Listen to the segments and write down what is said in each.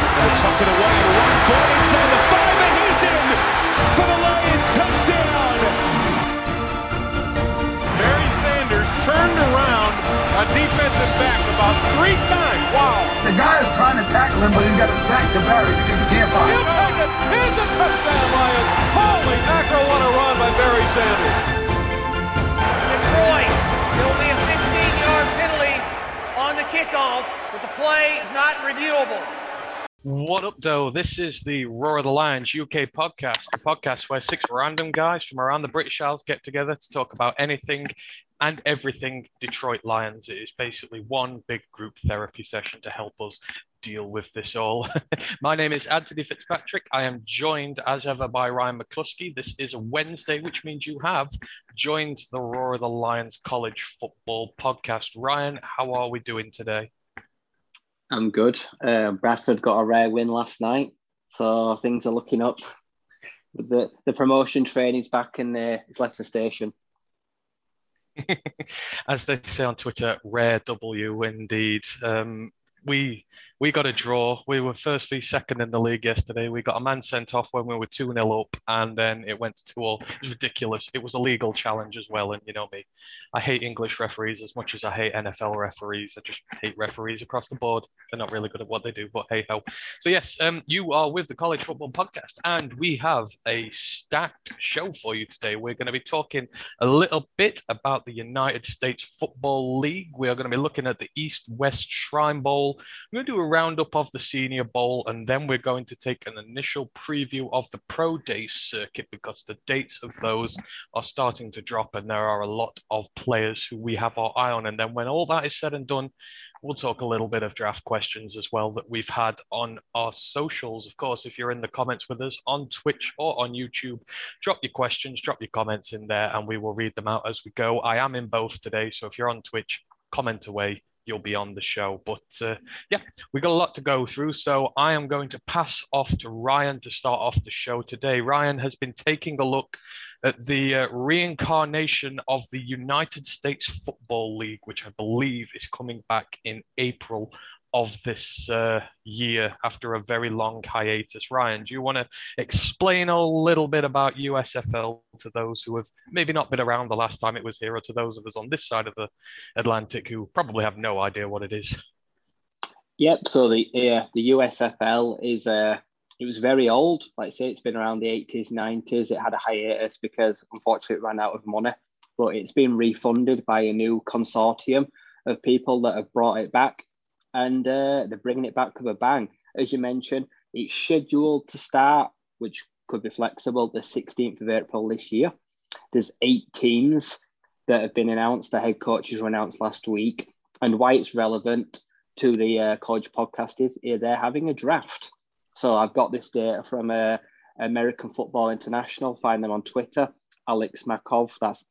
They tuck it away and run for it inside the 5, and he's in for the Lions touchdown. Barry Sanders turned around a defensive back about 3 times. Wow. The guy is trying to tackle him, but he's got his back to Barry because he can't find him. Here's a touchdown, Lions. Holy mackerel, what a run by Barry Sanders. Detroit, there'll be a 15-yard penalty on the kickoff, but the play is not reviewable. What up, though? This is the Roar of the Lions UK podcast, the podcast where 6 random guys from around the British Isles get together to talk about anything and everything Detroit Lions. It is basically one big group therapy session to help us deal with this all. My name is Anthony Fitzpatrick. I am joined, as ever, by Ryan McCluskey. This is a Wednesday, which means you have joined the Roar of the Lions College Football podcast. Ryan, how are we doing today? I'm good. Bradford got a rare win last night, so things are looking up. The promotion training's back and it's left the station. As they say on Twitter, rare W indeed. We got a draw. We were first v second in the league yesterday. We got a man sent off when we were 2-0 up, and then it went to 2-2. It was ridiculous. It was a legal challenge as well. And you know me, I hate English referees as much as I hate NFL referees. I just hate referees across the board. They're not really good at what they do, but hey ho. So yes, you are with the College Football Podcast, and we have a stacked show for you today. We're going to be talking a little bit about the United States Football League. We are going to be looking at the East-West Shrine Bowl. We're going to do a roundup of the Senior Bowl, and then we're going to take an initial preview of the Pro Day circuit, because the dates of those are starting to drop and there are a lot of players who we have our eye on. And then when all that is said and done, we'll talk a little bit of draft questions as well that we've had on our socials. Of course, if you're in the comments with us on Twitch or on YouTube, drop your questions, drop your comments in there, and we will read them out as we go. I am in both today, so if you're on Twitch, comment away. You'll be on the show. But we've got a lot to go through. So I am going to pass off to Ryan to start off the show today. Ryan has been taking a look at the reincarnation of the United States Football League, which I believe is coming back in April of this year after a very long hiatus. Ryan, do you want to explain a little bit about USFL to those who have maybe not been around the last time it was here, or to those of us on this side of the Atlantic who probably have no idea what it is? Yep, so the USFL is, it was very old. Like I say, it's been around the 80s, 90s. It had a hiatus because, unfortunately, it ran out of money, but it's been refunded by a new consortium of people that have brought it back. And they're bringing it back with a bang. As you mentioned, it's scheduled to start, which could be flexible, the 16th of April this year. There's 8 teams that have been announced. The head coaches were announced last week. And why it's relevant to the college podcast is they're having a draft. So I've got this data from American Football International. Find them on Twitter. Alex Makov, that's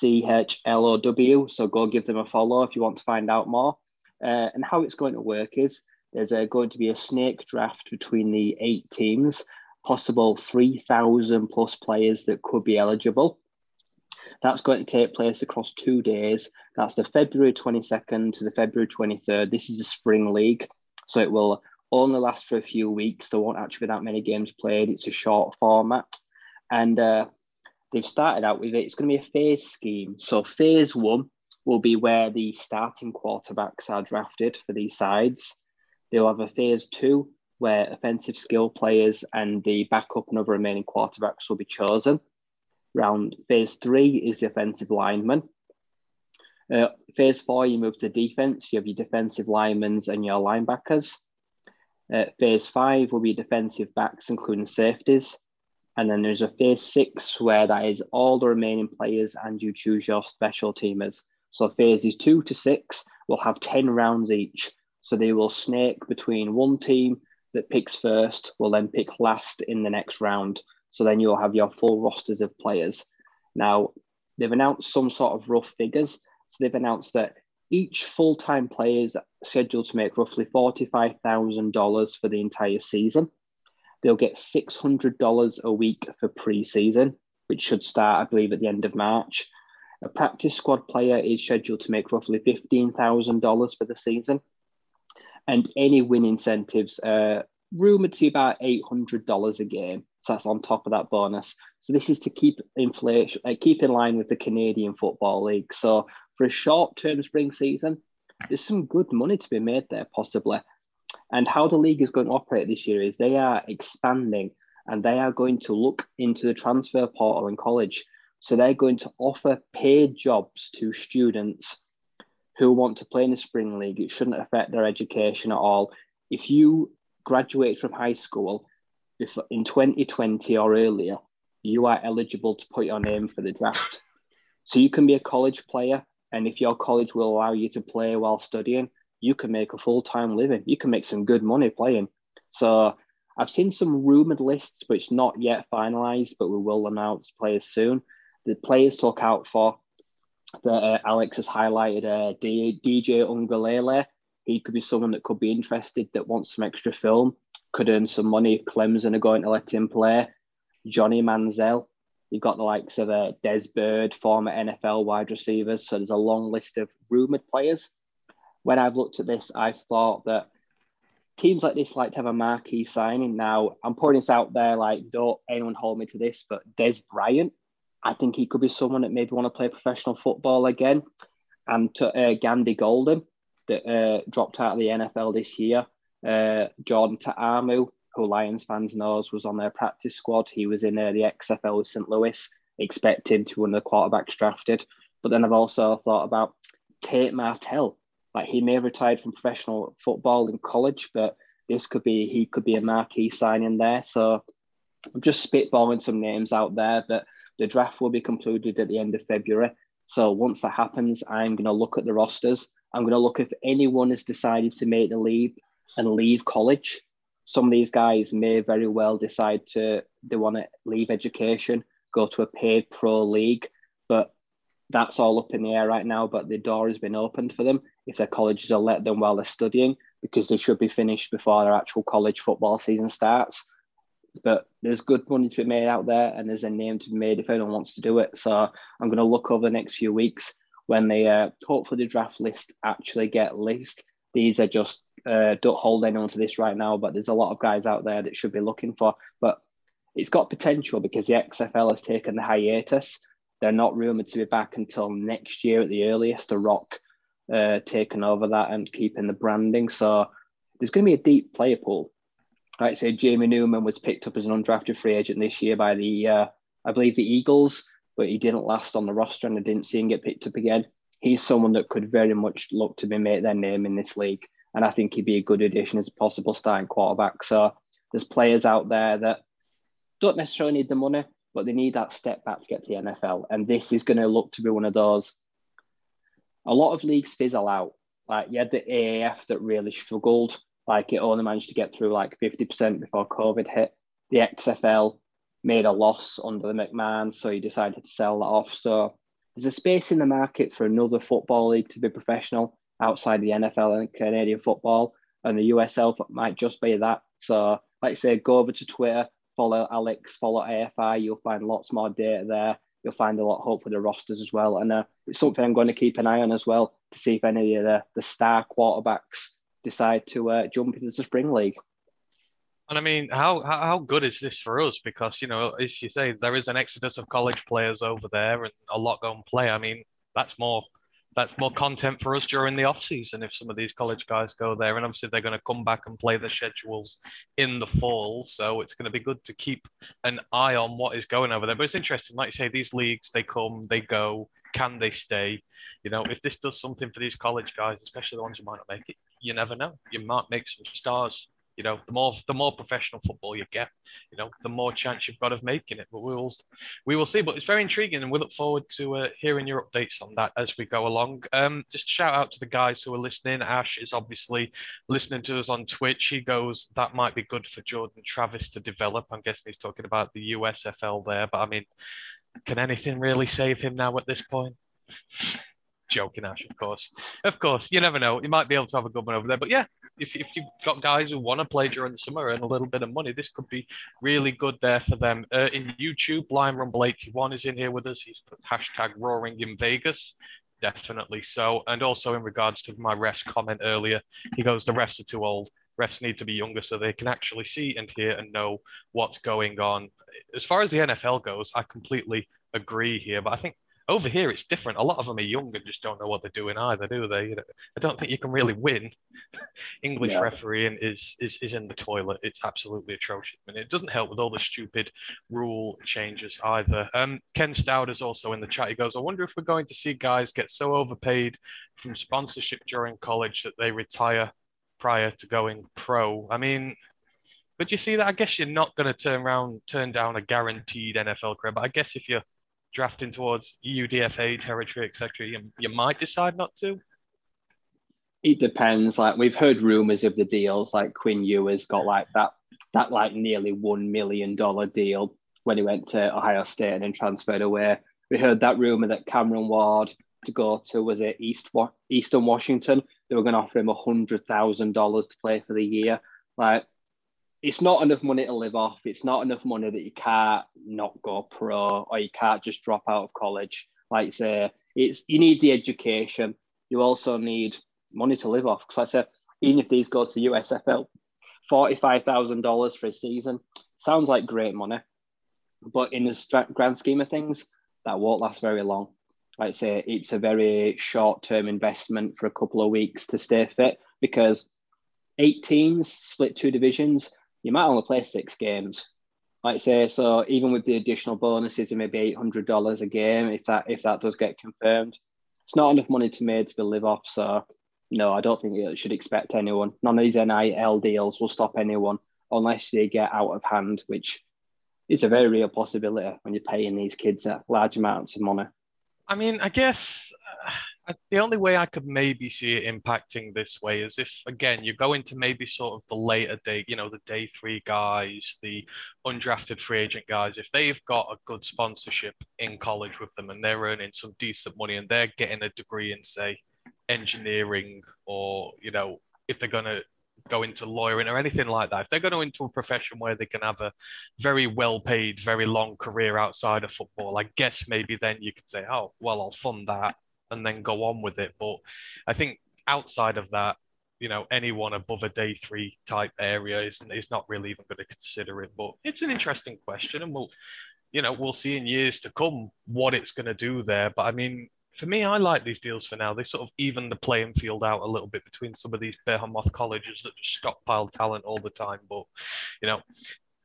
MACHLOW. So go give them a follow if you want to find out more. And how it's going to work is there's going to be a snake draft between the 8 teams, possible 3,000 plus players that could be eligible. That's going to take place across 2 days. That's the February 22nd to the February 23rd. This is the spring league, so it will only last for a few weeks. There won't actually be that many games played. It's a short format. And they've started out with it. It's going to be a phase scheme. So phase 1 will be where the starting quarterbacks are drafted for these sides. They'll have a phase 2 where offensive skill players and the backup and other remaining quarterbacks will be chosen. Phase 3 is the offensive lineman. Phase 4, you move to defense. You have your defensive linemen and your linebackers. Phase 5 will be defensive backs, including safeties. And then there's a phase 6 where that is all the remaining players and you choose your special teamers. So phases 2 to 6 will have 10 rounds each. So they will snake between one team that picks first, will then pick last in the next round. So then you'll have your full rosters of players. Now, they've announced some sort of rough figures. So they've announced that each full-time player is scheduled to make roughly $45,000 for the entire season. They'll get $600 a week for pre-season, which should start, I believe, at the end of March. A practice squad player is scheduled to make roughly $15,000 for the season. and any win incentives rumored to be about $800 a game. So that's on top of that bonus. So this is to keep inflation, keep in line with the Canadian Football League. So for a short-term spring season, there's some good money to be made there, possibly. And how the league is going to operate this year is they are expanding and they are going to look into the transfer portal in college. So they're going to offer paid jobs to students who want to play in the spring league. It shouldn't affect their education at all. If you graduate from high school in 2020 or earlier, you are eligible to put your name for the draft. So you can be a college player, and if your college will allow you to play while studying, you can make a full-time living. You can make some good money playing. So I've seen some rumoured lists, but it's not yet finalised, but we will announce players soon. The players to look out for that Alex has highlighted, DJ Ungalele. He could be someone that could be interested, that wants some extra film, could earn some money if Clemson are going to let him play. Johnny Manziel. You've got the likes of Des Bird, former NFL wide receivers. So there's a long list of rumoured players. When I've looked at this, I've thought that teams like this like to have a marquee signing. Now, I'm putting this out there, like, don't anyone hold me to this, but Dez Bryant, I think he could be someone that maybe want to play professional football again. And to Gandy Golden, that dropped out of the NFL this year. Jordan Ta'amu, who Lions fans knows was on their practice squad. He was in the XFL with St. Louis, expecting to win the quarterbacks drafted. But then I've also thought about Tate Martell. Like, he may have retired from professional football in college, but this could be, he could be a marquee signing there. So I'm just spitballing some names out there, but the draft will be concluded at the end of February. So once that happens, I'm going to look at the rosters. I'm going to look if anyone has decided to make the leap and leave college. Some of these guys may very well decide to, they want to leave education, go to a paid pro league, but that's all up in the air right now, but the door has been opened for them if their colleges will let them while they're studying, because they should be finished before their actual college football season starts. But there's good money to be made out there, and there's a name to be made if anyone wants to do it. So I'm going to look over the next few weeks when they hopefully the draft list actually get listed. These are just, don't hold anyone to this right now, but there's a lot of guys out there that should be looking for. But it's got potential because the XFL has taken the hiatus. They're not rumoured to be back until next year at the earliest. The Rock taking over that and keeping the branding. So there's going to be a deep player pool. Like I say, Jamie Newman was picked up as an undrafted free agent this year by the, I believe, the Eagles, but he didn't last on the roster and I didn't see him get picked up again. He's someone that could very much look to be make their name in this league. And I think he'd be a good addition as a possible starting quarterback. So there's players out there that don't necessarily need the money, but they need that step back to get to the NFL. And this is going to look to be one of those. A lot of leagues fizzle out. Like, you had the AAF that really struggled. Like, it only managed to get through like 50% before COVID hit. The XFL made a loss under the McMahon, so he decided to sell that off. So there's a space in the market for another football league to be professional outside the NFL and Canadian football, and the USL might just be that. So, like I say, go over to Twitter, follow Alex, follow AFI. You'll find lots more data there. You'll find a lot of hope for the rosters as well. And it's something I'm going to keep an eye on as well to see if any of the star quarterbacks decide to jump into the Spring League. And I mean, how good is this for us? Because, you know, as you say, there is an exodus of college players over there and a lot go and play. I mean, that's more content for us during the off-season if some of these college guys go there. And obviously they're going to come back and play the schedules in the fall. So it's going to be good to keep an eye on what is going over there. But it's interesting, like you say, these leagues, they come, they go, can they stay? You know, if this does something for these college guys, especially the ones who might not make it, you never know. You might make some stars. You know, the more professional football you get, you know, the more chance you've got of making it. But we will see. But it's very intriguing, and we look forward to hearing your updates on that as we go along. Just shout out to the guys who are listening. Ash is obviously listening to us on Twitch. He goes, that might be good for Jordan Travis to develop. I'm guessing he's talking about the USFL there. But, I mean, can anything really save him now at this point? Joking, Ash, of course, you never know. You might be able to have a good one over there. But yeah, if you've got guys who want to play during the summer and a little bit of money, this could be really good there for them. In YouTube, Lime Rumble 81 is in here with us. He's put hashtag Roaring in Vegas. Definitely so. And also in regards to my refs comment earlier, he goes, the refs are too old. Refs need to be younger so they can actually see and hear and know what's going on. As far as the NFL goes, I completely agree here, but I think over here it's different. A lot of them are young and just don't know what they're doing either, do they? I don't think you can really win. English refereeing is in the toilet. It's absolutely atrocious. And it doesn't help with all the stupid rule changes either. Ken Stout is also in the chat. He goes, I wonder if we're going to see guys get so overpaid from sponsorship during college that they retire prior to going pro. I mean, but you see that, I guess you're not going to turn down a guaranteed NFL career, but I guess if you're drafting towards UDFA territory, etc., you might decide not to. It depends. Like, we've heard rumors of the deals, like Quinn Ewers got like that like nearly $1 million deal when he went to Ohio State and then transferred away. We heard that rumor that Cameron Ward to go to, was it Eastern Washington? They were going to offer him $100,000 to play for the year. Like, it's not enough money to live off. It's not enough money that you can't not go pro or you can't just drop out of college. Like, say, you need the education. You also need money to live off. Because like I said, even if these go to the USFL, $45,000 for a season sounds like great money, but in the grand scheme of things, that won't last very long. Like I say, it's a very short-term investment for a couple of weeks to stay fit, because 8 teams split 2 divisions, you might only play 6 games. Like I say, so even with the additional bonuses of maybe $800 a game, if that does get confirmed, it's not enough money to made to live off. So no, I don't think it should expect anyone. None of these NIL deals will stop anyone unless they get out of hand, which is a very real possibility when you're paying these kids large amounts of money. I mean, I guess the only way I could maybe see it impacting this way is if, again, you go into maybe sort of the later date, you know, the day 3 guys, the undrafted free agent guys, if they've got a good sponsorship in college with them and they're earning some decent money and they're getting a degree in, say, engineering, or, you know, if they're going to go into lawyering or anything like that, if they're going to into a profession where they can have a very well-paid, very long career outside of football, I guess maybe then you could say, oh, well, I'll fund that and then go on with it. But I think outside of that, you know, anyone above a day 3 type area is not really even going to consider it. But it's an interesting question, and we'll see in years to come what it's going to do there. But I mean, for me, I like these deals for now. They sort of even the playing field out a little bit between some of these behemoth colleges that just stockpile talent all the time. But, you know,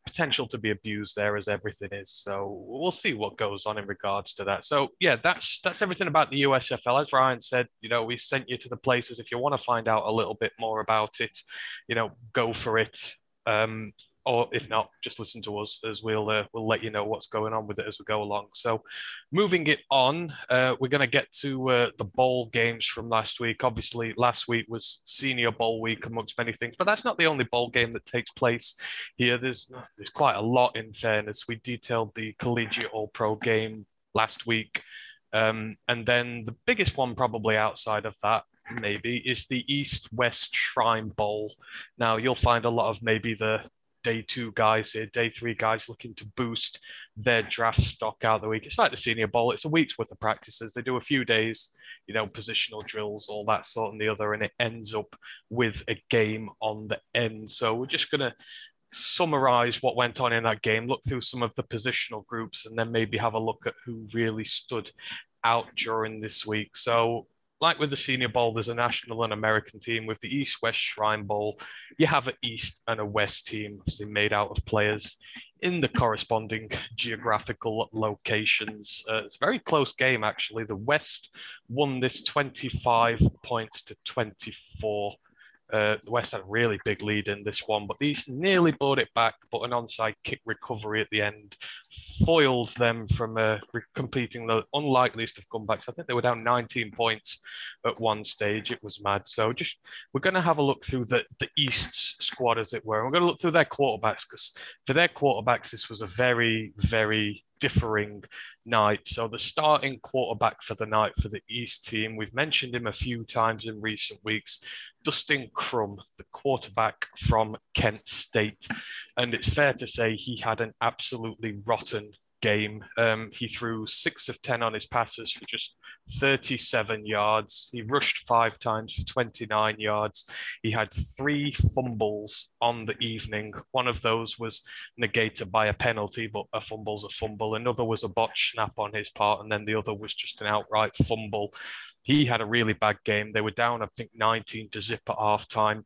potential to be abused there as everything is. So we'll see what goes on in regards to that. So, yeah, that's everything about the USFL. As Ryan said, you know, we sent you to the places. If you want to find out a little bit more about it, you know, go for it. Or if not, just listen to us, as we'll let you know what's going on with it as we go along. So moving it on, we're going to get to the bowl games from last week. Obviously, last week was Senior Bowl week amongst many things, but that's not the only bowl game that takes place here. There's quite a lot, in fairness. We detailed the Collegiate All-Pro game last week. And then the biggest one probably outside of that, maybe, is the East-West Shrine Bowl. Now, you'll find a lot of maybe the day 2 guys here, day 3 guys looking to boost their draft stock out the week. It's like the Senior Bowl. It's a week's worth of practices. They do a few days, you know, positional drills, all that sort and the other, and it ends up with a game on the end. So we're just going to summarize what went on in that game, look through some of the positional groups, and then maybe have a look at who really stood out during this week. So like with the Senior Bowl, there's a national and American team. With the East-West Shrine Bowl, you have an East and a West team, obviously made out of players in the corresponding geographical locations. It's a very close game, actually. The West won this 25 points to 24. The West had a really big lead in this one, but the East nearly brought it back, but an onside kick recovery at the end foiled them from completing the unlikeliest of comebacks. I think they were down 19 points at one stage. It was mad. So just we're going to have a look through the East's squad, as it were. And we're going to look through their quarterbacks, because for their quarterbacks, this was a very, very differing night. So the starting quarterback for the night for the East team, we've mentioned him a few times in recent weeks, Dustin Crum, the quarterback from Kent State. And it's fair to say he had an absolutely rotten game. He threw 6 of 10 on his passes for just 37 yards. He rushed 5 times for 29 yards. He had 3 fumbles on the evening. One of those was negated by a penalty, but a fumble's a fumble. Another was a botched snap on his part, and then the other was just an outright fumble. He had a really bad game. They were down, I think, 19-0 at halftime.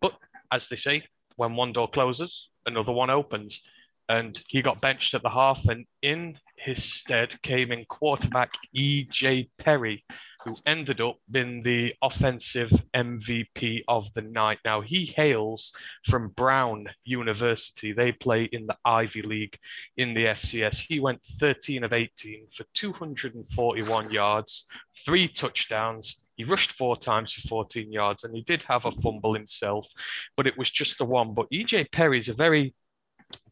But as they say, when one door closes, another one opens. And he got benched at the half, and in his stead came in quarterback EJ Perry, who ended up being the offensive MVP of the night. Now, he hails from Brown University. They play in the Ivy League in the FCS. He went 13 of 18 for 241 yards, 3 touchdowns. He rushed 4 times for 14 yards, and he did have a fumble himself, but it was just the one. But EJ Perry is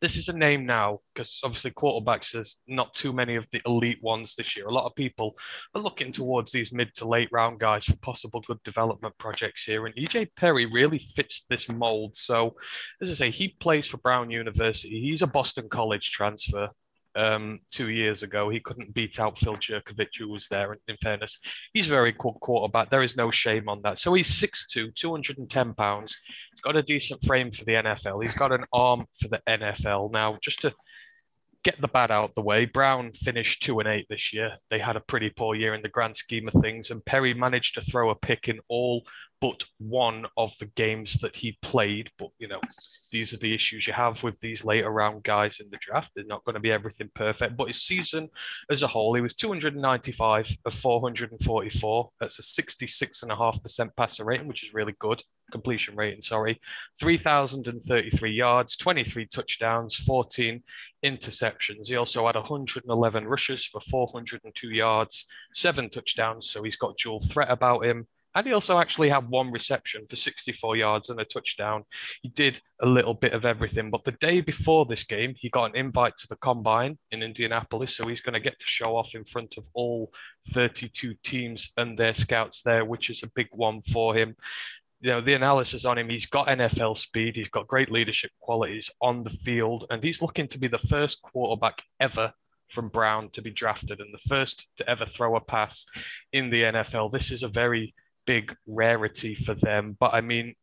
this is a name now, because obviously quarterbacks, there's not too many of the elite ones this year. A lot of people are looking towards these mid to late round guys for possible good development projects here. And EJ Perry really fits this mold. So, as I say, he plays for Brown University. He's a Boston College transfer. 2 years ago, he couldn't beat out Phil Jerkovich, who was there. In fairness, he's a very good quarterback. There is no shame on that. So he's 6'2", 210 pounds. He's got a decent frame for the NFL. He's got an arm for the NFL. Now, just to get the bad out the way, Brown finished 2-8 this year. They had a pretty poor year in the grand scheme of things, and Perry managed to throw a pick in all but one of the games that he played. But, you know, these are the issues you have with these later round guys in the draft. They're not going to be everything perfect. But his season as a whole, he was 295 of 444. That's a 66.5% passer rating, which is really good. Completion rating, 3,033 yards, 23 touchdowns, 14 interceptions. He also had 111 rushes for 402 yards, 7 touchdowns. So he's got dual threat about him. And he also actually had 1 reception for 64 yards and a touchdown. He did a little bit of everything. But the day before this game, he got an invite to the Combine in Indianapolis. So he's going to get to show off in front of all 32 teams and their scouts there, which is a big one for him. You know, the analysis on him, he's got NFL speed. He's got great leadership qualities on the field. And he's looking to be the first quarterback ever from Brown to be drafted and the first to ever throw a pass in the NFL. This is a very big rarity for them. But I mean,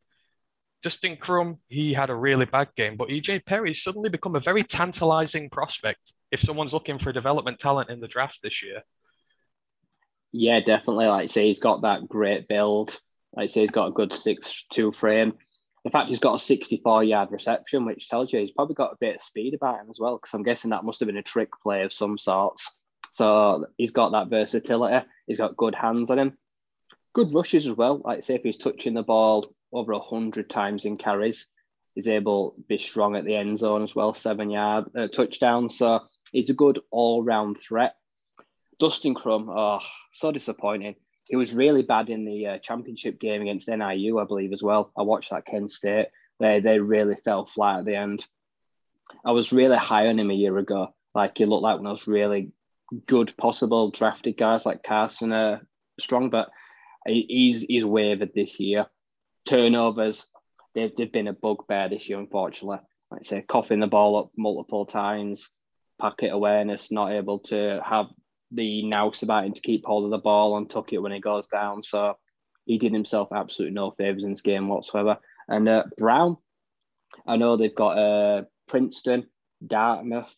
Justin Crum, he had a really bad game, but EJ Perry's suddenly become a very tantalizing prospect if someone's looking for development talent in the draft this year. Yeah, definitely. Like say, he's got that great build. Like say, he's got a good 6'2 frame. In fact, he's got a 64-yard reception, which tells you he's probably got a bit of speed about him as well, because I'm guessing that must have been a trick play of some sorts. So he's got that versatility. He's got good hands on him. Good rushes as well. Like say, if he's touching the ball over 100 times in carries, he's able to be strong at the end zone as well, 7-yard touchdown. So he's a good all-round threat. Dustin Crum, so disappointing. He was really bad in the championship game against NIU, I believe, as well. I watched that Kent State. They really fell flat at the end. I was really high on him a year ago. Like, he looked like one of those really good possible drafted guys like Carson Strong, but he's wavered this year. Turnovers, they've been a bugbear this year, unfortunately. Like I say, coughing the ball up multiple times, pocket awareness, not able to have the nous about him to keep hold of the ball and tuck it when he goes down. So he did himself absolutely no favours in this game whatsoever. And Brown, I know they've got Princeton, Dartmouth,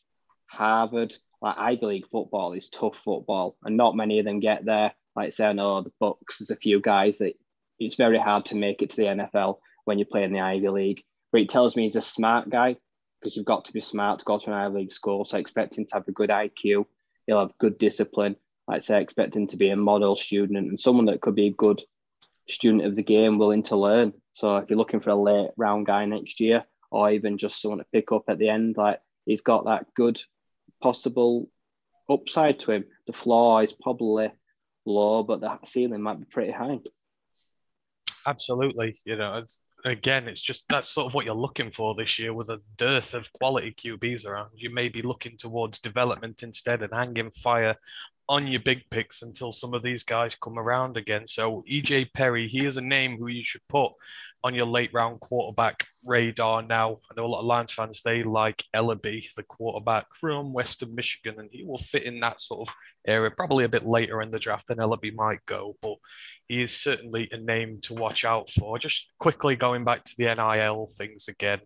Harvard. Like, Ivy League football is tough football, and not many of them get there. Like I say, I know the Bucks, there's a few guys that it's very hard to make it to the NFL when you play in the Ivy League. But it tells me he's a smart guy, because you've got to be smart to go to an Ivy League school. So I expect him to have a good IQ. He'll have good discipline. Like I say, I expect him to be a model student and someone that could be a good student of the game, willing to learn. So if you're looking for a late round guy next year, or even just someone to pick up at the end, like, he's got that good possible upside to him. The floor is probably low, but the ceiling might be pretty high. Absolutely. You know, it's just that's sort of what you're looking for this year with a dearth of quality QBs around. You may be looking towards development instead and hanging fire on your big picks until some of these guys come around again. So EJ Perry, he is a name who you should put on your late round quarterback radar now. I know a lot of Lions fans, they like Ellaby, the quarterback from Western Michigan, and he will fit in that sort of area, probably a bit later in the draft than Ellaby might go, but he is certainly a name to watch out for. Just quickly going back to the NIL things again,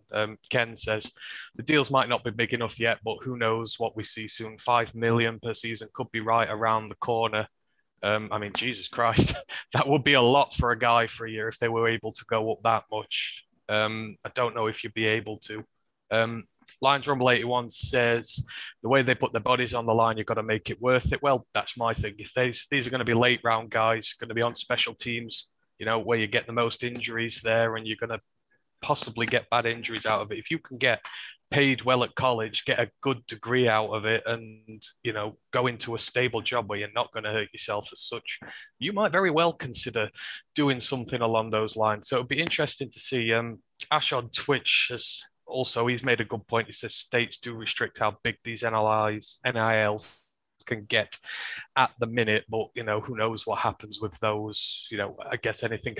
Ken says the deals might not be big enough yet, but who knows what we see soon. $5 million per season could be right around the corner. I mean, Jesus Christ, that would be a lot for a guy for a year if they were able to go up that much. I don't know if you'd be able to. Lions Rumble 81 says, the way they put their bodies on the line, you've got to make it worth it. Well, that's my thing. If these are going to be late round guys, going to be on special teams, you know, where you get the most injuries there, and you're going to possibly get bad injuries out of it. If you can get paid well at college, get a good degree out of it, and, you know, go into a stable job where you're not going to hurt yourself as such, you might very well consider doing something along those lines. So it'd be interesting to see. Ash on Twitch has also, he's made a good point. He says states do restrict how big these NILs can get at the minute, but, you know, who knows what happens with those. You know, I guess anything,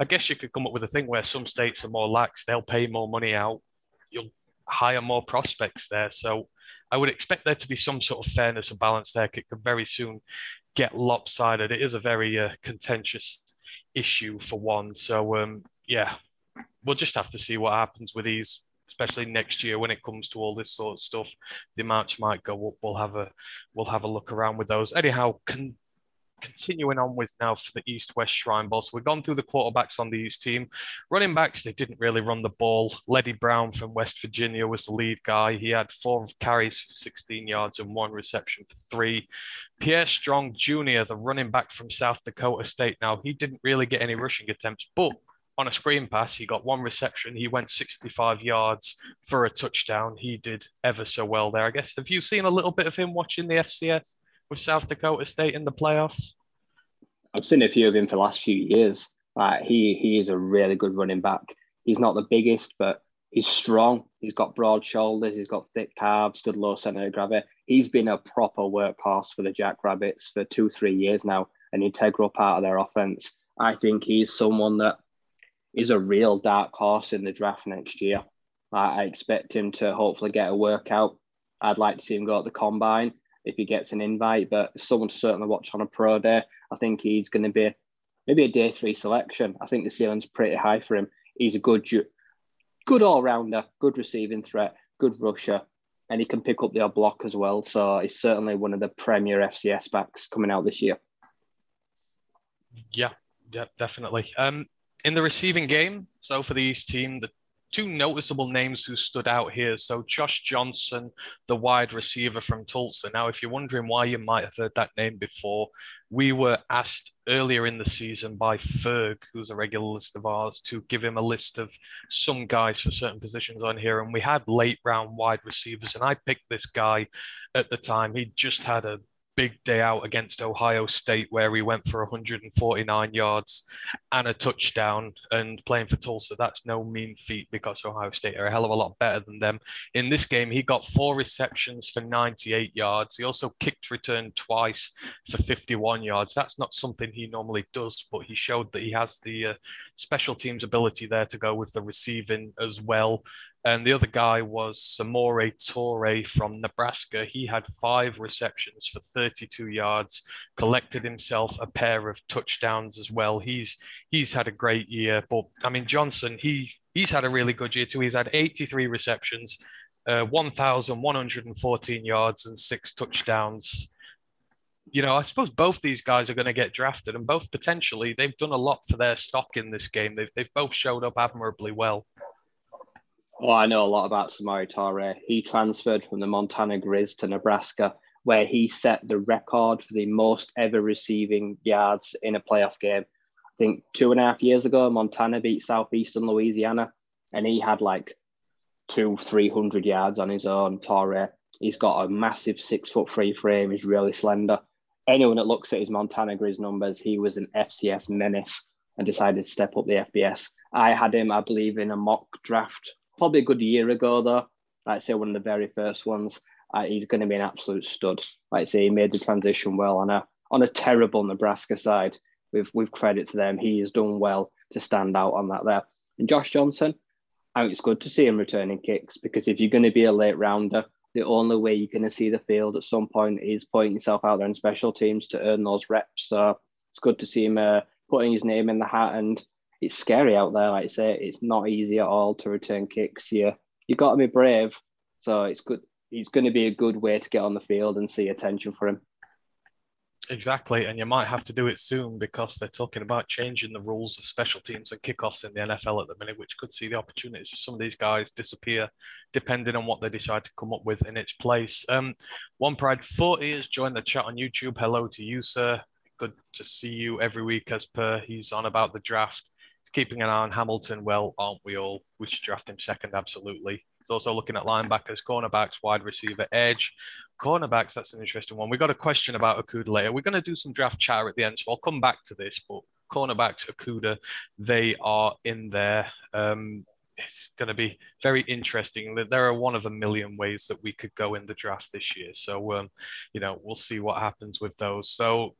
I guess you could come up with a thing where some states are more lax, they'll pay more money out, you'll hire more prospects there. So I would expect there to be some sort of fairness and balance there. It could very soon get lopsided. It is a very contentious issue for one. So yeah, we'll just have to see what happens with these, especially next year when it comes to all this sort of stuff. The amounts might go up. We'll have a look around with those. Anyhow, continuing on with now for the East-West Shrine Bowl. So we've gone through the quarterbacks on the East team. Running backs, they didn't really run the ball. Leddy Brown from West Virginia was the lead guy. He had 4 carries for 16 yards and 1 reception for 3. Pierre Strong Jr., the running back from South Dakota State now, he didn't really get any rushing attempts, but on a screen pass, he got 1 reception. He went 65 yards for a touchdown. He did ever so well there, I guess. Have you seen a little bit of him watching the FCS with South Dakota State in the playoffs? I've seen a few of him for the last few years. He is a really good running back. He's not the biggest, but he's strong. He's got broad shoulders. He's got thick calves, good low center of gravity. He's been a proper workhorse for the Jackrabbits for 2-3 years now, an integral part of their offense. I think he's someone that is a real dark horse in the draft next year. I expect him to hopefully get a workout. I'd like to see him go at the combine if he gets an invite, but someone to certainly watch on a pro day. I think he's going to be maybe a day 3 selection. I think the ceiling's pretty high for him. He's a good all-rounder, good receiving threat, good rusher, and he can pick up the odd block as well. So he's certainly one of the premier FCS backs coming out this year. Yeah, definitely. In the receiving game, so for the East team, the two noticeable names who stood out here. So Josh Johnson, the wide receiver from Tulsa. Now, if you're wondering why you might have heard that name before, we were asked earlier in the season by Ferg, who's a regular listener of ours, to give him a list of some guys for certain positions on here. And we had late round wide receivers, and I picked this guy at the time. He just had a big day out against Ohio State, where he went for 149 yards and a touchdown, and playing for Tulsa, that's no mean feat because Ohio State are a hell of a lot better than them. In this game, he got 4 receptions for 98 yards. He also kicked return twice for 51 yards. That's not something he normally does, but he showed that he has the special teams ability there to go with the receiving as well. And the other guy was Samore Torre from Nebraska. He had 5 receptions for 32 yards, collected himself a pair of touchdowns as well. He's had a great year. But, I mean, Johnson, he's had a really good year too. He's had 83 receptions, 1,114 yards and 6 touchdowns. You know, I suppose both these guys are going to get drafted, and both potentially, they've done a lot for their stock in this game. They've both showed up admirably well. Oh, I know a lot about Samori Torre. He transferred from the Montana Grizz to Nebraska, where he set the record for the most ever receiving yards in a playoff game. I think 2.5 years ago, Montana beat Southeastern Louisiana, and he had like 200-300 yards on his own. Torre, he's got a massive 6'3" frame. He's really slender. Anyone that looks at his Montana Grizz numbers, he was an FCS menace and decided to step up the FBS. I had him, I believe, in a mock draft. Probably a good year ago, though. Like I say, one of the very first ones. He's going to be an absolute stud. Like I say, he made the transition well on a terrible Nebraska side. With credit to them, he has done well to stand out on that there. And Josh Johnson, it's good to see him returning kicks, because if you're going to be a late rounder, the only way you're going to see the field at some point is putting yourself out there in special teams to earn those reps. So it's good to see him putting his name in the hat, and it's scary out there. Like I say, it's not easy at all to return kicks. You got to be brave. So it's good. It's going to be a good way to get on the field and see attention for him. Exactly, and you might have to do it soon, because they're talking about changing the rules of special teams and kickoffs in the NFL at the minute, which could see the opportunities for some of these guys disappear depending on what they decide to come up with in its place. One Pride 40 has joined the chat on YouTube. Hello to you, sir. Good to see you every week as per. He's on about the draft. He's keeping an eye on Hamilton. Well, aren't we all? We should draft him second, absolutely. He's also looking at linebackers, cornerbacks, wide receiver, edge. Cornerbacks, that's an interesting one. We've got a question about Okudah later. We're going to do some draft chatter at the end, so I'll come back to this. But cornerbacks, Okudah, they are in there. It's going to be very interesting. There are one of a million ways that we could go in the draft this year. So, we'll see what happens with those. So,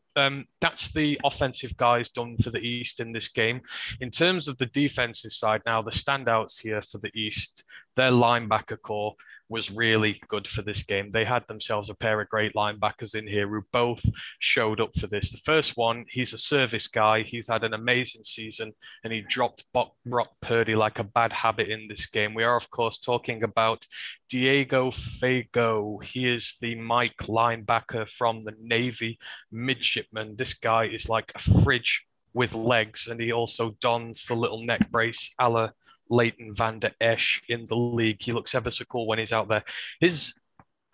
that's the offensive guys done for the East in this game. In terms of the defensive side now, the standouts here for the East, their linebacker core was really good for this game. They had themselves a pair of great linebackers in here who both showed up for this. The first one, he's a service guy. He's had an amazing season, and he dropped Brock Purdy like a bad habit in this game. We are, of course, talking about Diego Fago. He is the Mike linebacker from the Navy midshipman. This guy is like a fridge with legs, and he also dons the little neck brace a la Leighton Van Der Esch in the league. He looks ever so cool when he's out there. His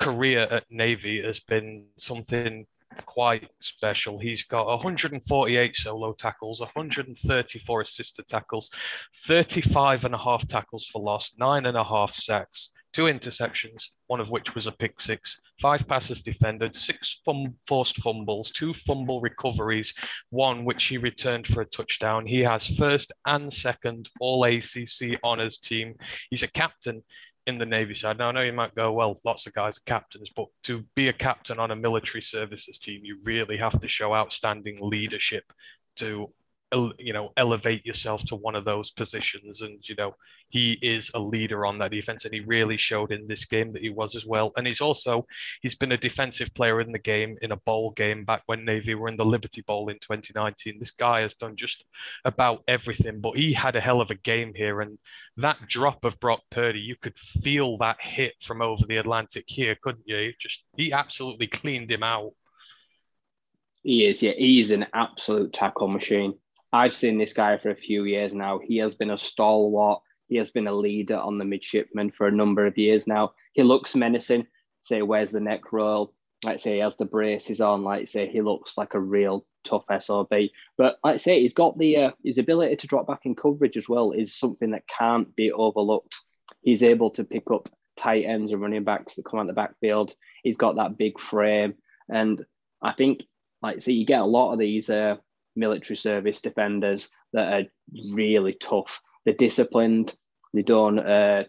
career at Navy has been something quite special. He's got 148 solo tackles, 134 assisted tackles, 35.5 tackles for loss, 9.5 sacks, 2 interceptions, one of which was a pick six, 5 passes defended, 6 forced fumbles, 2 fumble recoveries, one which he returned for a touchdown. He has first and second All-ACC honors team. He's a captain in the Navy side. Now, I know you might go, well, lots of guys are captains, but to be a captain on a military services team, you really have to show outstanding leadership to elevate yourself to one of those positions. And, he is a leader on that defense, and he really showed in this game that he was as well. And he's been a defensive player in the game, in a bowl game back when Navy were in the Liberty Bowl in 2019. This guy has done just about everything, but he had a hell of a game here. And that drop of Brock Purdy, you could feel that hit from over the Atlantic here, couldn't you? He absolutely cleaned him out. He is, yeah. He's an absolute tackle machine. I've seen this guy for a few years now. He has been a stalwart. He has been a leader on the midshipmen for a number of years now. He looks menacing. Say, where's the neck roll? Like, say, he has the braces on. Like, say, he looks like a real tough SOB. But like, say, he's got the his ability to drop back in coverage as well is something that can't be overlooked. He's able to pick up tight ends and running backs that come out the backfield. He's got that big frame, and I think, like, see, you get a lot of these military service defenders that are really tough. They're disciplined. They don't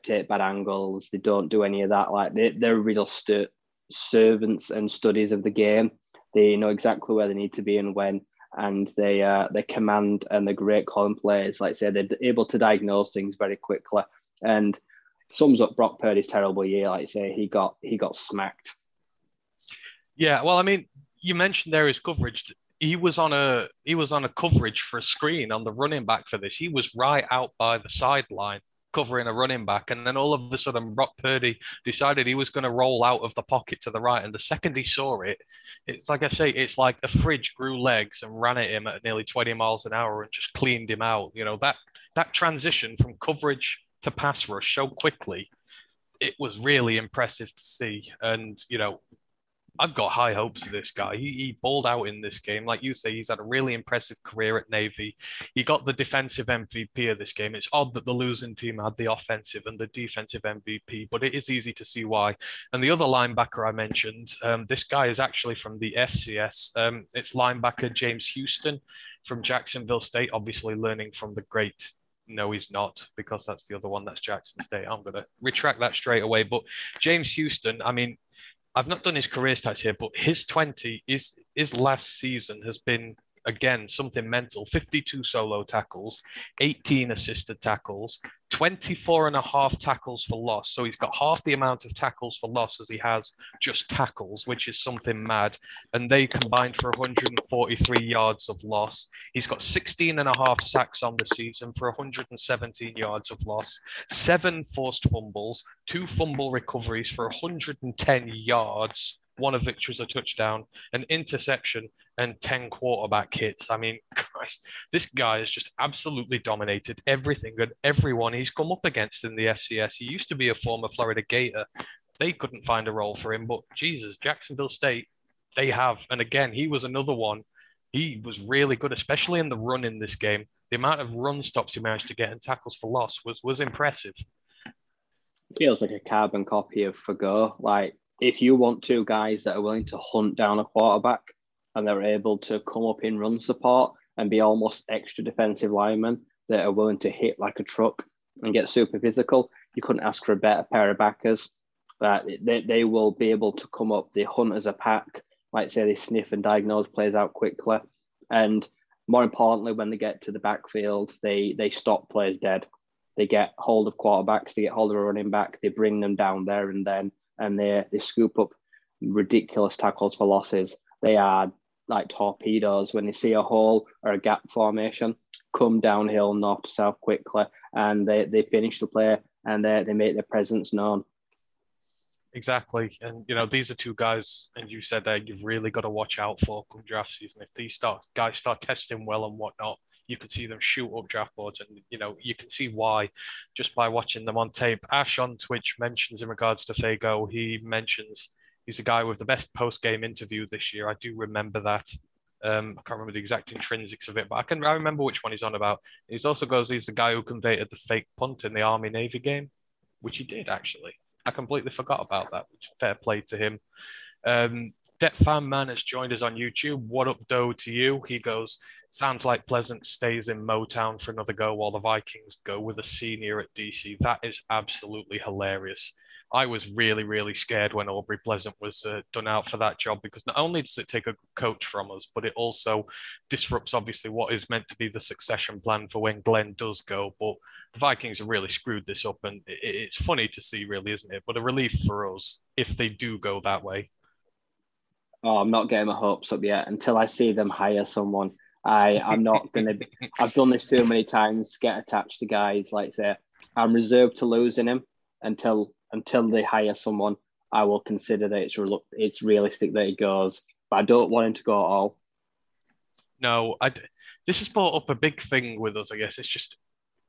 take bad angles. They don't do any of that. Like, they're real servants and studies of the game. They know exactly where they need to be and when, and they command, and they're great calling plays. Like I say, they're able to diagnose things very quickly. And sums up Brock Purdy's terrible year. Like I say, he got smacked. Yeah, well, I mean, you mentioned there his coverage. He was on a coverage for a screen on the running back for this. He was right out by the sideline covering a running back. And then all of a sudden, Brock Purdy decided he was going to roll out of the pocket to the right. And the second he saw it, it's like I say, it's like a fridge grew legs and ran at him at nearly 20 miles an hour and just cleaned him out. That transition from coverage to pass rush so quickly, it was really impressive to see. And, I've got high hopes of this guy. He balled out in this game. Like you say, he's had a really impressive career at Navy. He got the defensive MVP of this game. It's odd that the losing team had the offensive and the defensive MVP, but it is easy to see why. And the other linebacker I mentioned, this guy is actually from the FCS. It's linebacker James Houston from Jacksonville State, obviously learning from the great. No, he's not, because that's the other one. That's Jackson State. I'm going to retract that straight away. But James Houston, I mean, I've not done his career stats here, but his last season has been again, something mental, 52 solo tackles, 18 assisted tackles, 24 and a half tackles for loss. So he's got half the amount of tackles for loss as he has just tackles, which is something mad. And they combined for 143 yards of loss. He's got 16 and a half sacks on the season for 117 yards of loss, 7 forced fumbles, 2 fumble recoveries for 110 yards, one of which was a touchdown, an interception, and 10 quarterback hits. I mean, Christ, this guy has just absolutely dominated everything and everyone he's come up against in the FCS. He used to be a former Florida Gator. They couldn't find a role for him, but Jesus, Jacksonville State, they have. And again, he was another one. He was really good, especially in the run in this game. The amount of run stops he managed to get and tackles for loss was impressive. Feels like a carbon copy of Fago. Like, if you want two guys that are willing to hunt down a quarterback and they're able to come up in run support and be almost extra defensive linemen that are willing to hit like a truck and get super physical, you couldn't ask for a better pair of backers. They will be able to come up, they hunt as a pack, like say they sniff and diagnose players out quickly. And more importantly, when they get to the backfield, they stop players dead. They get hold of quarterbacks, they get hold of a running back, they bring them down there and then, and they scoop up ridiculous tackles for losses. They are like torpedoes. When they see a hole or a gap formation, come downhill north to south quickly, and they finish the play and they make their presence known. Exactly. And, you know, these are two guys, and you said that you've really got to watch out for come draft season. If these guys start testing well and whatnot, you can see them shoot up draft boards, and, you know, you can see why just by watching them on tape. Ash on Twitch mentions in regards to Fago, he mentions he's a guy with the best post-game interview this year. I do remember that. I can't remember the exact intrinsics of it, but I remember which one he's on about. He's also goes, he's the guy who converted the fake punt in the Army-Navy game, which he did, actually. I completely forgot about that. Fair play to him. Det Fan Man has joined us on YouTube. What up, doe, to you? He goes, sounds like Pleasant stays in Motown for another go while the Vikings go with a senior at DC. That is absolutely hilarious. I was really, really scared when Aubrey Pleasant was done out for that job, because not only does it take a coach from us, but it also disrupts, obviously, what is meant to be the succession plan for when Glenn does go. But the Vikings have really screwed this up, and it's funny to see, really, isn't it? But a relief for us if they do go that way. Oh, I'm not getting my hopes up yet. Until I see them hire someone, I'm not going to... I've done this too many times, get attached to guys. Like, say, I'm reserved to losing him until they hire someone. I will consider that it's realistic that it goes, but I don't want him to go at all. No, this has brought up a big thing with us, I guess. It's just,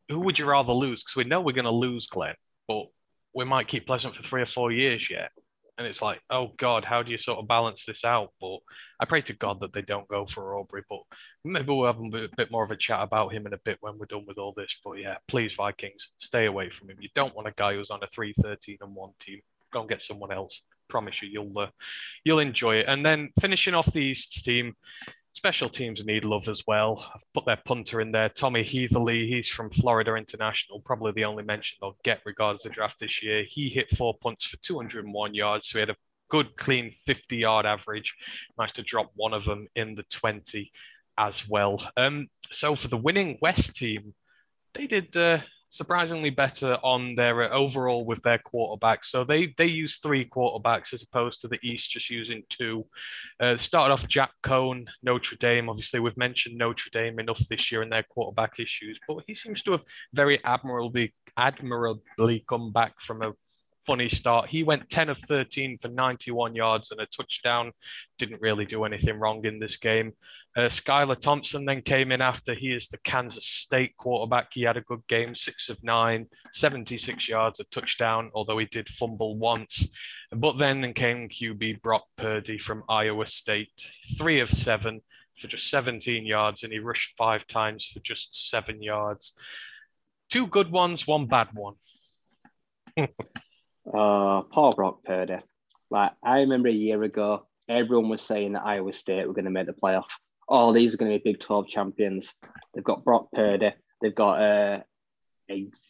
who would you rather lose? Because we know we're going to lose Glenn, but we might keep Pleasant for 3 or 4 years yet. And it's like, oh God, how do you sort of balance this out? But I pray to God that they don't go for Aubrey, but maybe we'll have a bit more of a chat about him in a bit when we're done with all this. But yeah, please, Vikings, stay away from him. You don't want a guy who's on a 3-13-1 team. Go and get someone else. Promise you'll enjoy it. And then finishing off the East's team, special teams need love as well. I've put their punter in there, Tommy Heatherly. He's from Florida International, probably the only mention they'll get regards to the draft this year. He hit 4 punts for 201 yards, so he had a good, clean 50-yard average. Managed to drop one of them in the 20 as well. So for the winning West team, they did surprisingly better on their overall with their quarterbacks. So they used 3 quarterbacks as opposed to the East just using 2. Started off Jack Cohn, Notre Dame. Obviously, we've mentioned Notre Dame enough this year and their quarterback issues, but he seems to have very admirably come back from a funny start. He went 10 of 13 for 91 yards and a touchdown. Didn't really do anything wrong in this game. Skylar Thompson then came in after. He is the Kansas State quarterback. He had a good game, 6 of 9, 76 yards, a touchdown, although he did fumble once. But then came QB Brock Purdy from Iowa State, 3 of 7 for just 17 yards, and he rushed 5 times for just 7 yards. 2 good ones, 1 bad one. Poor Brock Purdy. Like, I remember a year ago, everyone was saying that Iowa State were going to make the playoff. Oh, these are going to be Big 12 champions. They've got Brock Purdy. They've got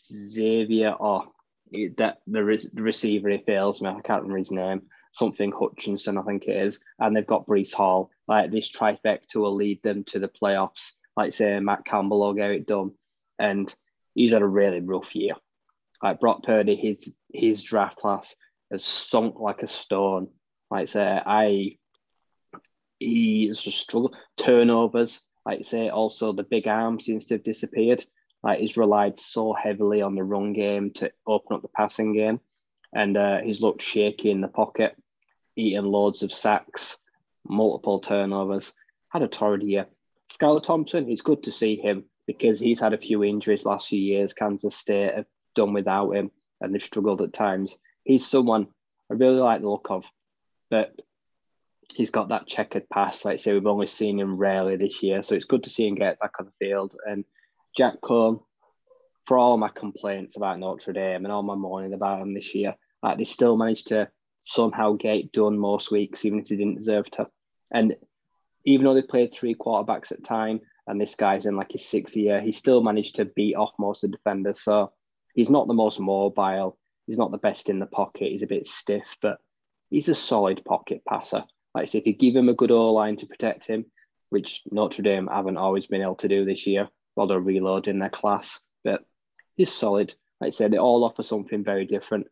Xavier, the receiver, he fails me. I can't remember his name. Something Hutchinson, I think it is. And they've got Breece Hall. like this trifecta will lead them to the playoffs. Like say Matt Campbell or Garrett Dunn, and he's had a really rough year. Like Brock Purdy, his draft class has sunk like a stone. Like say he has just struggled. Turnovers, like say also the big arm seems to have disappeared. Like he's relied so heavily on the run game to open up the passing game, and he's looked shaky in the pocket, eating loads of sacks, multiple turnovers, had a torrid year. Skylar Thompson, it's good to see him because he's had a few injuries last few years. Kansas State have done without him and they've struggled at times. He's someone I really like the look of, but he's got that checkered past. Like I say, we've only seen him rarely this year, so it's good to see him get back on the field. And Jack Cohn, for all my complaints about Notre Dame and all my moaning about him this year, like they still managed to somehow get it done most weeks, even if they didn't deserve to. And even though they played three quarterbacks at time, and this guy's in like his sixth year, he still managed to beat off most of the defenders. So he's not the most mobile. He's not the best in the pocket. He's a bit stiff, but he's a solid pocket passer. Like I say, if you give him a good O-line to protect him, which Notre Dame haven't always been able to do this year while they're reloading their class, but he's solid. Like I say, they all offer something very different.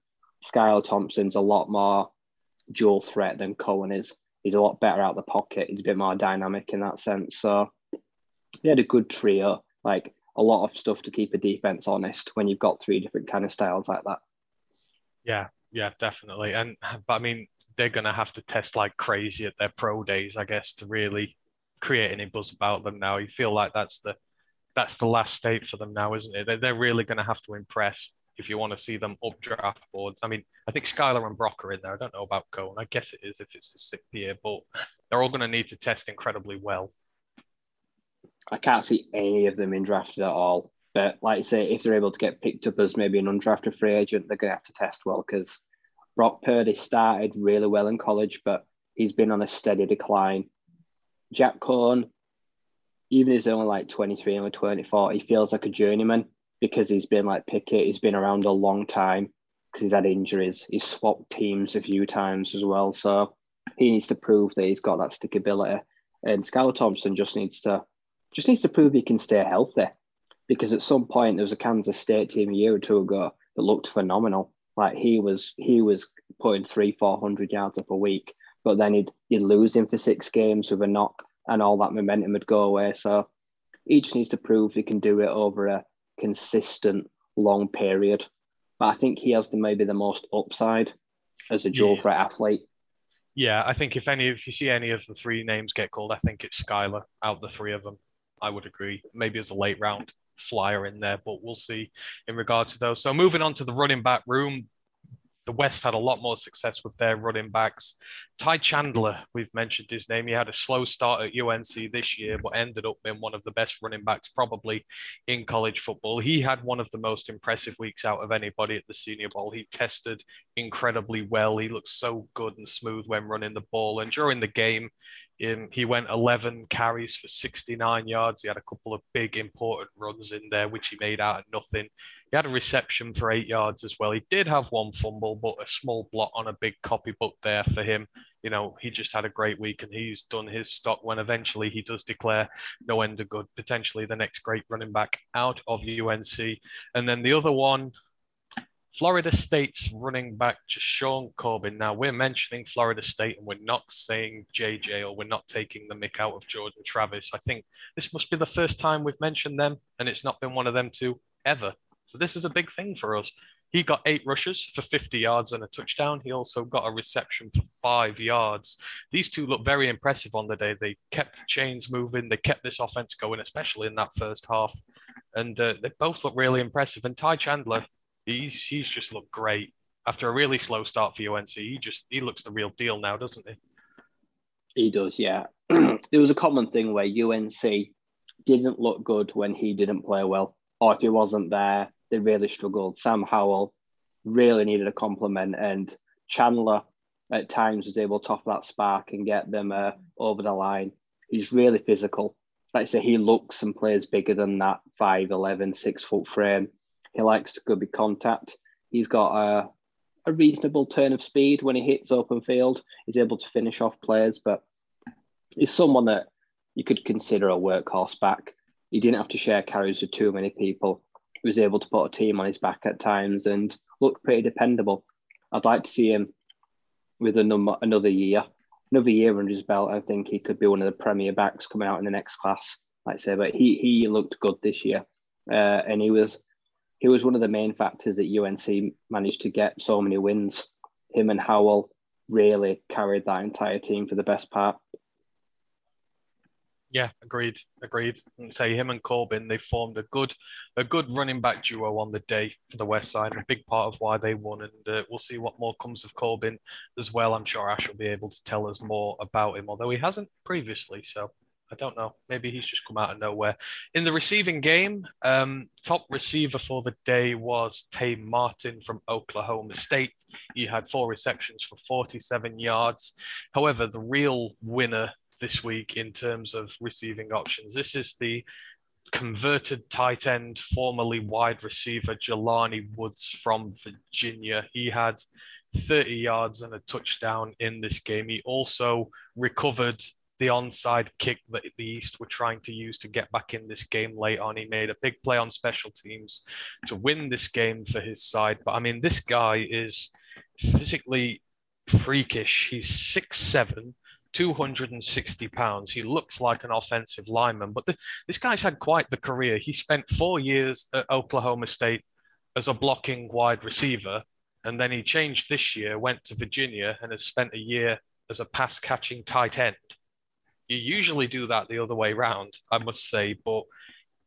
Skylar Thompson's a lot more dual threat than Cohen is. He's a lot better out of the pocket. He's a bit more dynamic in that sense. So he had a good trio, like a lot of stuff to keep a defense honest when you've got three different kind of styles like that. Yeah, definitely. But I mean, they're going to have to test like crazy at their pro days, I guess, to really create any buzz about them now. You feel like that's the last state for them now, isn't it? They're really going to have to impress if you want to see them up draft boards. I mean, I think Skylar and Brock are in there. I don't know about Cohen. I guess it is if it's his sixth year, but they're all going to need to test incredibly well. I can't see any of them being drafted at all. But like I say, if they're able to get picked up as maybe an undrafted free agent, they're going to have to test well because Brock Purdy started really well in college, but he's been on a steady decline. Jack Cohn, even if he's only like 23 or 24, he feels like a journeyman. Because he's been like Pickett, he's been around a long time because he's had injuries. He's swapped teams a few times as well. So he needs to prove that he's got that stickability. And Skylar Thompson just needs to prove he can stay healthy. Because at some point there was a Kansas State team a year or two ago that looked phenomenal. Like he was putting 300-400 yards up a week, but then he'd lose him for 6 games with a knock and all that momentum would go away. So he just needs to prove he can do it over a consistent long period, but I think he has maybe the most upside as a dual threat athlete. Yeah, I think if you see any of the three names get called, I think it's Skylar out of the three of them. I would agree. Maybe as a late round flyer in there, but we'll see in regard to those. So moving on to the running back room, the West had a lot more success with their running backs. Ty Chandler, we've mentioned his name. He had a slow start at UNC this year, but ended up being one of the best running backs probably in college football. He had one of the most impressive weeks out of anybody at the Senior Bowl. He tested incredibly well. He looked so good and smooth when running the ball. And during the game, he went 11 carries for 69 yards. He had a couple of big, important runs in there, which he made out of nothing. He had a reception for 8 yards as well. He did have one fumble, but a small blot on a big copybook there for him. You know, he just had a great week and he's done his stock when eventually he does declare no end of good, potentially the next great running back out of UNC. And then the other one, Florida State's running back, Deshaun Corbin. Now, we're mentioning Florida State and we're not saying JJ or we're not taking the mick out of Jordan Travis. I think this must be the first time we've mentioned them and it's not been one of them two ever. So this is a big thing for us. He got 8 rushes for 50 yards and a touchdown. He also got a reception for 5 yards. These two looked very impressive on the day. They kept the chains moving. They kept this offense going, especially in that first half. And they both looked really impressive. And Ty Chandler, he's just looked great. After a really slow start for UNC, he looks the real deal now, doesn't he? He does, yeah. It was a common thing where UNC didn't look good when he didn't play well. Or if he wasn't there, they really struggled. Sam Howell really needed a compliment, and Chandler at times was able to offer that spark and get them over the line. He's really physical. Like I say, he looks and plays bigger than that 5'11", 6-foot frame. He likes to go big contact. He's got a reasonable turn of speed when he hits open field. He's able to finish off players, but He's someone that you could consider a workhorse back. He didn't have to share carries with too many people. He was able to put a team on his back at times and looked pretty dependable. I'd like to see him with another year under his belt. I think he could be one of the premier backs coming out in the next class, like I say. But he looked good this year, and he was one of the main factors that UNC managed to get so many wins. Him and Howell really carried that entire team for the best part. Yeah, agreed. And say him and Corbin, they formed a good running back duo on the day for the West Side. A big part of why they won, and we'll see what more comes of Corbin as well. I'm sure Ash will be able to tell us more about him, although he hasn't previously, so I don't know. Maybe he's just come out of nowhere. In the receiving game, top receiver for the day was Tay Martin from Oklahoma State. He had 4 receptions for 47 yards. However, the real winner this week in terms of receiving options, this is the converted tight end, formerly wide receiver, Jelani Woods from Virginia. He had 30 yards and a touchdown in this game. He also recovered the onside kick that the East were trying to use to get back in this game late on. He made a big play on special teams to win this game for his side. But, I mean, this guy is physically freakish. He's 6'7", 260 pounds. He looks like an offensive lineman. But this guy's had quite the career. He spent 4 years at Oklahoma State as a blocking wide receiver, and then he changed this year, went to Virginia, and has spent a year as a pass-catching tight end. You usually do that the other way around, I must say, but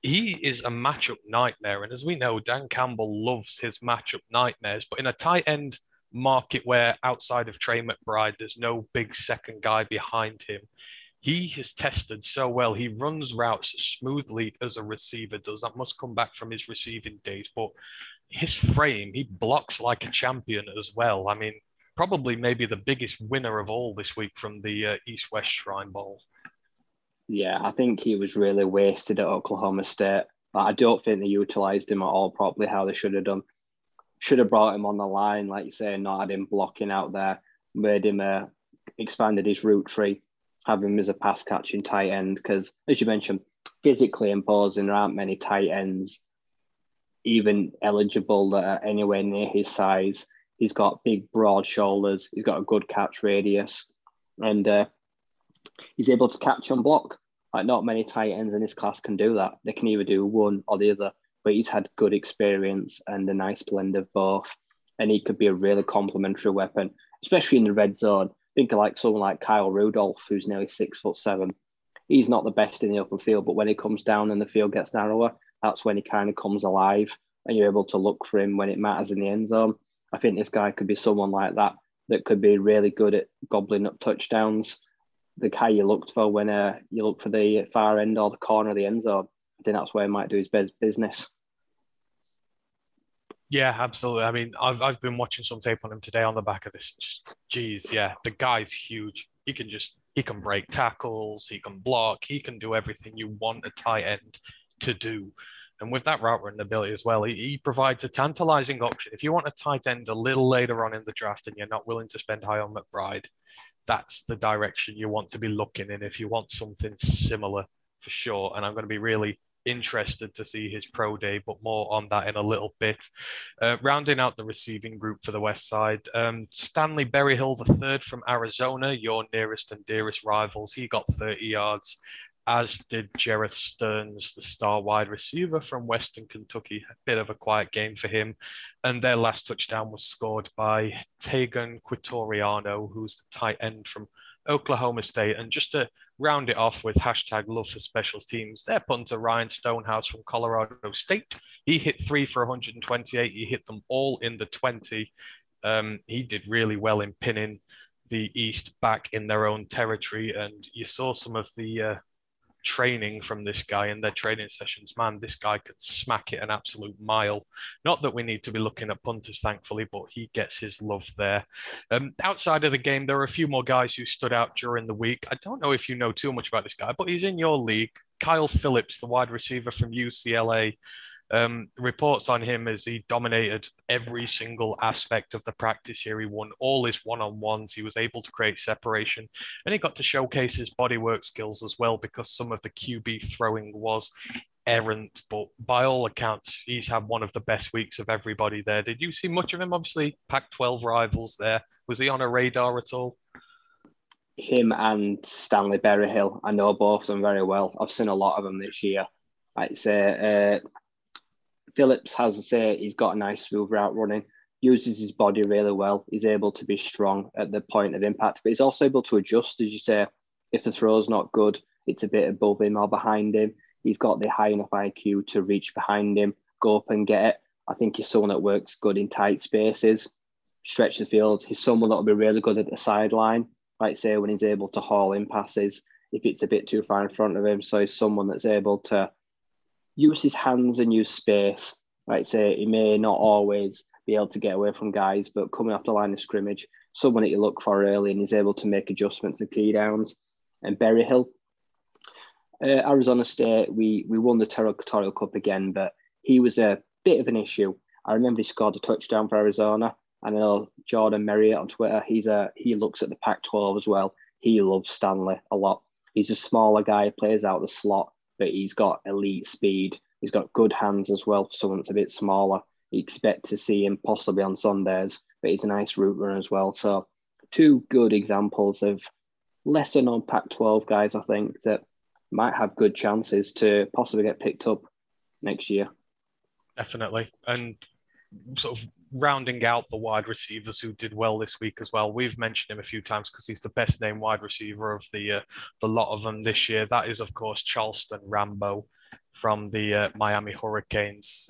he is a matchup nightmare. And as we know, Dan Campbell loves his matchup nightmares. But in a tight end market where outside of Trey McBride, there's no big second guy behind him, he has tested so well. He runs routes as smoothly as a receiver does. That must come back from his receiving days. But his frame, he blocks like a champion as well. I mean, probably maybe the biggest winner of all this week from the East-West Shrine Bowl. Yeah, I think he was really wasted at Oklahoma State. I don't think they utilised him at all properly how they should have done. Should have brought him on the line, like you say, not had him blocking out there, made him expanded his route tree, have him as a pass-catching tight end, because, as you mentioned, physically imposing, there aren't many tight ends even eligible that are anywhere near his size. He's got big, broad shoulders. He's got a good catch radius. And he's able to catch and block. Like, not many tight ends in this class can do that. They can either do one or the other. But he's had good experience and a nice blend of both. And he could be a really complementary weapon, especially in the red zone. Think of like someone like Kyle Rudolph, who's nearly 6'7". He's not the best in the open field, but when he comes down and the field gets narrower, that's when he kind of comes alive and you're able to look for him when it matters in the end zone. I think this guy could be someone like that that could be really good at gobbling up touchdowns. The guy you looked for when you look for the far end or the corner of the end zone. I think that's where he might do his best business. Yeah, absolutely. I mean, I've been watching some tape on him today on the back of this. Just, geez, yeah, the guy's huge. He can break tackles. He can block. He can do everything you want a tight end to do. And with that route running ability as well, he provides a tantalizing option. If you want a tight end a little later on in the draft and you're not willing to spend high on McBride, that's the direction you want to be looking in if you want something similar for sure. And I'm going to be really interested to see his pro day, but more on that in a little bit. Rounding out the receiving group for the West Side, Stanley Berryhill III from Arizona, your nearest and dearest rivals. He got 30 yards. As did Jareth Stearns, the star wide receiver from Western Kentucky. A bit of a quiet game for him. And their last touchdown was scored by Tegan Quitoriano, who's the tight end from Oklahoma State. And just to round it off with hashtag love for special teams, their punter Ryan Stonehouse from Colorado State. He hit 3 for 128. He hit them all in the 20. He did really well in pinning the East back in their own territory. And you saw some of the training from this guy in their training sessions. Man, this guy could smack it an absolute mile. Not that we need to be looking at punters, thankfully, but he gets his love there. Outside of the game, there are a few more guys who stood out during the week. I don't know if you know too much about this guy, but he's in your league. Kyle Phillips, the wide receiver from UCLA, Reports on him as he dominated every single aspect of the practice here. He won all his one-on-ones. He was able to create separation, and he got to showcase his bodywork skills as well, because some of the QB throwing was errant. But by all accounts, he's had one of the best weeks of everybody there. Did you see much of him? Obviously, Pac-12 rivals there. Was he on a radar at all? Him and Stanley Berryhill. I know both of them very well. I've seen a lot of them this year. I'd say Phillips has to say he's got a nice smooth route running, uses his body really well. He's able to be strong at the point of impact, but he's also able to adjust, as you say. If the throw's not good, it's a bit above him or behind him. He's got the high enough IQ to reach behind him, go up and get it. I think he's someone that works good in tight spaces, stretch the field. He's someone that'll be really good at the sideline, like say when he's able to haul in passes if it's a bit too far in front of him. So he's someone that's able to use his hands and use space. Like say, he may not always be able to get away from guys, but coming off the line of scrimmage, someone that you look for early, and he's able to make adjustments and key downs. And Berryhill, Arizona State, we won the Territorial Cup again, but he was a bit of an issue. I remember he scored a touchdown for Arizona. I know Jordan Merriott on Twitter, he looks at the Pac-12 as well. He loves Stanley a lot. He's a smaller guy, plays out the slot, but he's got elite speed. He's got good hands as well for someone that's a bit smaller. You expect to see him possibly on Sundays, but he's a nice route runner as well. So two good examples of lesser known Pac-12 guys, I think, that might have good chances to possibly get picked up next year. Definitely. And sort of rounding out the wide receivers who did well this week as well. We've mentioned him a few times because he's the best named wide receiver of the lot of them this year. That is, of course, Charleston Rambo from the Miami Hurricanes.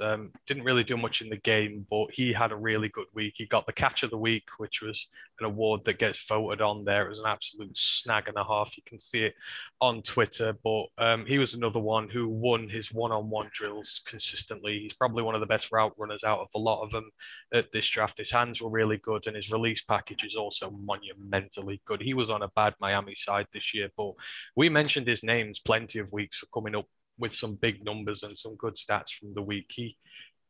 Didn't really do much in the game, but he had a really good week. He got the catch of the week, which was an award that gets voted on there. It was an absolute snag and a half. You can see it on Twitter, but he was another one who won his one-on-one drills consistently. He's probably one of the best route runners out of a lot of them at this draft. His hands were really good, and his release package is also monumentally good. He was on a bad Miami side this year, but we mentioned his names plenty of weeks for coming up with some big numbers and some good stats from the week.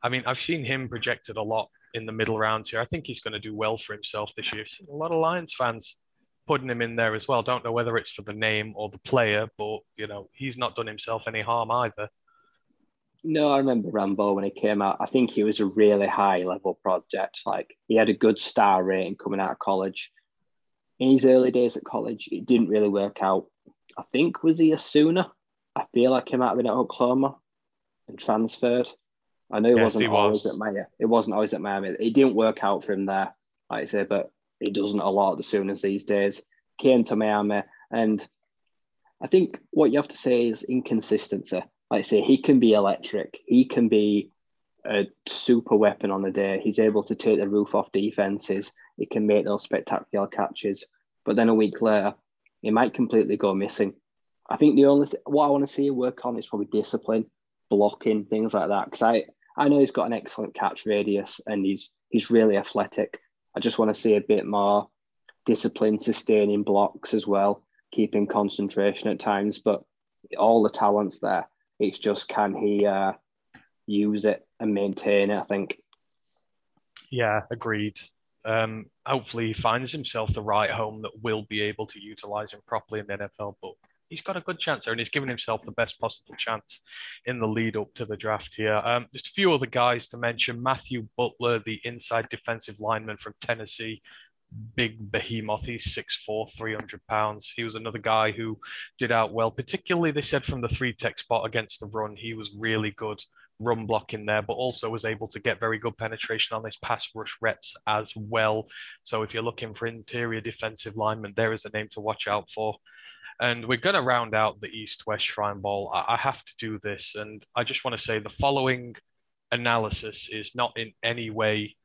I've seen him projected a lot in the middle rounds here. I think he's going to do well for himself this year. I've seen a lot of Lions fans putting him in there as well. Don't know whether it's for the name or the player, but, he's not done himself any harm either. No, I remember Rambo when he came out. I think he was a really high-level project. He had a good star rating coming out of college. In his early days at college, it didn't really work out. I think, was he a Sooner? I feel like he might have been at Oklahoma and transferred. I know it wasn't always at Miami. It didn't work out for him there, like I say, but it doesn't a lot as soon as these days. Came to Miami, and I think what you have to say is inconsistency. Like I say, he can be electric. He can be a super weapon on the day. He's able to take the roof off defenses. He can make those spectacular catches. But then a week later, he might completely go missing. I think the only what I want to see him work on is probably discipline, blocking, things like that. Because I know he's got an excellent catch radius and he's really athletic. I just want to see a bit more discipline, sustaining blocks as well, keeping concentration at times. But all the talent's there. It's just can he use it and maintain it, I think. Yeah, agreed. Hopefully he finds himself the right home that will be able to utilise him properly in the NFL, but he's got a good chance there, and he's given himself the best possible chance in the lead up to the draft here. Just a few other guys to mention. Matthew Butler, the inside defensive lineman from Tennessee, big behemoth. He's 6'4", 300 pounds. He was another guy who did out well, particularly they said from the three-tech spot against the run. He was really good run blocking there, but also was able to get very good penetration on his pass rush reps as well. So if you're looking for interior defensive lineman, there is a name to watch out for. And we're going to round out the East-West Shrine Bowl. I have to do this, and I just want to say the following analysis is not in any way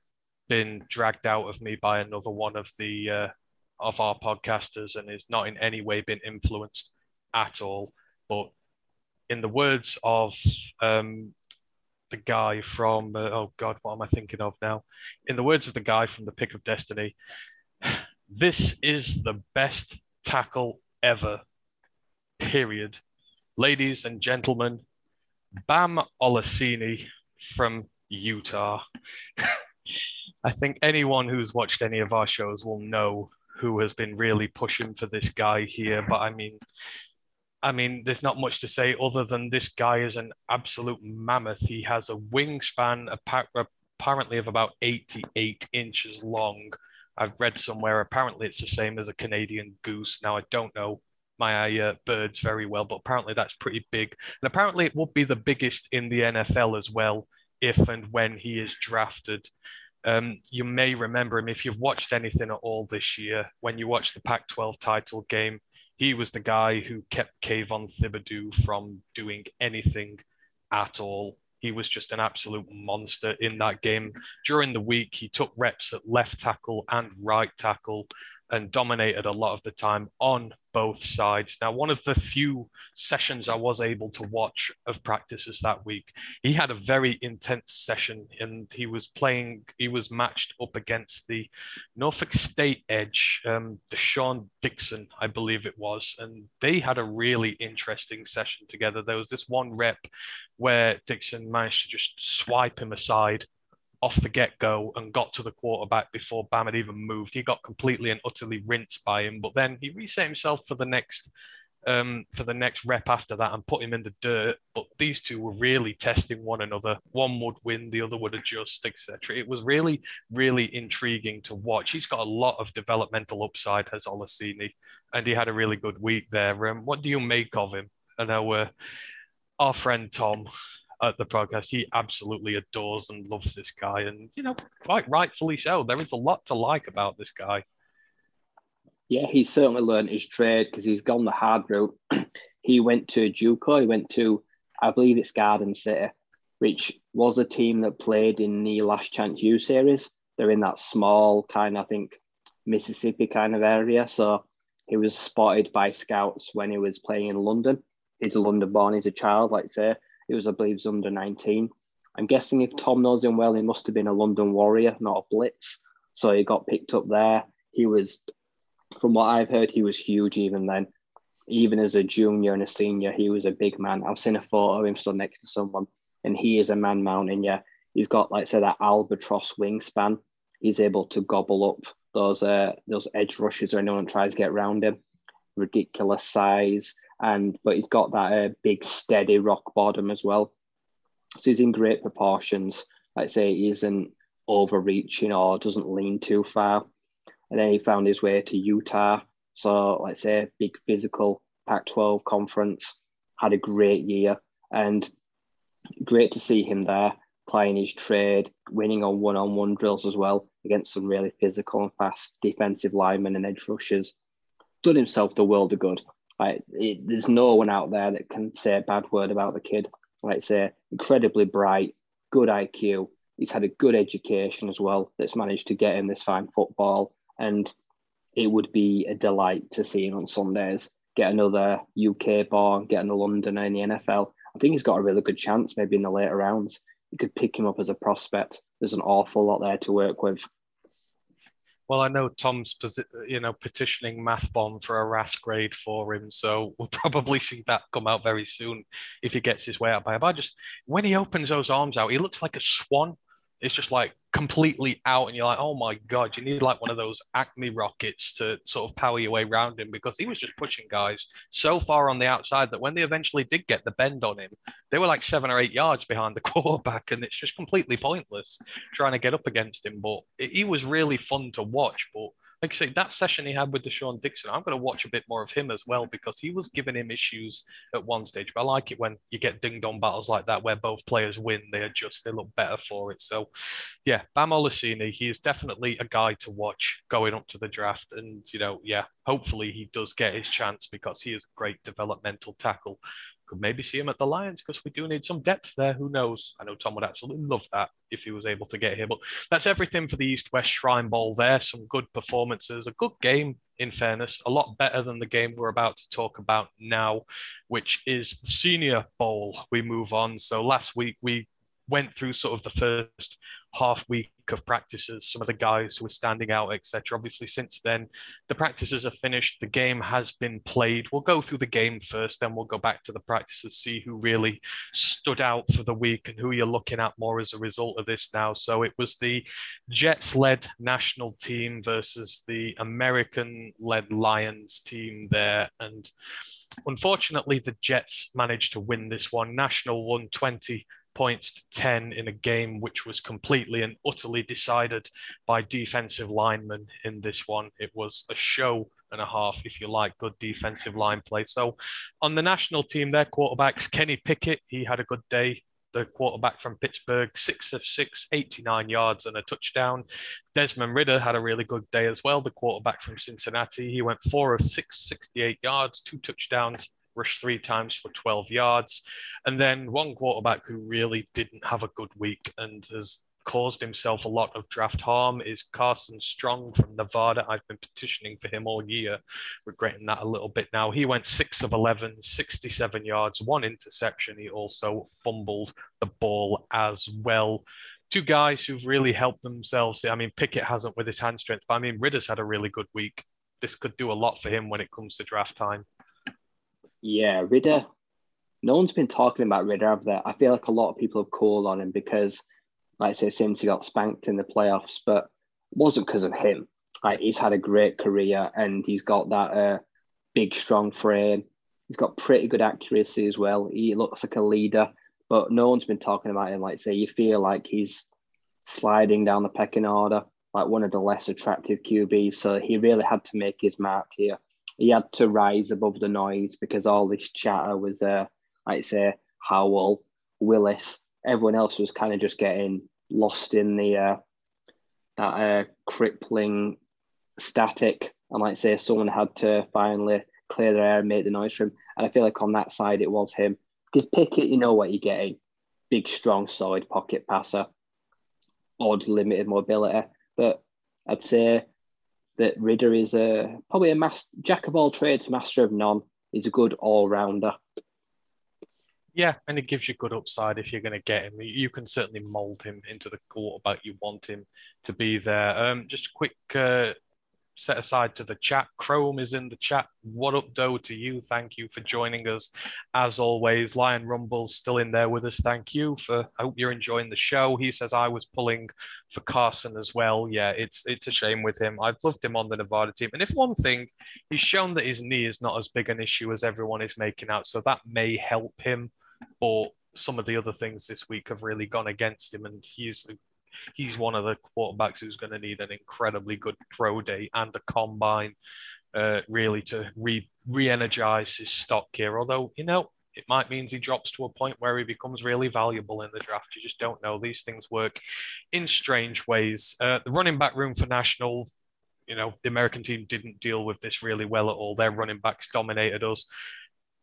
been dragged out of me by another one of the of our podcasters, and is not in any way been influenced at all. But in the words of the guy from in the words of the guy from The Pick of Destiny, this is the best tackle ever, period. Ladies and gentlemen, Bam Olesini from Utah. I think anyone who's watched any of our shows will know who has been really pushing for this guy here. But I mean, there's not much to say other than this guy is an absolute mammoth. He has a wingspan apparently of about 88 inches long. I've read somewhere, apparently it's the same as a Canadian goose. Now, I don't know my birds very well, but apparently that's pretty big. And apparently it will be the biggest in the NFL as well, if and when he is drafted. You may remember him if you've watched anything at all this year. When you watched the Pac-12 title game, he was the guy who kept Kayvon Thibodeau from doing anything at all. He was just an absolute monster in that game. During the week, he took reps at left tackle and right tackle and dominated a lot of the time on both sides. Now, one of the few sessions I was able to watch of practices that week, he had a very intense session, and he was matched up against the Norfolk State edge, Deshaun Dixon, I believe it was, and they had a really interesting session together. There was this one rep where Dixon managed to just swipe him aside off the get-go and got to the quarterback before Bam had even moved. He got completely and utterly rinsed by him, but then he reset himself for the next rep after that and put him in the dirt. But these two were really testing one another. One would win, the other would adjust, etc. It was really, really intriguing to watch. He's got a lot of developmental upside, has Olasini, and he had a really good week there. What do you make of him? I know our friend Tom at the podcast, he absolutely adores and loves this guy, and quite rightfully so. There is a lot to like about this guy. Yeah, he's certainly learned his trade because he's gone the hard route. He went to JUCO. He went to, I believe it's Garden City, which was a team that played in the Last Chance U series. They're in that small kind of, I think, Mississippi kind of area. So he was spotted by scouts when he was playing in London. He's a London-born. He's a child, like I say. It was, I believe, under 19. I'm guessing if Tom knows him well, he must have been a London Warrior, not a Blitz. So he got picked up there. He was, from what I've heard, he was huge even then. Even as a junior and a senior, he was a big man. I've seen a photo of him stood next to someone, and he is a man mountain, yeah. He's got, like, say, that albatross wingspan. He's able to gobble up those edge rushes or anyone that tries to get around him. Ridiculous size. But he's got that big, steady rock bottom as well. So he's in great proportions. Like I say, he isn't overreaching or doesn't lean too far. And then he found his way to Utah. So, like I say, big physical Pac-12 conference. Had a great year. And great to see him there, playing his trade, winning on one-on-one drills as well against some really physical and fast defensive linemen and edge rushers. Done himself the world of good. There's no one out there that can say a bad word about the kid. Like I say, incredibly bright, good IQ. He's had a good education as well that's managed to get him this fine football. And it would be a delight to see him on Sundays. Get another UK born, get another Londoner in the NFL. I think he's got a really good chance, maybe in the later rounds. You could pick him up as a prospect. There's an awful lot there to work with. Well, I know Tom's, petitioning Math Bomb for a RAS grade for him, so we'll probably see that come out very soon if he gets his way out by him. When he opens those arms out, he looks like a swan. It's just like completely out, and you're like, oh my God, you need like one of those Acme rockets to sort of power your way around him, because he was just pushing guys so far on the outside that when they eventually did get the bend on him, they were like 7 or 8 yards behind the quarterback, and it's just completely pointless trying to get up against him. But he was really fun to watch. But like I say, that session he had with Deshaun Dixon, I'm going to watch a bit more of him as well, because he was giving him issues at one stage. But I like it when you get ding-dong battles like that where both players win, they adjust, they look better for it. So, yeah, Bam Olesini, he is definitely a guy to watch going up to the draft. And, hopefully he does get his chance, because he is a great developmental tackle. Could maybe see him at the Lions, because we do need some depth there. Who knows? I know Tom would absolutely love that if he was able to get here. But that's everything for the East-West Shrine Bowl there. Some good performances, a good game, in fairness, a lot better than the game we're about to talk about now, which is the Senior Bowl. We move on. So last week we went through sort of the first half week week of practices, some of the guys who were standing out, etc. Obviously, since then, the practices are finished. The game has been played. We'll go through the game first, then we'll go back to the practices, see who really stood out for the week and who you're looking at more as a result of this now. So it was the Jets-led national team versus the American-led Lions team there. And unfortunately, the Jets managed to win this one. National won 20 points to 10 in a game which was completely and utterly decided by defensive linemen in this one. It was a show and a half, if you like, good defensive line play. So on the national team, their quarterbacks, Kenny Pickett, he had a good day. The quarterback from Pittsburgh, 6 of 6, 89 yards and a touchdown. Desmond Ridder had a really good day as well. The quarterback from Cincinnati, he went 4 of 6, 68 yards, 2 touchdowns. Rushed 3 times for 12 yards. And then one quarterback who really didn't have a good week and has caused himself a lot of draft harm is Carson Strong from Nevada. I've been petitioning for him all year, regretting that a little bit now. He went 6 of 11, 67 yards, 1 interception. He also fumbled the ball as well. Two guys who've really helped themselves. I mean, Pickett hasn't with his hand strength, but I mean, Ridder's had a really good week. This could do a lot for him when it comes to draft time. Yeah, Ridder, no one's been talking about Ridder, have they? I feel like a lot of people have called on him because, like I say, since he got spanked in the playoffs, but it wasn't because of him. Like, he's had a great career and he's got that big, strong frame. He's got pretty good accuracy as well. He looks like a leader, but no one's been talking about him. Like I say, you feel like he's sliding down the pecking order, like one of the less attractive QBs. So he really had to make his mark here. He had to rise above the noise because all this chatter was, like I say, Howell, Willis, everyone else was kind of just getting lost in the that crippling static. And like I say, someone had to finally clear their air and make the noise for him. And I feel like on that side, it was him. Because Pickett, you know what you're getting. Big, strong, solid pocket passer. Odd, limited mobility. But I'd say that Ridder is probably jack of all trades, master of none. He's a good all-rounder. Yeah, and it gives you good upside if you're going to get him. You can certainly mould him into the quarterback you want him to be there. Just a quick set aside to the chat. Chrome is in the chat. What up, Doe, to you? Thank you for joining us, as always. Lion Rumble's still in there with us. Thank you. I hope you're enjoying the show. He says, I was pulling for Carson as well. Yeah, it's a shame with him. I've loved him on the Nevada team. And if one thing, he's shown that his knee is not as big an issue as everyone is making out. So that may help him. But some of the other things this week have really gone against him. And he's one of the quarterbacks who's going to need an incredibly good pro day and a combine, really, to re-energize his stock here. Although, you know, it might mean he drops to a point where he becomes really valuable in the draft. You just don't know. These things work in strange ways. The running back room for National, you know, the American team didn't deal with this really well at all. Their running backs dominated us.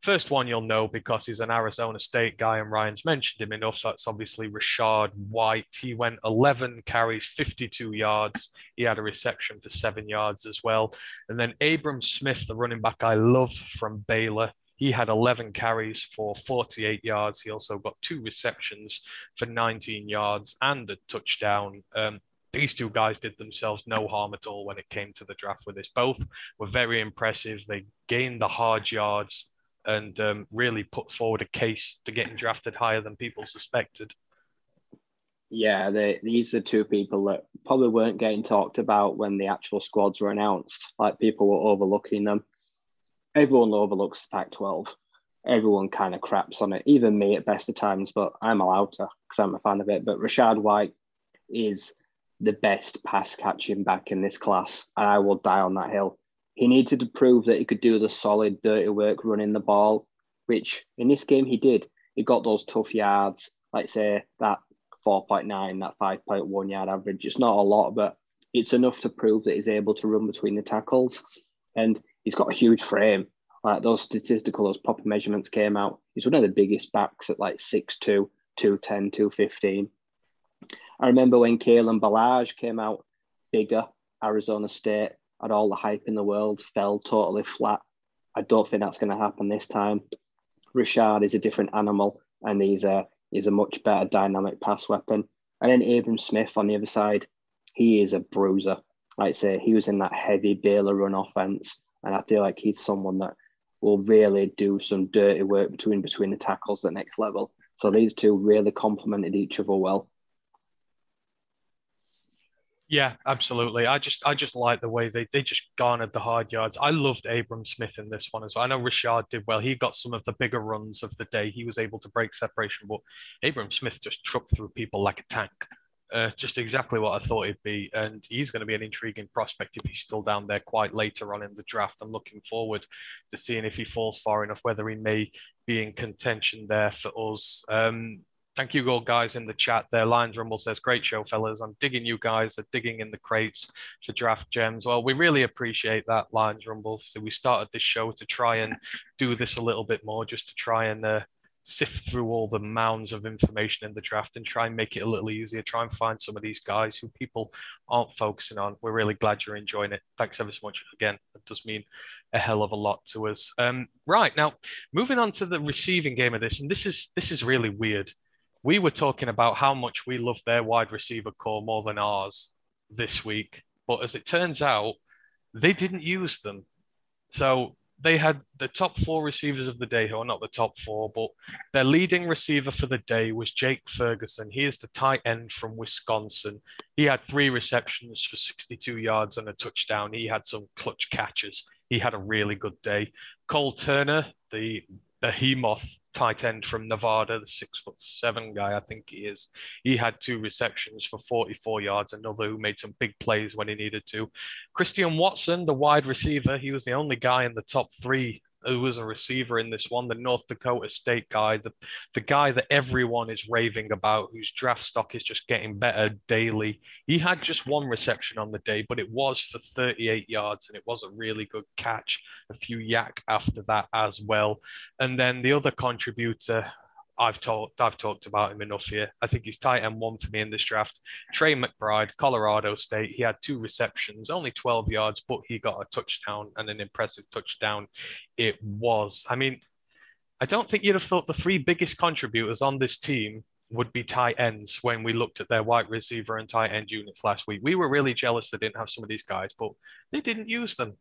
First one you'll know because he's an Arizona State guy and Ryan's mentioned him enough. That's obviously Rashad White. He went 11 carries, 52 yards. He had a reception for 7 yards as well. And then Abram Smith, the running back I love from Baylor, he had 11 carries for 48 yards. He also got 2 receptions for 19 yards and a touchdown. These two guys did themselves no harm at all when it came to the draft with this. Both were very impressive. They gained the hard yards and really put forward a case to getting drafted higher than people suspected. Yeah, these are two people that probably weren't getting talked about when the actual squads were announced. Like, people were overlooking them. Everyone overlooks Pac-12. Everyone kind of craps on it, even me at best of times, but I'm allowed to because I'm a fan of it. But Rashad White is the best pass-catching back in this class, and I will die on that hill. He needed to prove that he could do the solid, dirty work running the ball, which in this game he did. He got those tough yards, like say that 4.9, that 5.1 yard average. It's not a lot, but it's enough to prove that he's able to run between the tackles. And he's got a huge frame. Like, those proper measurements came out. He's one of the biggest backs at like 6'2", 210, 215. I remember when Kalen Ballage came out bigger, Arizona State had all the hype in the world, fell totally flat. I don't think that's going to happen this time. Rashad is a different animal, and he's a much better dynamic pass weapon. And then Abram Smith on the other side, he is a bruiser. Like I say, he was in that heavy Baylor run offense, and I feel like he's someone that will really do some dirty work between the tackles at the next level. So these two really complemented each other well. Yeah, absolutely. I just like the way they just garnered the hard yards. I loved Abram Smith in this one as well. I know Rashad did well. He got some of the bigger runs of the day. He was able to break separation, but Abram Smith just trucked through people like a tank. Just exactly what I thought he'd be. And he's going to be an intriguing prospect if he's still down there quite later on in the draft. I'm looking forward to seeing if he falls far enough, whether he may be in contention there for us. Thank you all guys in the chat there. Lions Rumble says, great show, fellas. I'm digging you guys are digging in the crates for draft gems. Well, we really appreciate that, Lions Rumble. So we started this show to try and do this a little bit more, just to try and sift through all the mounds of information in the draft and try and make it a little easier. Try and find some of these guys who people aren't focusing on. We're really glad you're enjoying it. Thanks ever so much again. That does mean a hell of a lot to us. Right, now, moving on to the receiving game of this, and this is really weird. We were talking about how much we love their wide receiver core more than ours this week. But as it turns out, they didn't use them. So they had the top four receivers of the day, who are not the top four, but their leading receiver for the day was Jake Ferguson. He is the tight end from Wisconsin. He had 3 receptions for 62 yards and a touchdown. He had some clutch catches. He had a really good day. Cole Turner, the behemoth tight end from Nevada, the 6'7" guy, I think he is. He had 2 receptions for 44 yards, another who made some big plays when he needed to. Christian Watson, the wide receiver, he was the only guy in the top 3 who was a receiver in this one, the North Dakota State guy, the guy that everyone is raving about, whose draft stock is just getting better daily. He had just 1 reception on the day, but it was for 38 yards, and it was a really good catch. A few yak after that as well. And then the other contributor, I've talked about him enough here. I think he's tight end 1 for me in this draft. Trey McBride, Colorado State. He had 2 receptions, only 12 yards, but he got a touchdown, and an impressive touchdown it was. I mean, I don't think you'd have thought the 3 biggest contributors on this team would be tight ends when we looked at their wide receiver and tight end units last week. We were really jealous they didn't have some of these guys, but they didn't use them.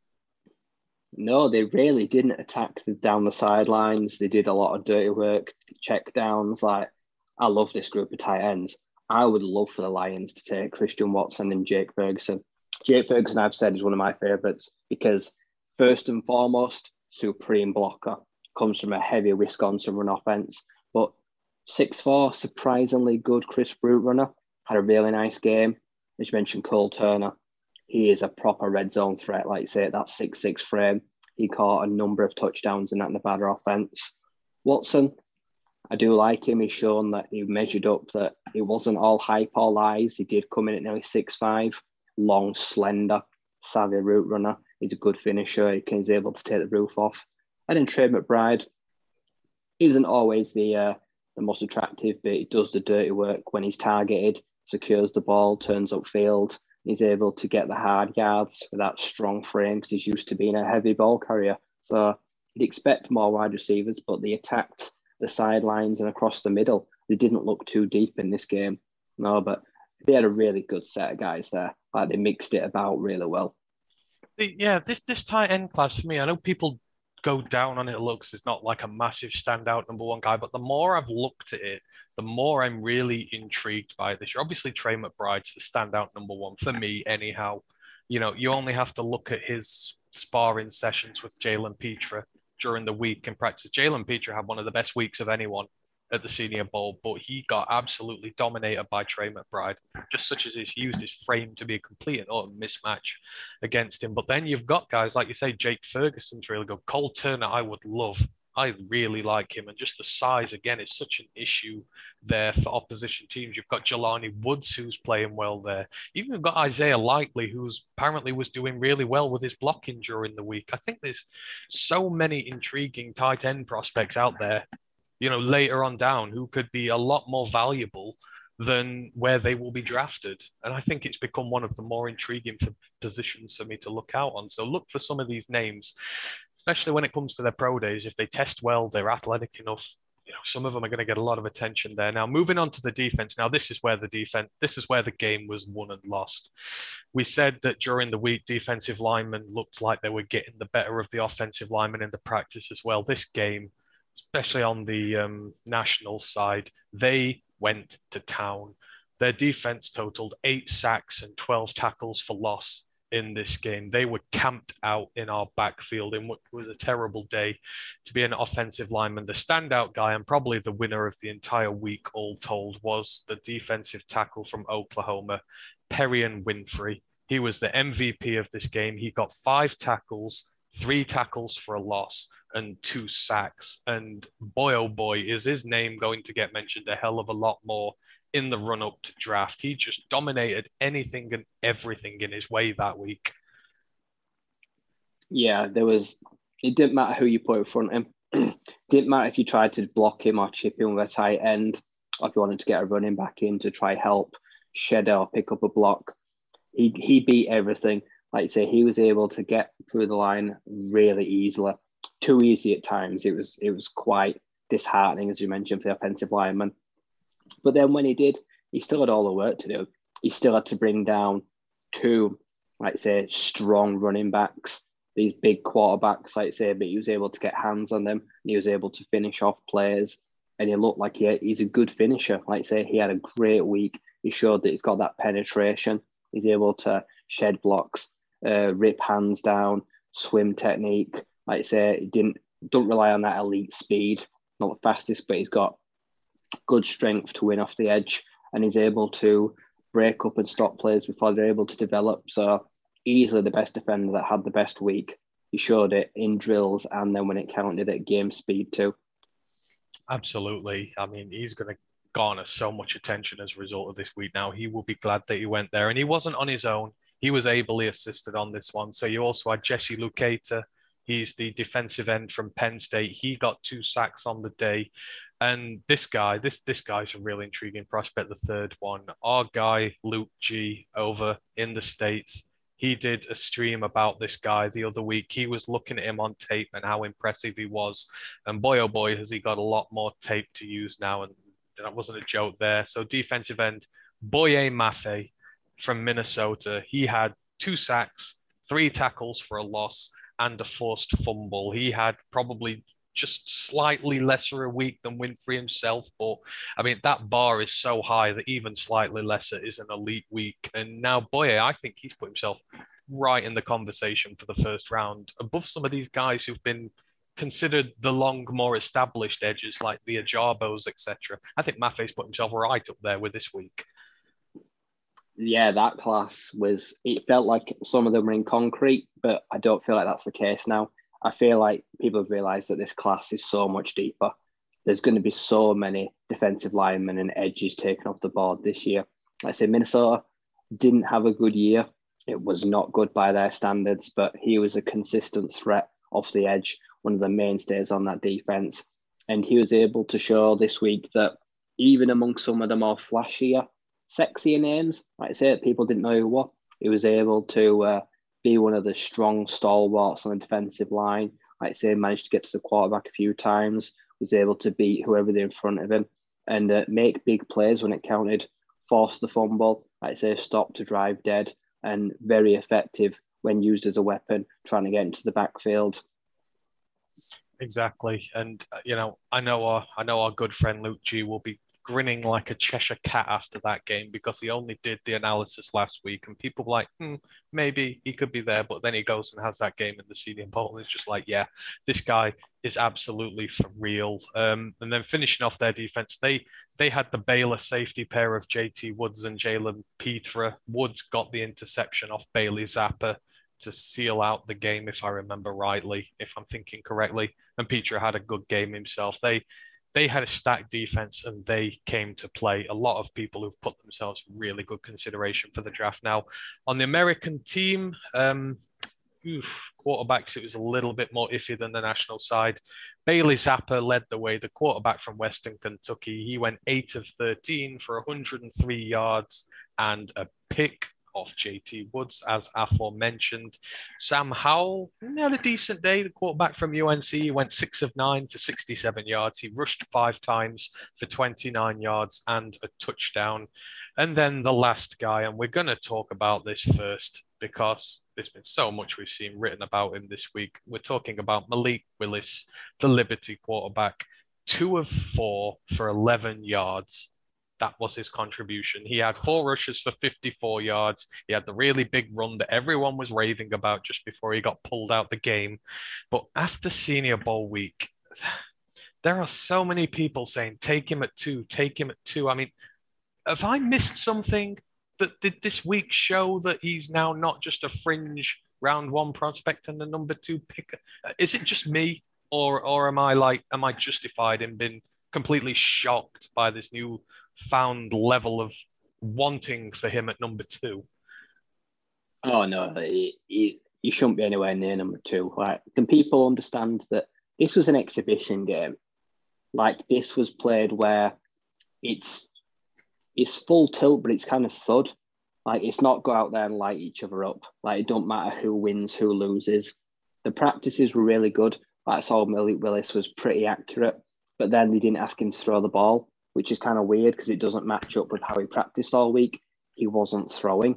No, they really didn't attack down the sidelines. They did a lot of dirty work, check downs. Like, I love this group of tight ends. I would love for the Lions to take Christian Watson and Jake Ferguson. Jake Ferguson, I've said, is one of my favourites because, first and foremost, supreme blocker. Comes from a heavy Wisconsin run offence. But 6'4", surprisingly good crisp route runner. Had a really nice game. As you mentioned, Cole Turner. He is a proper red zone threat, like you say, at that 6'6" frame. He caught a number of touchdowns in that Nevada offense. Watson, I do like him. He's shown that he measured up, that it wasn't all hype or lies. He did come in at nearly 6'5", long, slender, savvy route runner. He's a good finisher. He's able to take the roof off. And then Trey McBride isn't always the most attractive, but he does the dirty work when he's targeted, secures the ball, turns upfield. He's able to get the hard yards with that strong frame because he's used to being a heavy ball carrier. So you'd expect more wide receivers, but they attacked the sidelines and across the middle. They didn't look too deep in this game. No, but they had a really good set of guys there. Like, they mixed it about really well. See, yeah, this tight end class for me, I know people go down on it, looks is not like a massive standout number one guy, but the more I've looked at it, the more I'm really intrigued by this. Obviously, Trey McBride's the standout number one for me anyhow. You know, you only have to look at his sparring sessions with Jalen Petre during the week in practice. Jalen Petre had one of the best weeks of anyone at the Senior Bowl, but he got absolutely dominated by Trey McBride, just such as he's used his frame to be a complete and utter mismatch against him. But then you've got guys, like you say, Jake Ferguson's really good. Cole Turner, I would love. I really like him. And just the size, again, is such an issue there for opposition teams. You've got Jelani Woods, who's playing well there. You've got Isaiah Likely, who apparently was doing really well with his blocking during the week. I think there's so many intriguing tight end prospects out there, you know, later on down, who could be a lot more valuable than where they will be drafted. And I think it's become one of the more intriguing positions for me to look out on. So look for some of these names, especially when it comes to their pro days. If they test well, they're athletic enough, you know, some of them are going to get a lot of attention there. Now, moving on to the defense. Now, this is where the game was won and lost. We said that during the week, defensive linemen looked like they were getting the better of the offensive linemen in the practice as well. This game, especially on the national side, they went to town. Their defense totaled 8 sacks and 12 tackles for loss in this game. They were camped out in our backfield in what was a terrible day to be an offensive lineman. The standout guy and probably the winner of the entire week, all told, was the defensive tackle from Oklahoma, Perrion Winfrey. He was the MVP of this game. He got 5 tackles, 3 tackles for a loss, and 2 sacks. And boy, oh boy, is his name going to get mentioned a hell of a lot more in the run-up to draft. He just dominated anything and everything in his way that week. Yeah, it didn't matter who you put in front of him. Didn't matter if you tried to block him or chip him with a tight end, or if you wanted to get a running back in to try help, shed or pick up a block. He beat everything. Like you say, he was able to get through the line really easily. Too easy at times. It was quite disheartening, as you mentioned, for the offensive lineman. But then when he did, he still had all the work to do. He still had to bring down 2, like say, strong running backs, these big quarterbacks, like say, but he was able to get hands on them, and he was able to finish off players, and he looked like he's a good finisher. Like say, he had a great week. He showed that he's got that penetration. He's able to shed blocks, rip hands down, swim technique. Like say, he don't rely on that elite speed, not the fastest, but he's got good strength to win off the edge, and he's able to break up and stop players before they're able to develop. So easily the best defender that had the best week. He showed it in drills, and then when it counted at game speed too. Absolutely. I mean, he's going to garner so much attention as a result of this week now. He will be glad that he went there, and he wasn't on his own. He was ably assisted on this one. So you also had Jesse Luketa. He's the defensive end from Penn State. He got 2 sacks on the day. And this guy's a really intriguing prospect, the third one. Our guy, Luke G, over in the States, he did a stream about this guy the other week. He was looking at him on tape and how impressive he was. And boy, oh boy, has he got a lot more tape to use now. And that wasn't a joke there. So defensive end, Boye Mafe from Minnesota, he had 2 sacks, 3 tackles for a loss, and a forced fumble. He had probably just slightly lesser a week than Winfrey himself. But I mean, that bar is so high that even slightly lesser is an elite week. And now Boye, I think he's put himself right in the conversation for the first round above some of these guys who've been considered the long, more established edges like the Ajabos, etc. I think Maffey's put himself right up there with this week. Yeah, that class it felt like some of them were in concrete, but I don't feel like that's the case now. I feel like people have realised that this class is so much deeper. There's going to be so many defensive linemen and edges taken off the board this year. Like I say, Minnesota didn't have a good year. It was not good by their standards, but he was a consistent threat off the edge, one of the mainstays on that defence. And he was able to show this week that even among some of the more flashier, sexier names, like I say, people didn't know who what, he was able to be one of the strong stalwarts on the defensive line. Like I say, managed to get to the quarterback a few times, was able to beat whoever they're in front of him, and make big plays when it counted, force the fumble, like I say, stop to drive dead, and very effective when used as a weapon, trying to get into the backfield. Exactly. And, you know, I know our good friend Luke G will be grinning like a Cheshire cat after that game, because he only did the analysis last week and people were like, maybe he could be there, but then he goes and has that game in the Senior Bowl and it's just like, yeah, this guy is absolutely for real. And then finishing off their defense, they had the Baylor safety pair of JT Woods and Jalen Petra. Woods got the interception off Bailey Zappa to seal out the game, if I remember rightly, if I'm thinking correctly, and Petra had a good game himself. They had a stacked defense and they came to play. A lot of people who've put themselves in really good consideration for the draft. Now, on the American team, quarterbacks, it was a little bit more iffy than the national side. Bailey Zappa led the way, the quarterback from Western Kentucky. He went 8 of 13 for 103 yards and a pick of JT Woods, as aforementioned. Sam Howell, he had a decent day, the quarterback from UNC. He went 6 of 9 for 67 yards. He rushed 5 times for 29 yards and a touchdown. And then the last guy, and we're going to talk about this first because there's been so much we've seen written about him this week. We're talking about Malik Willis, the Liberty quarterback, 2 of 4 for 11 yards. That was his contribution. He had 4 rushes for 54 yards. He had the really big run that everyone was raving about just before he got pulled out the game. But after Senior Bowl week, there are so many people saying, take him at 2, take him at 2. I mean, have I missed something? That did this week show that he's now not just a fringe round one prospect and a number 2 pick? Is it just me, or am I justified in being completely shocked by this new found level of wanting for him at number 2? Oh no, he shouldn't be anywhere near number 2. Like, can people understand that this was an exhibition game? Like, this was played where it's full tilt, but it's kind of thud. Like, it's not go out there and light each other up. Like, it don't matter who wins, who loses. The practices were really good. Like, I saw Malik Willis was pretty accurate, but then they didn't ask him to throw the ball, which is kind of weird because it doesn't match up with how he practiced all week. He wasn't throwing.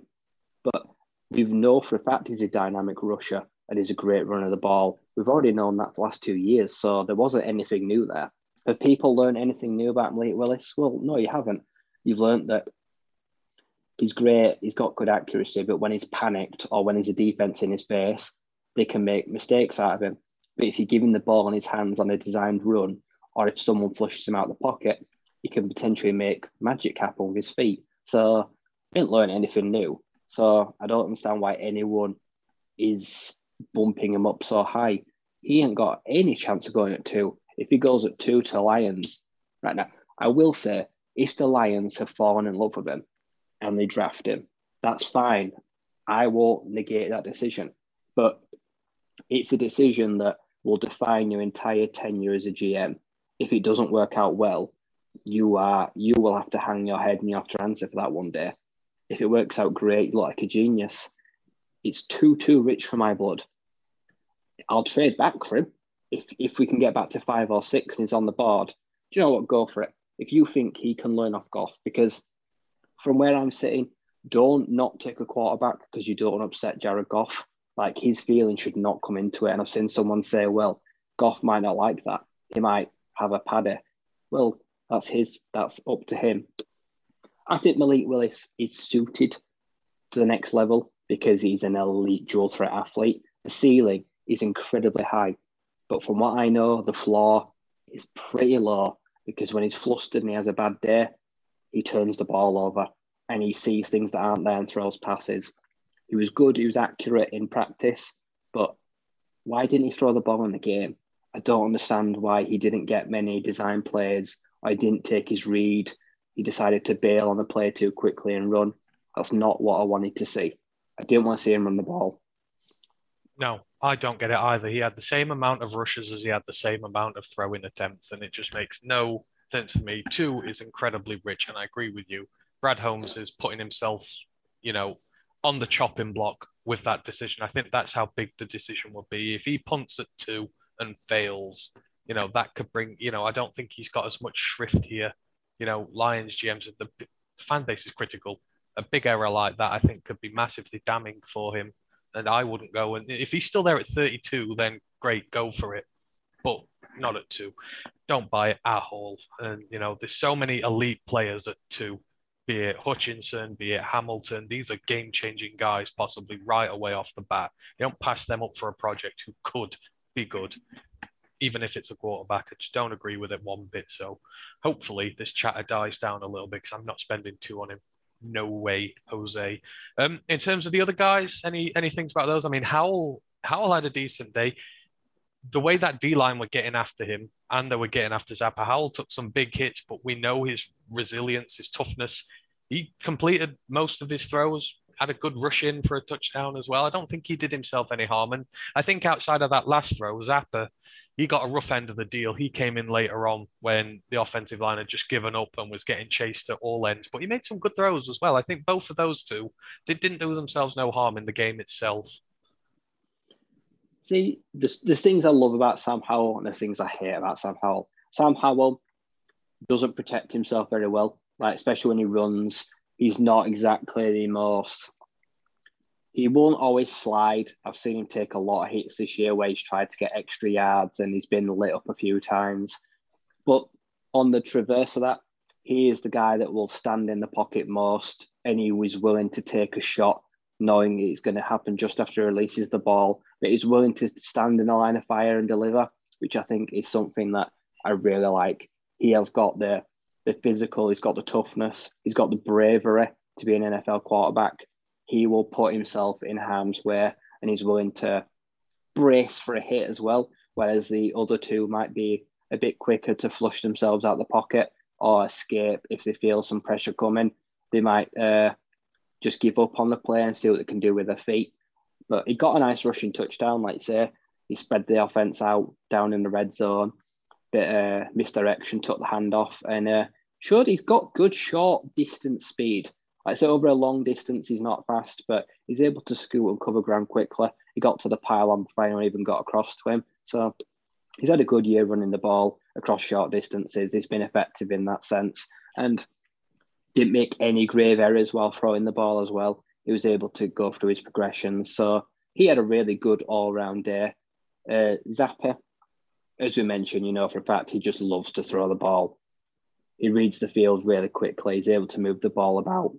But we know for a fact he's a dynamic rusher and he's a great runner of the ball. We've already known that for the last 2 years, so there wasn't anything new there. Have people learned anything new about Malik Willis? Well, no, you haven't. You've learned that he's great, he's got good accuracy, but when he's panicked or when there's a defense in his face, they can make mistakes out of him. But if you give him the ball in his hands on a designed run, or if someone flushes him out of the pocket, he can potentially make magic happen with his feet. So I didn't learn anything new. So I don't understand why anyone is bumping him up so high. He ain't got any chance of going at 2. If he goes at 2 to Lions right now, I will say, if the Lions have fallen in love with him and they draft him, that's fine. I won't negate that decision. But it's a decision that will define your entire tenure as a GM. If it doesn't work out well, you will have to hang your head and you have to answer for that one day. If it works out great, you look like a genius. It's too rich for my blood. I'll trade back for him. If we can get back to 5 or 6 and he's on the board, do you know what? Go for it. If you think he can learn off Goff, because from where I'm sitting, don't not take a quarterback because you don't want to upset Jared Goff. Like, his feeling should not come into it. And I've seen someone say, well, Goff might not like that. He might have a paddy. Well, that's up to him. I think Malik Willis is suited to the next level because he's an elite dual threat athlete. The ceiling is incredibly high. But from what I know, the floor is pretty low. Because when he's flustered and he has a bad day, he turns the ball over and he sees things that aren't there and throws passes. He was good, he was accurate in practice, but why didn't he throw the ball in the game? I don't understand why he didn't get many design plays. I didn't take his read. He decided to bail on the play too quickly and run. That's not what I wanted to see. I didn't want to see him run the ball. No, I don't get it either. He had the same amount of rushes as he had the same amount of throwing attempts, and it just makes no sense to me. 2 is incredibly rich, and I agree with you. Brad Holmes is putting himself, on the chopping block with that decision. I think that's how big the decision will be. If he punts at 2 and fails, that could bring, I don't think he's got as much shrift here. Lions GMs, the fan base is critical. A big error like that, I think, could be massively damning for him. And I wouldn't go. And if he's still there at 32, then great, go for it. But not at 2. Don't buy it at all. And, there's so many elite players at 2, be it Hutchinson, be it Hamilton. These are game-changing guys, possibly right away off the bat. You don't pass them up for a project who could be good, even if it's a quarterback. I just don't agree with it one bit. So hopefully this chatter dies down a little bit because I'm not spending 2 on him. No way, Jose. In terms of the other guys, any things about those? I mean, Howell had a decent day. The way that D-line were getting after him and they were getting after Zappa, Howell took some big hits, but we know his resilience, his toughness. He completed most of his throws, had a good rush in for a touchdown as well. I don't think he did himself any harm. And I think outside of that last throw, Zappa, he got a rough end of the deal. He came in later on when the offensive line had just given up and was getting chased at all ends. But he made some good throws as well. I think both of those two, they didn't do themselves no harm in the game itself. See, there's things I love about Sam Howell and there's things I hate about Sam Howell. Sam Howell doesn't protect himself very well, like especially when he runs. He's not exactly the most... He won't always slide. I've seen him take a lot of hits this year where he's tried to get extra yards and he's been lit up a few times. But on the traverse of that, he is the guy that will stand in the pocket most and he was willing to take a shot knowing it's going to happen just after he releases the ball. But he's willing to stand in the line of fire and deliver, which I think is something that I really like. He has got the physical, he's got the toughness, he's got the bravery to be an NFL quarterback. He will put himself in harm's way and he's willing to brace for a hit as well, whereas the other two might be a bit quicker to flush themselves out the pocket or escape if they feel some pressure coming. They might just give up on the play and see what they can do with their feet. But he got a nice rushing touchdown, like say. He spread the offense out down in the red zone, bit misdirection, took the handoff and showed he's got good short distance speed. Like I say, over a long distance, he's not fast, but he's able to scoot and cover ground quickly. He got to the pylon before anyone even got across to him. So he's had a good year running the ball across short distances. He's been effective in that sense and didn't make any grave errors while throwing the ball as well. He was able to go through his progressions. So he had a really good all-round day. Zappa, as we mentioned, you know, for a fact, he just loves to throw the ball. He reads the field really quickly. He's able to move the ball about.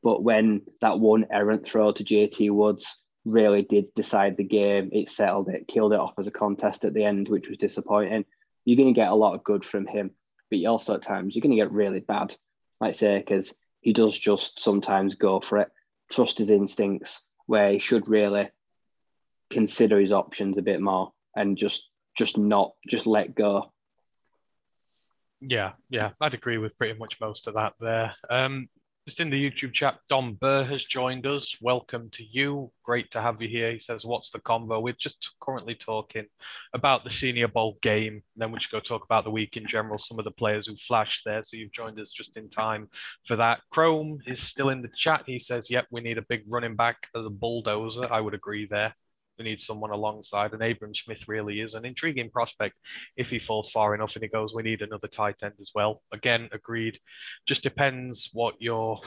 But when that one errant throw to JT Woods really did decide the game, it settled it, killed it off as a contest at the end, which was disappointing. You're going to get a lot of good from him, but also at times you're going to get really bad, like I say, because he does just sometimes go for it, trust his instincts, where he should really consider his options a bit more and just let go. Yeah, I'd agree with pretty much most of that there. Just in the YouTube chat, Don Burr has joined us. Welcome to you. Great to have you here. He says, what's the convo? We're just currently talking about the Senior Bowl game. And then we should go talk about the week in general, some of the players who flashed there. So you've joined us just in time for that. Chrome is still in the chat. He says, yep, we need a big running back as a bulldozer. I would agree there. We need someone alongside, and Abram Smith really is an intriguing prospect if he falls far enough and he goes, we need another tight end as well. Again, agreed. Just depends what your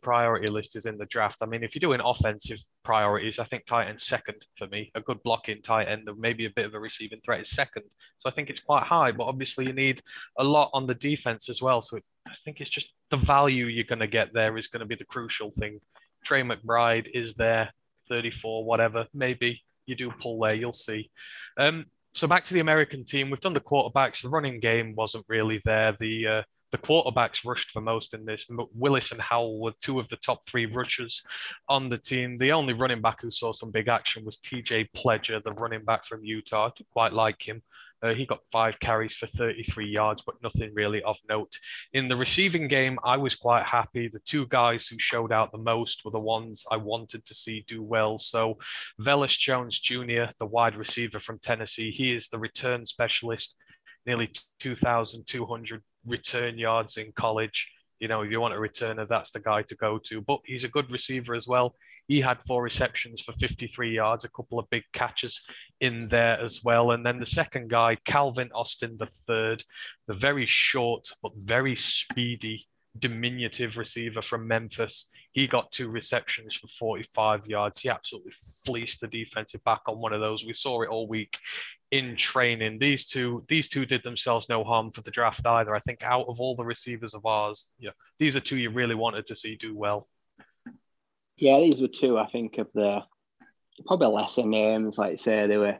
priority list is in the draft. I mean, if you're doing offensive priorities, I think tight end second for me. A good blocking tight end and maybe a bit of a receiving threat is second. So I think it's quite high, but obviously you need a lot on the defense as well. So I think it's just the value you're going to get there is going to be the crucial thing. Trey McBride is there. 34, whatever, maybe you do pull there, you'll see. So back to the American team, we've done the quarterbacks, the running game wasn't really there. The quarterbacks rushed for most in this. Willis and Howell were two of the top three rushers on the team. The only running back who saw some big action was TJ Pledger, the running back from Utah. I didn't quite like him. He got 5 carries for 33 yards, but nothing really of note. In the receiving game, I was quite happy. The two guys who showed out the most were the ones I wanted to see do well. So Velus Jones Jr., the wide receiver from Tennessee, he is the return specialist, nearly 2,200 return yards in college. You know, if you want a returner, that's the guy to go to. But he's a good receiver as well. He had 4 receptions for 53 yards, a couple of big catches in there as well. And then the second guy, Calvin Austin III, the very short but very speedy, diminutive receiver from Memphis. He got 2 receptions for 45 yards. He absolutely fleeced the defensive back on one of those. We saw it all week in training. These two did themselves no harm for the draft either. I think out of all the receivers of ours, yeah, these are two you really wanted to see do well. Yeah, these were two, I think, of the probably lesser names. Like say, they were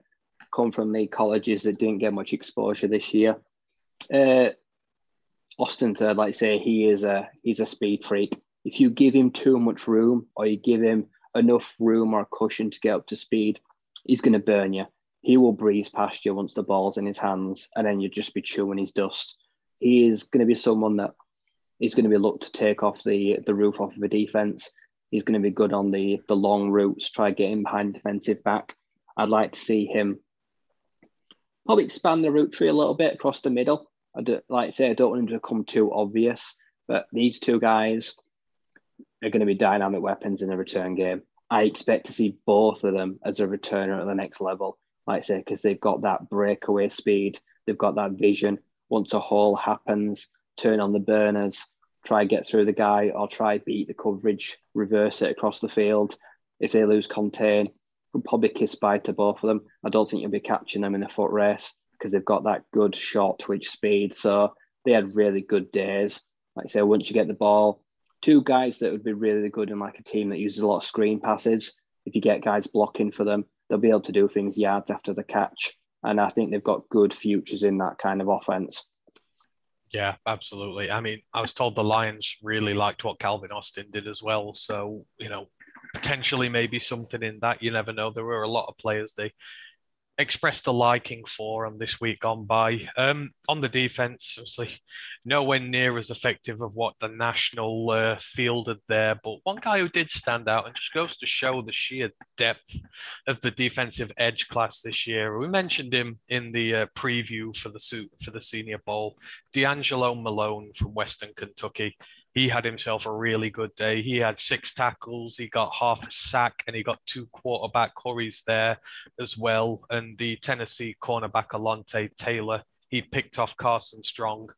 come from the colleges that didn't get much exposure this year. Austin III, like say, he's a speed freak. If you give him too much room or you give him enough room or cushion to get up to speed, he's going to burn you. He will breeze past you once the ball's in his hands, and then you'll just be chewing his dust. He is going to be someone that He's going to be looked to take off the roof off of the defense. He's going to be good on the long routes, try getting behind the defensive back. I'd like to see him probably expand the route tree a little bit across the middle. I don't want him to become too obvious, but these two guys are going to be dynamic weapons in the return game. I expect to see both of them as a returner at the next level, because they've got that breakaway speed. They've got that vision. Once a haul happens, turn on the burners, try get through the guy or try beat the coverage, reverse it across the field. If they lose contain, we'll probably kiss bye to both of them. I don't think you'll be catching them in a foot race because they've got that good short twitch speed. So they had really good days. Once you get the ball, two guys that would be really good in a team that uses a lot of screen passes. If you get guys blocking for them, they'll be able to do things yards after the catch. And I think they've got good futures in that kind of offense. Yeah, absolutely. I mean, I was told the Lions really liked what Calvin Austin did as well. So, potentially maybe something in that. You never know. There were a lot of players they expressed a liking for on this week gone by. On the defense, obviously, nowhere near as effective of what the National fielded there. But one guy who did stand out and just goes to show the sheer depth of the defensive edge class this year. We mentioned him in the preview for the Senior Bowl. D'Angelo Malone from Western Kentucky. He had himself a really good day. He had 6 tackles, he got half a sack, and he got 2 quarterback hurries there as well. And the Tennessee cornerback, Alontae Taylor, he picked off Carson Strong,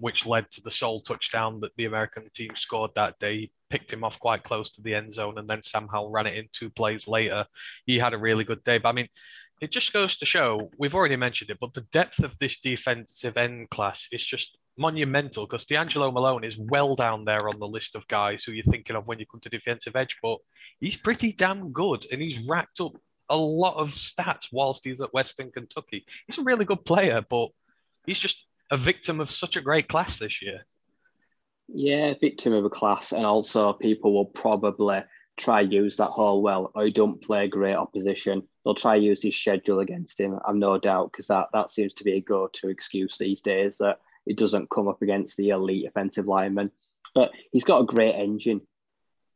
which led to the sole touchdown that the American team scored that day. He picked him off quite close to the end zone, and then Sam Howell ran it in 2 plays later. He had a really good day. But, it just goes to show, we've already mentioned it, but the depth of this defensive end class is just monumental, because D'Angelo Malone is well down there on the list of guys who you're thinking of when you come to defensive edge, but he's pretty damn good and he's racked up a lot of stats whilst he's at Western Kentucky. He's a really good player, but he's just a victim of such a great class this year. Yeah, victim of a class, and also people will probably try use that hole well, or he don't play great opposition. They'll try use his schedule against him, I've no doubt, because that seems to be a go-to excuse these days that it doesn't come up against the elite offensive lineman. But he's got a great engine.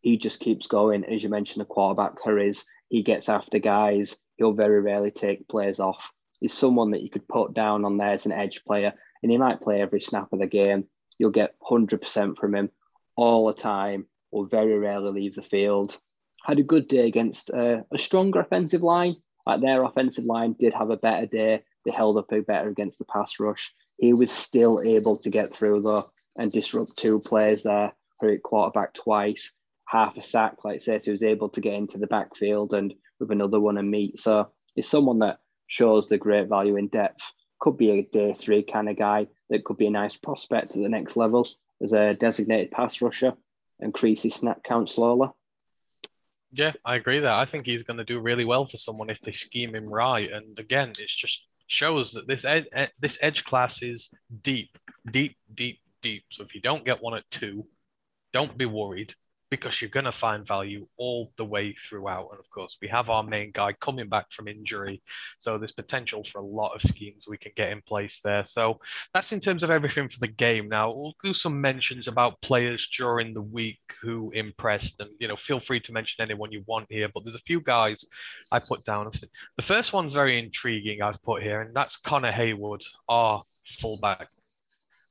He just keeps going. As you mentioned, the quarterback hurries. He gets after guys. He'll very rarely take plays off. He's someone that you could put down on there as an edge player, and he might play every snap of the game. You'll get 100% from him all the time, or very rarely leave the field. Had a good day against a stronger offensive line. Their offensive line did have a better day. They held up a better against the pass rush. He was still able to get through, though, and disrupt 2 players there, hurt quarterback twice, half a sack, so he was able to get into the backfield and with another one and meet. So he's someone that shows the great value in depth. Could be a day 3 kind of guy that could be a nice prospect at the next level as a designated pass rusher, increase his snap count slowly. Yeah, I agree that. I think he's going to do really well for someone if they scheme him right. And again, it's just shows that this edge class is deep, deep, deep, deep. So if you don't get one at 2, don't be worried, because you're going to find value all the way throughout. And of course, we have our main guy coming back from injury. So there's potential for a lot of schemes we can get in place there. So that's in terms of everything for the game. Now, we'll do some mentions about players during the week who impressed. And, feel free to mention anyone you want here. But there's a few guys I put down. The first one's very intriguing I've put here, and that's Connor Hayward, our fullback.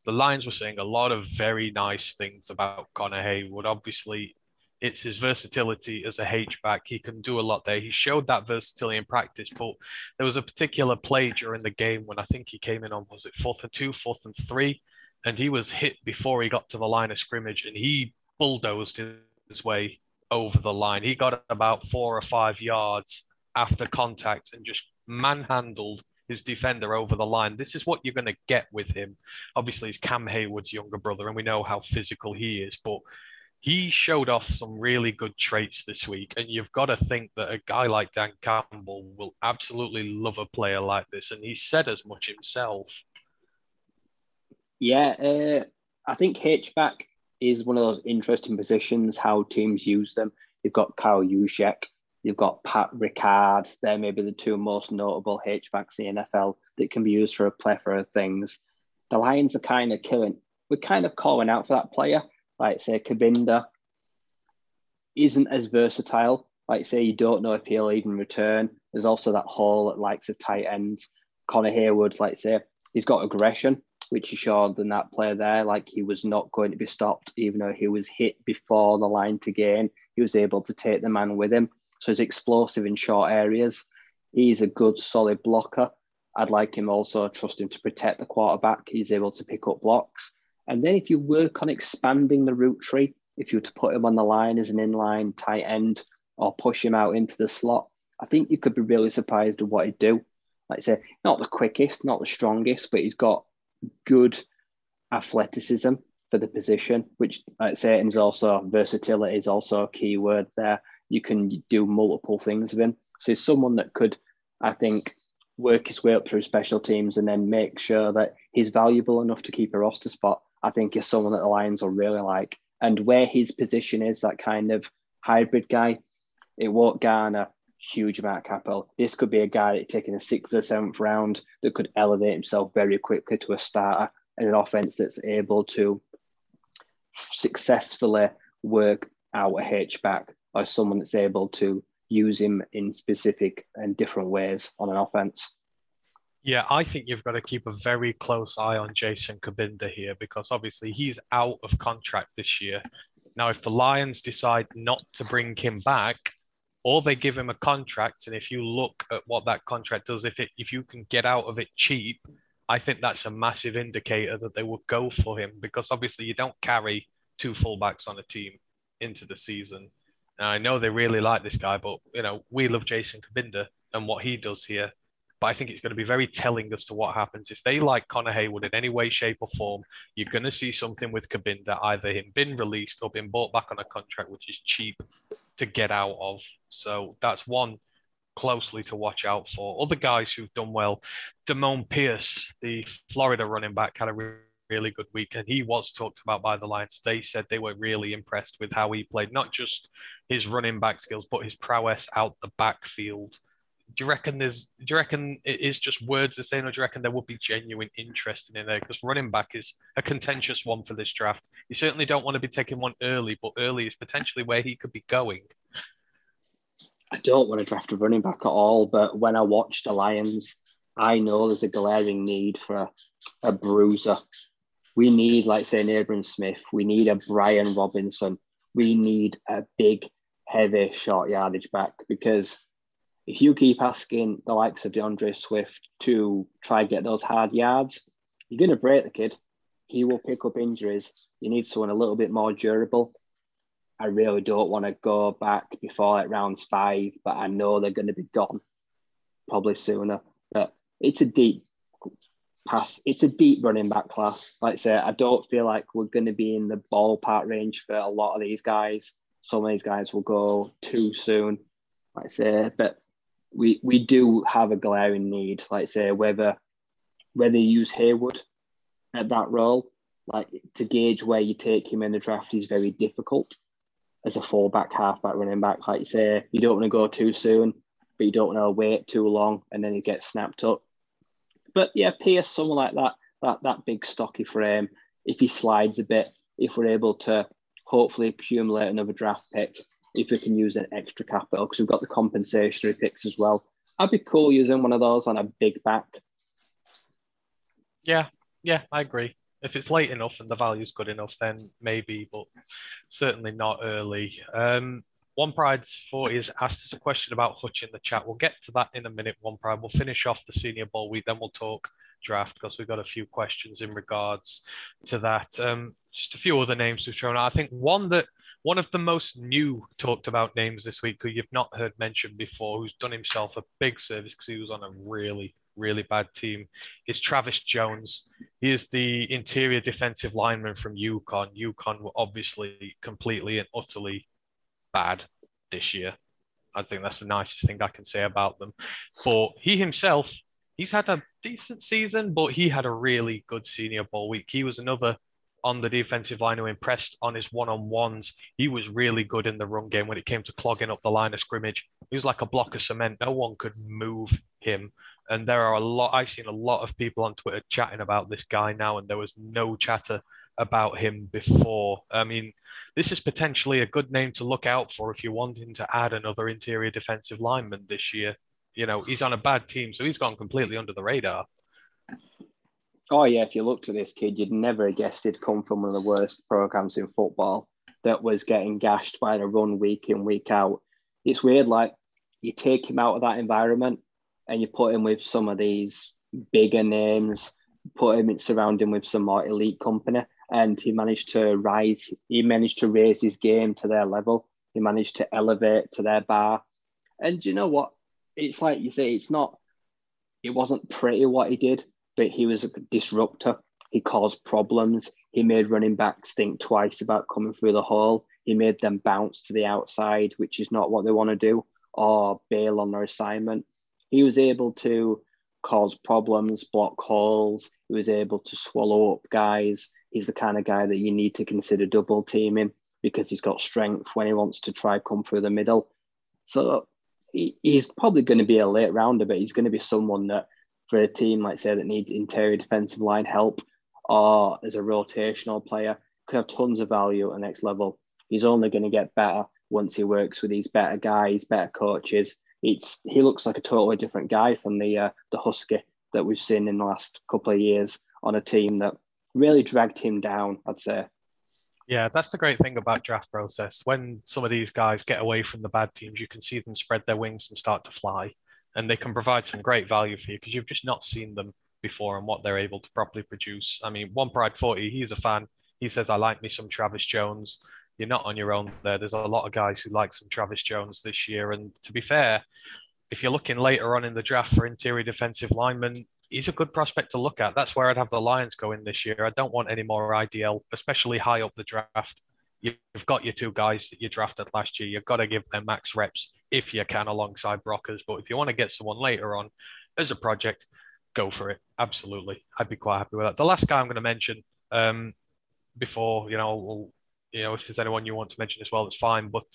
The Lions were saying a lot of very nice things about Connor Hayward. Obviously, it's his versatility as a H-back. He can do a lot there. He showed that versatility in practice, but there was a particular play during the game when I think he came in on, was it 4th and 2, 4th and 3, and he was hit before he got to the line of scrimmage, and he bulldozed his way over the line. He got about 4 or 5 yards after contact and just manhandled his defender over the line. This is what you're going to get with him. Obviously, he's Cam Hayward's younger brother, and we know how physical he is, but he showed off some really good traits this week, and you've got to think that a guy like Dan Campbell will absolutely love a player like this, and he said as much himself. Yeah, I think H-back is one of those interesting positions, how teams use them. You've got Kyle Juszczyk, you've got Pat Ricard. They're maybe the 2 most notable H-backs in the NFL that can be used for a plethora of things. The Lions are kind of killing we're kind of calling out for that player. Like, say, Kabinda isn't as versatile. Like, say, you don't know if he'll even return. There's also that hole at likes of tight ends. Connor Hayward, like, say, he's got aggression, which is showed than that player there. Like, he was not going to be stopped, even though he was hit before the line to gain. He was able to take the man with him. So he's explosive in short areas. He's a good, solid blocker. I'd like him also, trust him to protect the quarterback. He's able to pick up blocks. And then if you work on expanding the route tree, if you were to put him on the line as an inline tight end or push him out into the slot, I think you could be really surprised at what he'd do. Like I say, not the quickest, not the strongest, but he's got good athleticism for the position, which, like I say, is also versatility is also a key word there. You can do multiple things with him. So he's someone that could, I think, work his way up through special teams and then make sure that he's valuable enough to keep a roster spot. I think is someone that the Lions will really like. And where his position is, that kind of hybrid guy, it won't garner huge amount of capital. This could be a guy that's taking a 6th or 7th round that could elevate himself very quickly to a starter and an offense that's able to successfully work out a H-back or someone that's able to use him in specific and different ways on an offense. Yeah, I think you've got to keep a very close eye on Jason Kabinda here because obviously he's out of contract this year. Now, if the Lions decide not to bring him back, or they give him a contract, and if you look at what that contract does, if you can get out of it cheap, I think that's a massive indicator that they will go for him because obviously you don't carry 2 fullbacks on a team into the season. Now, I know they really like this guy, but you know we love Jason Kabinda and what he does here, but I think it's going to be very telling as to what happens. If they like Connor Hayward in any way, shape, or form, you're going to see something with Kabinda, either him being released or being bought back on a contract which is cheap to get out of. So that's one closely to watch out for. Other guys who've done well, Damone Pierce, the Florida running back, had a really good week, and he was talked about by the Lions. They said they were really impressed with how he played, not just his running back skills, but his prowess out the backfield. Do you reckon it is just words they're saying, or do you reckon there would be genuine interest in there? Because running back is a contentious one for this draft. You certainly don't want to be taking one early, but early is potentially where he could be going. I don't want to draft a running back at all, but when I watch the Lions, I know there's a glaring need for a bruiser. We need, like, say, an Abram Smith. We need a Brian Robinson. We need a big, heavy, short yardage back because if you keep asking the likes of DeAndre Swift to try and get those hard yards, you're going to break the kid. He will pick up injuries. You need someone a little bit more durable. I really don't want to go back before like round 5, but I know they're going to be gone probably sooner. But it's a deep pass. It's a deep running back class. Like I say, I don't feel like we're going to be in the ballpark range for a lot of these guys. Some of these guys will go too soon, like I say, but we do have a glaring need, like say, whether you use Hayward at that role, like to gauge where you take him in the draft is very difficult as a fullback, halfback, running back. Like say, you don't want to go too soon, but you don't want to wait too long and then he gets snapped up. But yeah, Pierce, someone like that big stocky frame, if he slides a bit, if we're able to hopefully accumulate another draft pick, if we can use an extra capital, because we've got the compensatory picks as well. I'd be cool using one of those on a big back. Yeah, I agree. If it's late enough and the value's good enough, then maybe, but certainly not early. One Pride's 40 has asked us a question about Hutch in the chat. We'll get to that in a minute, One Pride. We'll finish off the Senior Bowl week, then we'll talk draft because we've got a few questions in regards to that. Just a few other names we've thrown out. I think one of the most new talked about names this week who you've not heard mentioned before, who's done himself a big service because he was on a really, really bad team, is Travis Jones. He is the interior defensive lineman from UConn. UConn were obviously completely and utterly bad this year. I think that's the nicest thing I can say about them. But he himself, he's had a decent season, but he had a really good Senior Bowl week. He was another on the defensive line who impressed on his one-on-ones. He was really good in the run game when it came to clogging up the line of scrimmage. He was like a block of cement. No one could move him. And I've seen a lot of people on Twitter chatting about this guy now, and there was no chatter about him before. I mean, this is potentially a good name to look out for if you're wanting to add another interior defensive lineman this year. You know, he's on a bad team, so he's gone completely under the radar. Oh, yeah, if you looked at this kid, you'd never have guessed he'd come from one of the worst programs in football that was getting gashed by the run week in, week out. It's weird, like, you take him out of that environment and you put him with some of these bigger names, put him in, surround him with some more elite company, and he managed to rise. He managed to raise his game to their level. He managed to elevate to their bar. And you know what? It's like you say, it wasn't pretty what he did, but he was a disruptor. He caused problems. He made running backs think twice about coming through the hole. He made them bounce to the outside, which is not what they want to do, or bail on their assignment. He was able to cause problems, block holes. He was able to swallow up guys. He's the kind of guy that you need to consider double teaming because he's got strength when he wants to try come through the middle. So he's probably going to be a late rounder, but he's going to be someone that for a team, like say, that needs interior defensive line help or as a rotational player, could have tons of value at the next level. He's only going to get better once he works with these better guys, better coaches. He looks like a totally different guy from the Husky that we've seen in the last couple of years on a team that really dragged him down, I'd say. Yeah, that's the great thing about draft process. When some of these guys get away from the bad teams, you can see them spread their wings and start to fly, and they can provide some great value for you because you've just not seen them before and what they're able to properly produce. I mean, One Pride 40, he's a fan. He says, I like me some Travis Jones. You're not on your own there. There's a lot of guys who like some Travis Jones this year. And to be fair, if you're looking later on in the draft for interior defensive linemen, he's a good prospect to look at. That's where I'd have the Lions go in this year. I don't want any more IDL, especially high up the draft. You've got your two guys that you drafted last year. You've got to give them max reps if you can alongside Brockers. But if you want to get someone later on as a project, go for it. Absolutely. I'd be quite happy with that. The last guy I'm going to mention before, if there's anyone you want to mention as well, that's fine. But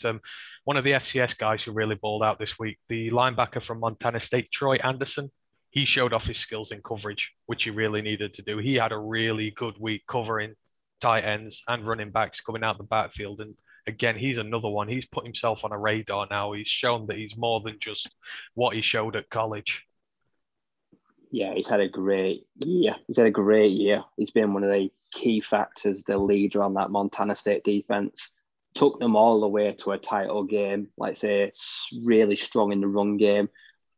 one of the FCS guys who really balled out this week, the linebacker from Montana State, Troy Anderson, he showed off his skills in coverage, which he really needed to do. He had a really good week covering tight ends and running backs coming out the backfield. And again, he's another one. He's put himself on a radar now. He's shown that he's more than just what he showed at college. Yeah, he's had a great year. He's been one of the key factors, the leader on that Montana State defense. Took them all the way to a title game, like say, really strong in the run game.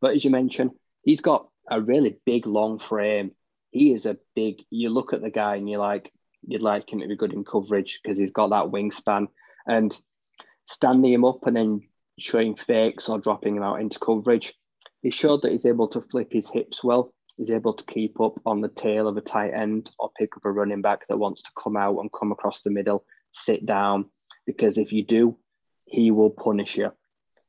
But as you mentioned, he's got a really big, long frame. He is you look at the guy and you'd like him to be good in coverage because he's got that wingspan. And standing him up and then showing fakes or dropping him out into coverage, he showed that he's able to flip his hips well. He's able to keep up on the tail of a tight end or pick up a running back that wants to come out and come across the middle, sit down, because if you do, he will punish you.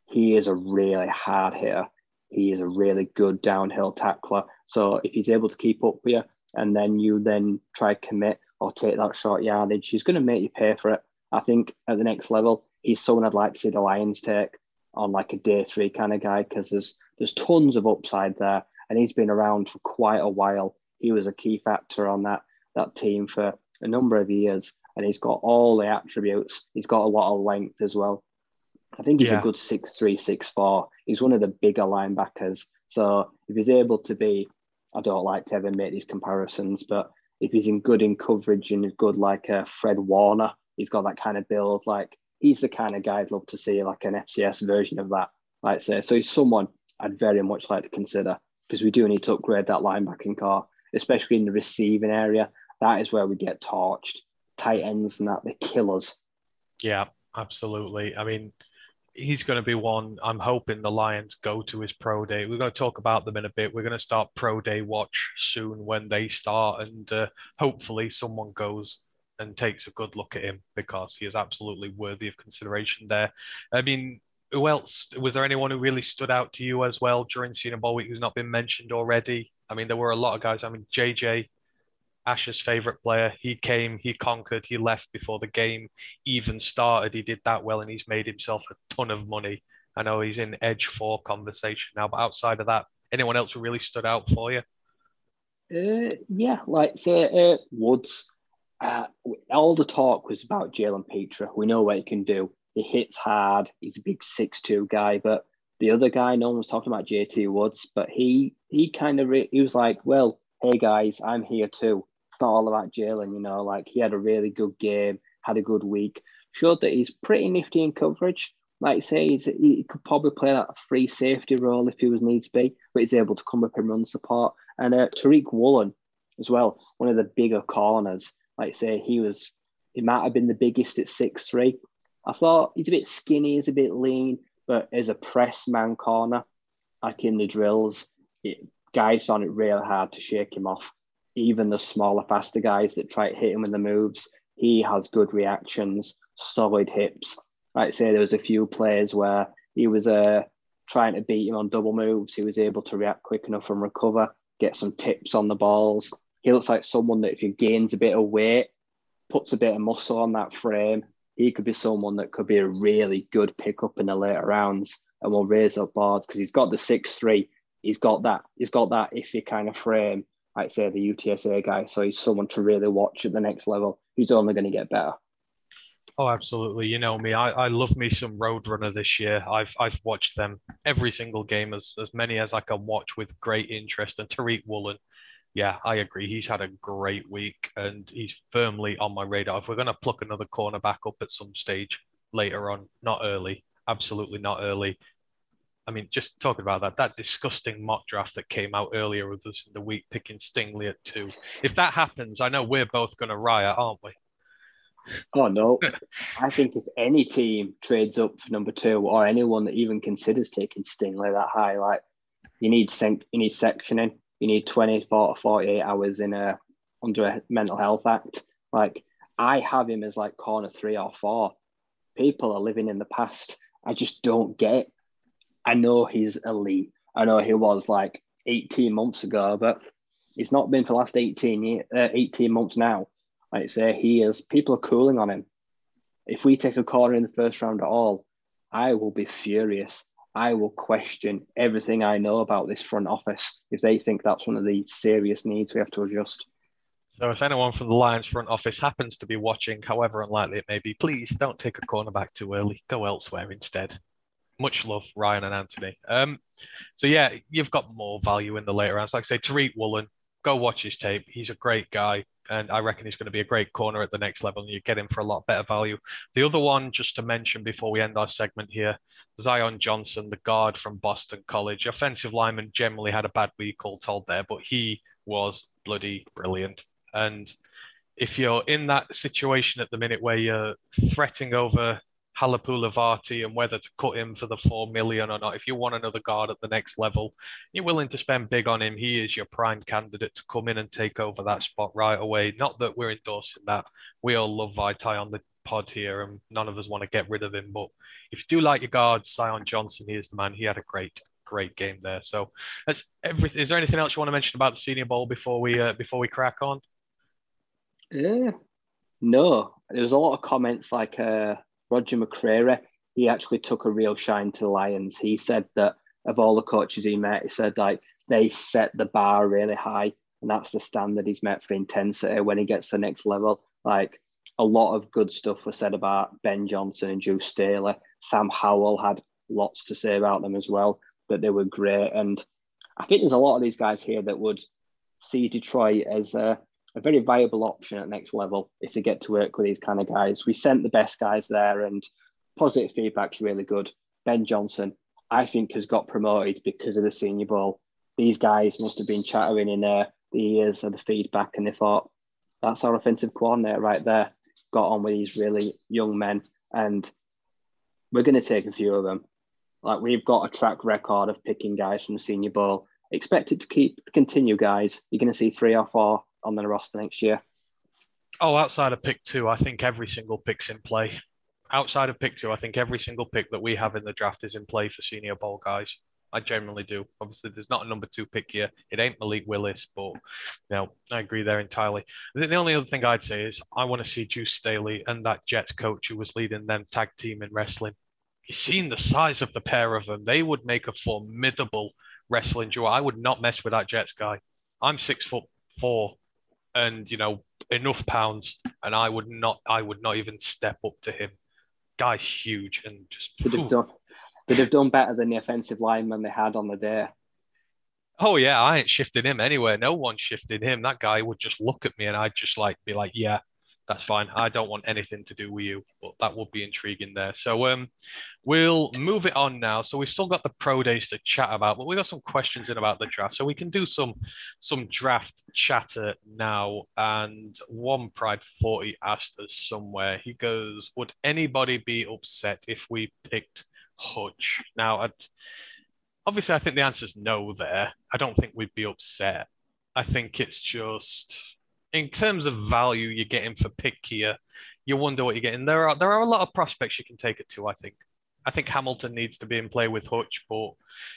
He is a really hard hitter. He is a really good downhill tackler. So if he's able to keep up with you and then you then try to commit or take that short yardage, he's going to make you pay for it. I think at the next level, he's someone I'd like to see the Lions take on like a day three kind of guy because there's tons of upside there. And he's been around for quite a while. He was a key factor on that team for a number of years. And he's got all the attributes. He's got a lot of length as well. I think he's a good 6'3", 6'4". He's one of the bigger linebackers. So if he's able to be, I don't like to ever make these comparisons, but if he's in coverage and good like a Fred Warner, he's got that kind of build. Like he's the kind of guy I'd love to see like an FCS version of that. Like say, so he's someone I'd very much like to consider because we do need to upgrade that linebacking core, especially in the receiving area. That is where we get torched. Tight ends and that, they kill us. Yeah, absolutely. I mean, he's going to be one I'm hoping the Lions go to his pro day. We're going to talk about them in a bit. We're going to start pro day watch soon when they start, and hopefully someone goes and takes a good look at him because he is absolutely worthy of consideration there. I mean, who else? Was there anyone who really stood out to you as well during Senior Bowl week who's not been mentioned already? I mean, there were a lot of guys. I mean, JJ, Ash's favourite player, he came, he conquered, he left before the game even started. He did that well and he's made himself a ton of money. I know he's in Edge 4 conversation now, but outside of that, anyone else who really stood out for you? Like say Woods. all the talk was about Jalen Petre. We know what he can do. He hits hard. He's a big 6'2 guy. But the other guy, no one was talking about JT Woods, but he was like, well, hey, guys, I'm here too. It's not all about Jalen, you know, like he had a really good game, had a good week, showed that he's pretty nifty in coverage. Like say, he could probably play that free safety role if he was needs be, but he's able to come up and run support. And Tariq Woolen as well, one of the bigger corners. Like say, he might have been the biggest at 6'3". I thought he's a bit skinny, he's a bit lean, but as a press man corner, like in the drills, guys found it really hard to shake him off. Even the smaller, faster guys that try to hit him in the moves, he has good reactions, solid hips. Like say, there was a few plays where he was trying to beat him on double moves. He was able to react quick enough and recover, get some tips on the balls. He looks like someone that if he gains a bit of weight, puts a bit of muscle on that frame, he could be someone that could be a really good pickup in the later rounds and will raise up boards because he's got the 6'3". He's got that iffy kind of frame, like say the UTSA guy. So he's someone to really watch at the next level. He's only going to get better. Oh, absolutely. You know me. I love me some Roadrunner this year. I've watched them every single game, as many as I can watch with great interest. And Tariq Woolen, yeah, I agree. He's had a great week and he's firmly on my radar. If we're going to pluck another cornerback up at some stage later on, not early, absolutely not early. I mean, just talking about that disgusting mock draft that came out earlier with us in the week picking Stingley at 2. If that happens, I know we're both going to riot, aren't we? Oh, no. I think if any team trades up for number 2 or anyone that even considers taking Stingley that high, like you need sectioning. You need 24 to 48 hours under a mental health act. Like, I have him as, like, corner 3 or 4. People are living in the past. I just don't get it. I know he's elite. I know he was, like, 18 months ago, but it's not been for the last 18 months now. I'd say people are cooling on him. If we take a corner in the first round at all, I will be furious. I will question everything I know about this front office if they think that's one of the serious needs we have to adjust. So if anyone from the Lions front office happens to be watching, however unlikely it may be, please don't take a cornerback too early. Go elsewhere instead. Much love, Ryan and Anthony. So yeah, you've got more value in the later rounds. Like I say, Tariq Woolen, go watch his tape. He's a great guy. And I reckon he's going to be a great corner at the next level, and you get him for a lot better value. The other one, just to mention before we end our segment here, Zion Johnson, the guard from Boston College. Offensive lineman generally had a bad week, all told there, but he was bloody brilliant. And if you're in that situation at the minute where you're fretting over Halapulavati and whether to cut him for the $4 million or not, if you want another guard at the next level, you're willing to spend big on him, he is your prime candidate to come in and take over that spot right away. Not that we're endorsing that. We all love Vitae on the pod here and none of us want to get rid of him. But if you do like your guard, Zion Johnson, he is the man. He had a great game there. So that's everything. Is there anything else you want to mention about the Senior Bowl before we crack on? Yeah. No. There's a lot of comments like Roger McCreary, he actually took a real shine to the Lions. He said that of all the coaches he met, he said like they set the bar really high, and that's the standard he's met for intensity when he gets to the next level. Like a lot of good stuff was said about Ben Johnson and Drew Staley. Sam Howell had lots to say about them as well, that they were great. And I think there's a lot of these guys here that would see Detroit as a very viable option at next level if they get to work with these kind of guys. We sent the best guys there and positive feedback's really good. Ben Johnson, I think, has got promoted because of the Senior Bowl. These guys must have been chattering in the ears of the feedback and they thought, that's our offensive coordinator right there. Got on with these really young men and we're going to take a few of them. Like we've got a track record of picking guys from the Senior Bowl. Expect it to continue, guys. You're going to see 3 or 4 on the roster next year. Oh, outside of pick 2, I think every single pick's in play. Outside of pick 2, I think every single pick that we have in the draft is in play for Senior Bowl guys. I generally do. Obviously, there's not a number 2 pick here. It ain't Malik Willis, but no, I agree there entirely. The only other thing I'd say is I want to see Juice Staley and that Jets coach who was leading them tag team in wrestling. You've seen the size of the pair of them. They would make a formidable wrestling duo. I would not mess with that Jets guy. I'm 6'4". And, you know, enough pounds, and I would not even step up to him. Guy's huge and just they'd have done better than the offensive lineman they had on the day. Oh yeah, I ain't shifting him anywhere. No one's shifting him. That guy would just look at me and I'd just be like, yeah, that's fine. I don't want anything to do with you, but that would be intriguing there. So we'll move it on now. So we've still got the pro days to chat about, but we've got some questions in about the draft. So we can do some draft chatter now. And One Pride 40 asked us somewhere. He goes, would anybody be upset if we picked Hutch? Now, obviously, I think the answer is no there. I don't think we'd be upset. I think it's just, in terms of value you're getting for pick here, you wonder what you're getting. There are a lot of prospects you can take it to, I think. I think Hamilton needs to be in play with Hutch, but,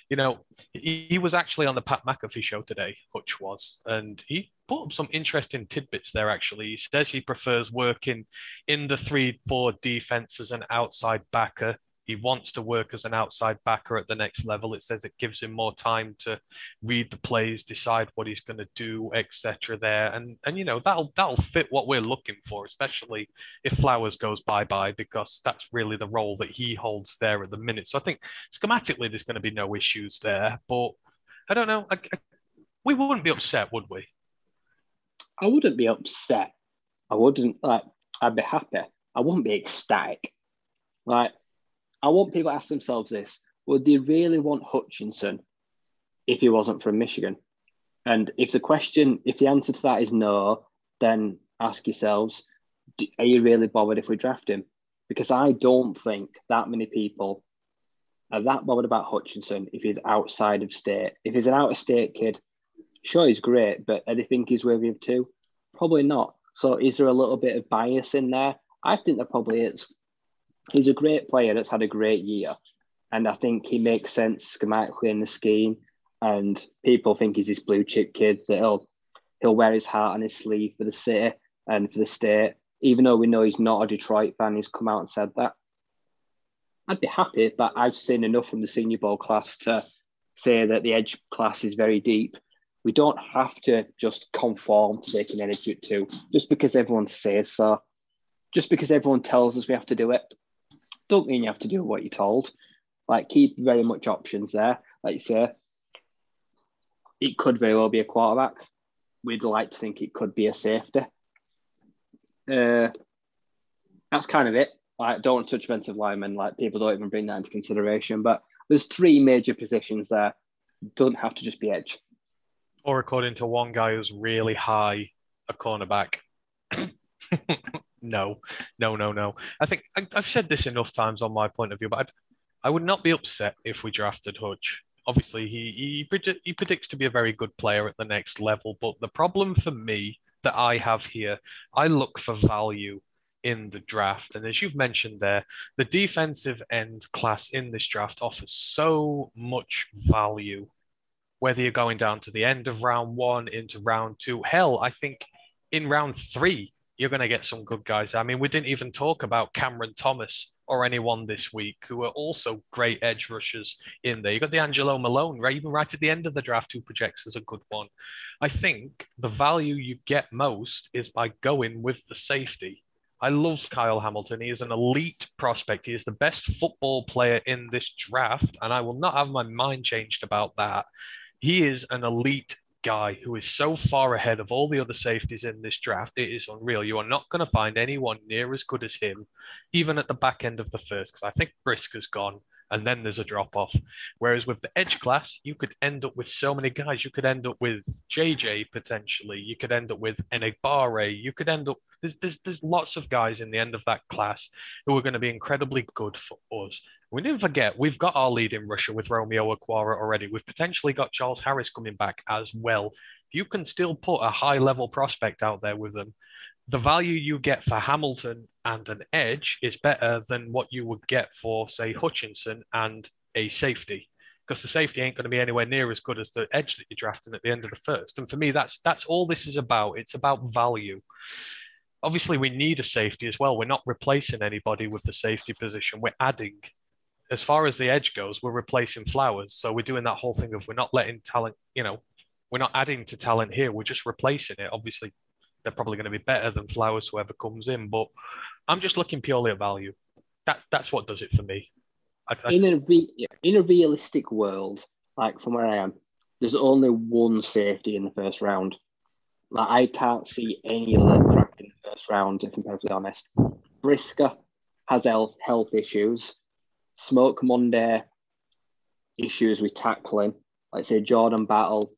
you know, he was actually on the Pat McAfee show today, Hutch was, and he put up some interesting tidbits there, actually. He says he prefers working in the 3-4 defense as an outside backer. He wants to work as an outside backer at the next level. It says it gives him more time to read the plays, decide what he's going to do, etc. there. And you know, that'll fit what we're looking for, especially if Flowers goes bye-bye, because that's really the role that he holds there at the minute. So I think schematically there's going to be no issues there, but I don't know. We wouldn't be upset, would we? I wouldn't be upset. I wouldn't, I'd be happy. I wouldn't be ecstatic. I want people to ask themselves this. Would they really want Hutchinson if he wasn't from Michigan? And if the answer to that is no, then ask yourselves, are you really bothered if we draft him? Because I don't think that many people are that bothered about Hutchinson if he's outside of state. If he's an out-of-state kid, sure, he's great, but do they think he's worthy of two? Probably not. So is there a little bit of bias in there? I think there probably is. He's a great player that's had a great year, and I think he makes sense schematically in the scheme, and people think he's this blue chip kid that he'll wear his heart on his sleeve for the city and for the state, even though we know he's not a Detroit fan. He's come out and said that. I'd be happy, but I've seen enough from the Senior Bowl class to say that the edge class is very deep. We don't have to just conform to taking energy too, just because everyone says so, just because everyone tells us we have to do it. Don't mean you have to do what you're told. Keep very much options there. Like you say, it could very well be a quarterback. We'd like to think it could be a safety. That's kind of it. Don't want to touch offensive linemen. People don't even bring that into consideration. But there's three major positions there. Don't have to just be edge. Or according to one guy who's really high, a cornerback. No. I think I've said this enough times on my point of view, but I would not be upset if we drafted Hutch. Obviously, he predicts to be a very good player at the next level, but the problem for me that I have here, I look for value in the draft. And as you've mentioned there, the defensive end class in this draft offers so much value, whether you're going down to the end of round one, into round two. Hell, I think in round three, you're going to get some good guys. I mean, we didn't even talk about Cameron Thomas or anyone this week who are also great edge rushers in there. You've got D'Angelo Malone, right? Even right at the end of the draft, who projects as a good one. I think the value you get most is by going with the safety. I love Kyle Hamilton. He is an elite prospect. He is the best football player in this draft, and I will not have my mind changed about that. He is an elite guy who is so far ahead of all the other safeties in this draft. It is unreal. You are not going to find anyone near as good as him, even at the back end of the first, because I think Brisker's gone and then there's a drop-off. Whereas with the edge class, you could end up with so many guys. You could end up with JJ, potentially. You could end up with Enegbare. You could end up... There's lots of guys in the end of that class who are going to be incredibly good for us. We didn't forget, we've got our leading rusher with Romeo Okwara already. We've potentially got Charles Harris coming back as well. You can still put a high-level prospect out there with them. The value you get for Hamilton and an edge is better than what you would get for, say, Hutchinson and a safety, because the safety ain't going to be anywhere near as good as the edge that you're drafting at the end of the first. And for me, that's all this is about. It's about value. Obviously, we need a safety as well. We're not replacing anybody with the safety position. We're adding. As far as the edge goes, we're replacing Flowers. So we're doing that whole thing of we're not letting talent, we're not adding to talent here. We're just replacing it. Obviously, they're probably going to be better than Flowers, whoever comes in. But I'm just looking purely at value. That's what does it for me. In a realistic world, like from where I am, there's only one safety in the first round. Like, I can't see any left back in the first round, if I'm perfectly honest. Brisker has health issues. Smoke Monday, issues with tackling. Like, say, Jordan Battle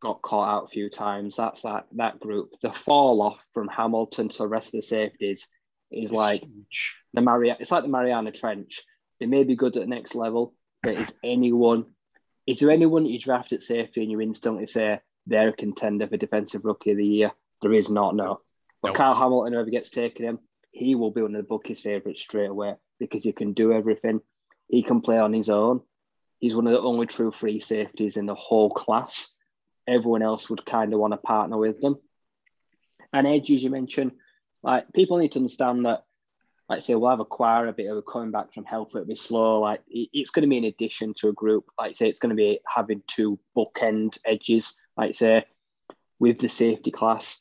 got caught out a few times. That's that group. The fall off from Hamilton to the rest of the safeties is like huge. It's like the Mariana Trench. They may be good at the next level, but is there anyone you draft at safety and you instantly say they're a contender for Defensive Rookie of the Year? There is not, no. But no. Kyle Hamilton, whoever gets taken him, he will be one of the bookies' favourites straight away because he can do everything. He can play on his own. He's one of the only true free safeties in the whole class. Everyone else would kind of want to partner with them. And edge, as you mentioned, like, people need to understand that, like, say, we'll have a choir, a bit of a coming back from health, it'll be slow. Like, it's going to be an addition to a group. Like, say, it's going to be having two bookend edges. Like, say, with the safety class,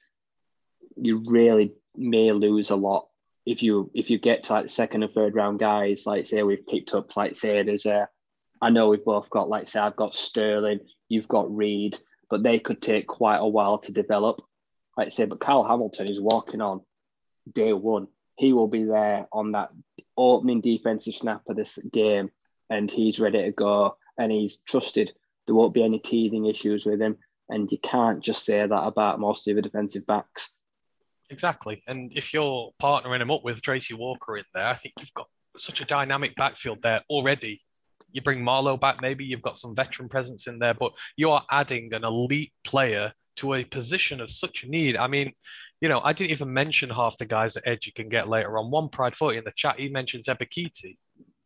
you really may lose a lot if you get to, like, the second and third round guys. Like, say, we've picked up, like, say, there's a, I know we've both got, like, say, I've got Sterling, you've got Reed, but they could take quite a while to develop. Like, say, but Kyle Hamilton is walking on day one. He will be there on that opening defensive snap of this game, and he's ready to go, and he's trusted. There won't be any teething issues with him, and you can't just say that about most of the defensive backs. Exactly, and if you're partnering him up with Tracy Walker in there, I think you've got such a dynamic backfield there already. You bring Marlowe back, maybe you've got some veteran presence in there, but you are adding an elite player to a position of such need. I mean, you know, I didn't even mention half the guys at edge you can get later on. One Pride Footy in the chat, he mentioned Zebekiti.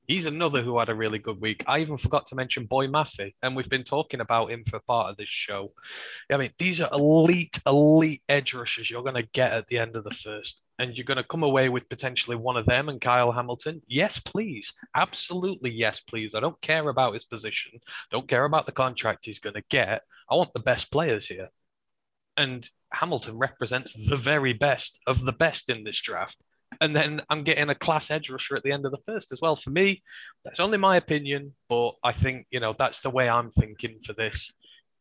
He's another who had a really good week. I even forgot to mention Boy Maffey, and we've been talking about him for part of this show. I mean, these are elite edge rushers you're going to get at the end of the first, and you're going to come away with potentially one of them and Kyle Hamilton. Yes, please. Absolutely, yes, please. I don't care about his position. Don't care about the contract he's going to get. I want the best players here. And Hamilton represents the very best of the best in this draft. And then I'm getting a class edge rusher at the end of the first as well. For me, that's only my opinion, but I think, you know, that's the way I'm thinking for this.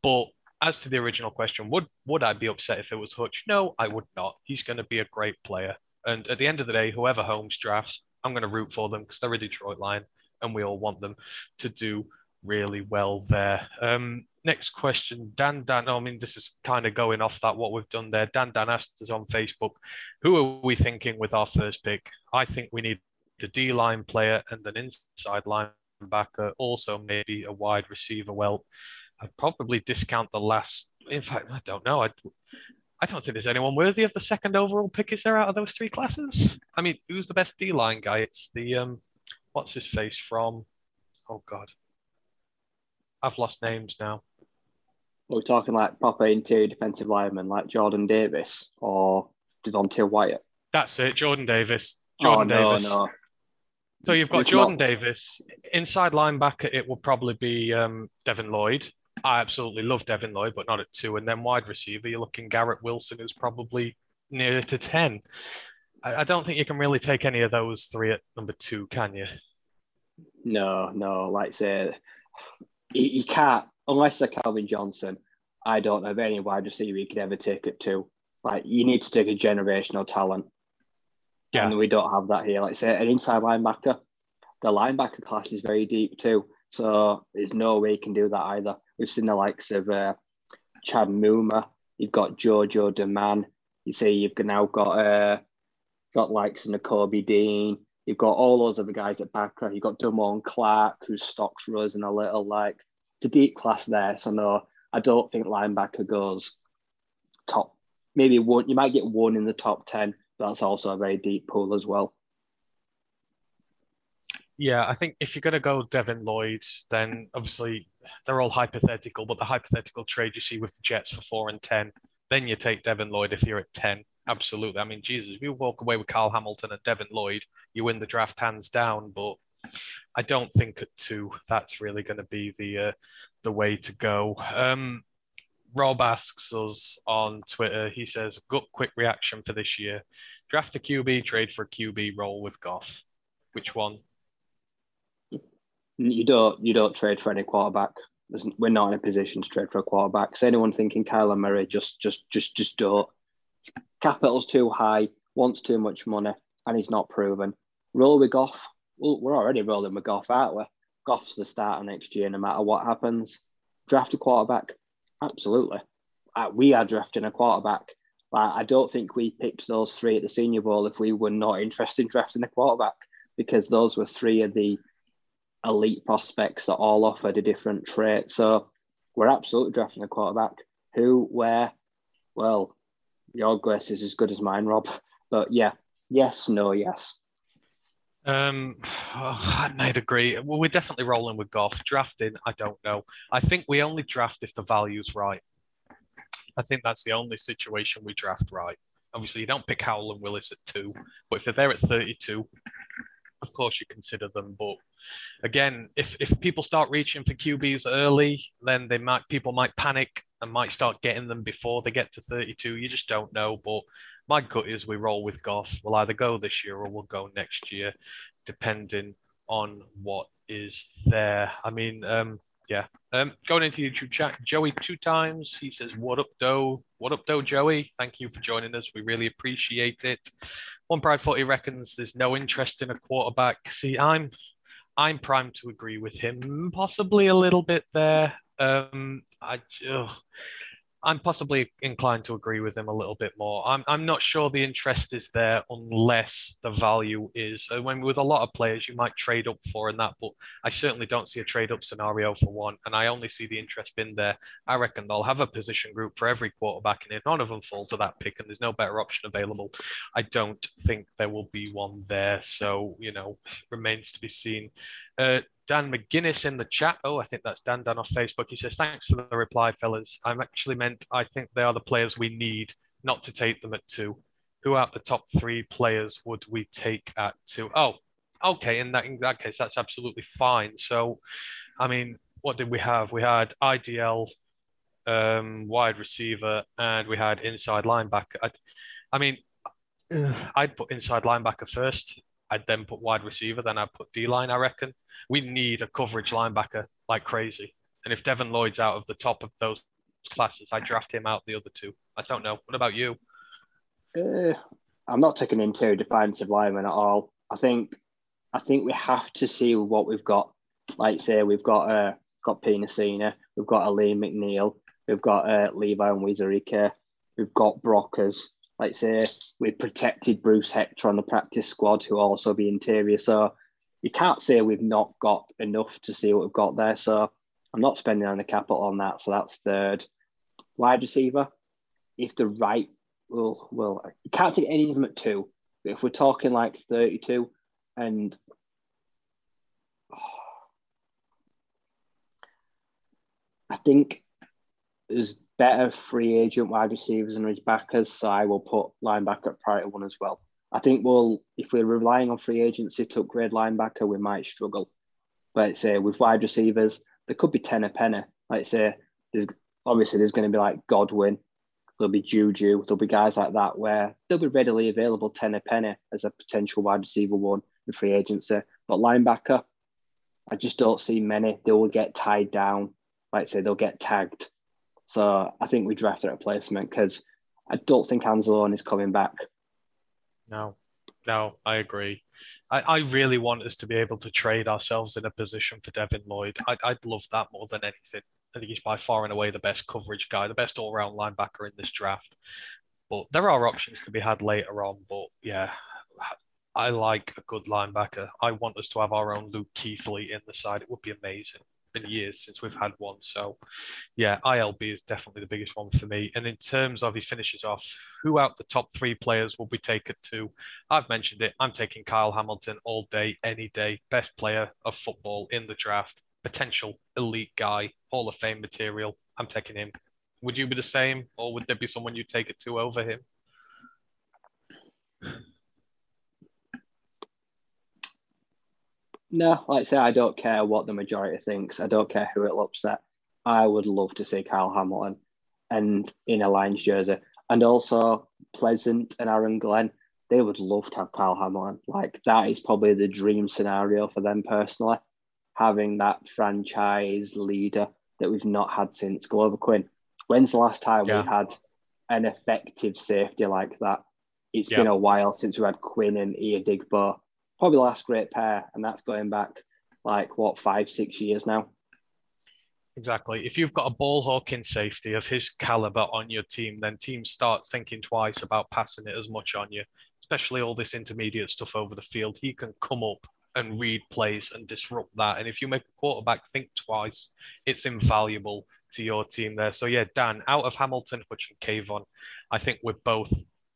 But as to the original question, would I be upset if it was Hutch? No, I would not. He's going to be a great player. And at the end of the day, whoever Holmes drafts, I'm going to root for them because they're a Detroit line and we all want them to do really well there. Next question, Dan. I mean, this is kind of going off that what we've done there. Dan asked us on Facebook, who are we thinking with our first pick? I think we need a D-line player and an inside linebacker, also maybe a wide receiver. Well, I'd probably discount the last. In fact, I don't know. I don't think there's anyone worthy of the second overall pick, is there, out of those three classes? I mean, who's the best D-line guy? It's the, what's his face from? Oh, God. I've lost names now. We're talking like proper interior defensive linemen like Jordan Davis or Devontae Wyatt. That's it, Jordan Davis. Davis. No. So you've got Davis. Inside linebacker, it will probably be Devin Lloyd. I absolutely love Devin Lloyd, but not at 2. And then wide receiver, you're looking Garrett Wilson, who's probably nearer to 10. I don't think you can really take any of those three at number 2, can you? No. Like, say, you can't. Unless they're Calvin Johnson, I don't know of any wide receiver you could ever take it to. Like, you need to take a generational talent. Yeah. And we don't have that here. Like, say, an inside linebacker, the linebacker class is very deep too. So there's no way you can do that either. We've seen the likes of Chad Muma. You've got Jojo DeMann. You see, you've now got likes of N'Kobe Dean. You've got all those other guys at backer. You've got Damone Clark, whose stock's risen a little, like. It's a deep class there, so no, I don't think linebacker goes top. Maybe one, you might get one in the top 10, but that's also a very deep pool as well. Yeah, I think if you're going to go Devin Lloyd, then obviously they're all hypothetical, but the hypothetical trade you see with the Jets for 4 and 10, then you take Devin Lloyd if you're at 10. Absolutely. I mean, Jesus, if you walk away with Kyle Hamilton and Devin Lloyd, you win the draft hands down, but I don't think at 2 that's really going to be the way to go. Rob asks us on Twitter, he says, "Gut quick reaction for this year. Draft a QB, trade for a QB, roll with Goff." Which one? You don't trade for any quarterback. We're not in a position to trade for a quarterback. So anyone thinking Kyler Murray, just don't. Capital's too high, wants too much money, and he's not proven. Roll with Goff. Well, we're already rolling with Goff, aren't we? Goff's the starter next year, no matter what happens. Draft a quarterback, absolutely. We are drafting a quarterback. I don't think we picked those three at the Senior Bowl if we were not interested in drafting a quarterback, because those were three of the elite prospects that all offered a different trait. So we're absolutely drafting a quarterback. Who, where? Well, your guess is as good as mine, Rob. But yeah, yes, no, yes. I'd agree. Well, we're definitely rolling with Goff. Drafting, I don't know. I think we only draft if the value's right. I think that's the only situation we draft right. Obviously, you don't pick Howell and Willis at 2, but if they're there at 32, of course you consider them. But again, if people start reaching for QBs early, then people might panic and might start getting them before they get to 32. You just don't know. But my gut is we roll with Goff. We'll either go this year or we'll go next year, depending on what is there. I mean, yeah. Going into YouTube chat, Joey 2 times. He says, "What up, Doe? What up, Doe, Joey? Thank you for joining us. We really appreciate it." One Pride 40 reckons there's no interest in a quarterback. See, I'm primed to agree with him, possibly a little bit there. I'm possibly inclined to agree with him a little bit more. I'm not sure the interest is there unless the value is. When with a lot of players, you might trade up for and that, but I certainly don't see a trade up scenario for one, and I only see the interest in there. I reckon they'll have a position group for every quarterback, and if none of them fall to that pick and there's no better option available, I don't think there will be one there. So, you know, remains to be seen. Dan McGuinness in the chat. Oh, I think that's Dan off Facebook. He says, "Thanks for the reply, fellas. I'm actually meant, I think they are the players we need, not to take them at 2. Who out the top 3 players would we take at 2? Oh, okay. In that case, that's absolutely fine. So, I mean, what did we have? We had IDL, wide receiver, and we had inside linebacker. I'd put inside linebacker first. I'd then put wide receiver. Then I'd put D-line, I reckon. We need a coverage linebacker like crazy. And if Devin Lloyd's out of the top of those classes, I draft him out the other 2. I don't know. What about you? I'm not taking into defensive linemen at all. I think we have to see what we've got. Like, say, we've got Penasina. We've got Aleem McNeil. We've got Levi and Wizarike. We've got Brockers. Like, say, we protected Bruce Hector on the practice squad, who also be interior. So you can't say we've not got enough to see what we've got there. So I'm not spending any capital on that. So that's 3rd. Wide receiver, if the right, well, you can't take any of them at 2. But if we're talking like 32 and I think there's better free agent wide receivers than his backers. So I will put linebacker at priority 1 as well. I think if we're relying on free agency to upgrade linebacker, we might struggle. But say with wide receivers, there could be 10 a penny. Like say, there's going to be like Godwin, there'll be Juju, there'll be guys like that where they'll be readily available 10 a penny as a potential wide receiver 1 in free agency. But linebacker, I just don't see many. They will get tied down. Like say, they'll get tagged. So I think we draft a replacement because I don't think Anzalone is coming back. No, I agree. I really want us to be able to trade ourselves in a position for Devin Lloyd. I'd love that more than anything. I think he's by far and away the best coverage guy, the best all-round linebacker in this draft. But there are options to be had later on. But yeah, I like a good linebacker. I want us to have our own Luke Keithley in the side. It would be amazing. Been years since we've had one. So yeah, ILB is definitely the biggest one for me. And in terms of, he finishes off, who out the top 3 players will we take at 2? I've mentioned it. I'm taking Kyle Hamilton all day, any day. Best player of football in the draft. Potential elite guy. Hall of Fame material. I'm taking him. Would you be the same? Or would there be someone you take at 2 over him? No, like I say, I don't care what the majority thinks. I don't care who it'll upset. I would love to see Kyle Hamilton. and in a Lions jersey. And also Pleasant and Aaron Glenn, they would love to have Kyle Hamilton. Like, that is probably the dream scenario for them personally, having that franchise leader that we've not had since Glover Quinn. When's the last time we had an effective safety like that? It's been a while since we had Quinn and Eodigbo. Probably the last great pair, and that's going back, like, what, 5-6 years now? Exactly. If you've got a ball-hawking safety of his calibre on your team, then teams start thinking twice about passing it as much on you, especially all this intermediate stuff over the field. He can come up and read plays and disrupt that. And if you make a quarterback think twice, it's invaluable to your team there. So, yeah, Dan, out of Hamilton, Hutch and Kayvon, I think we're both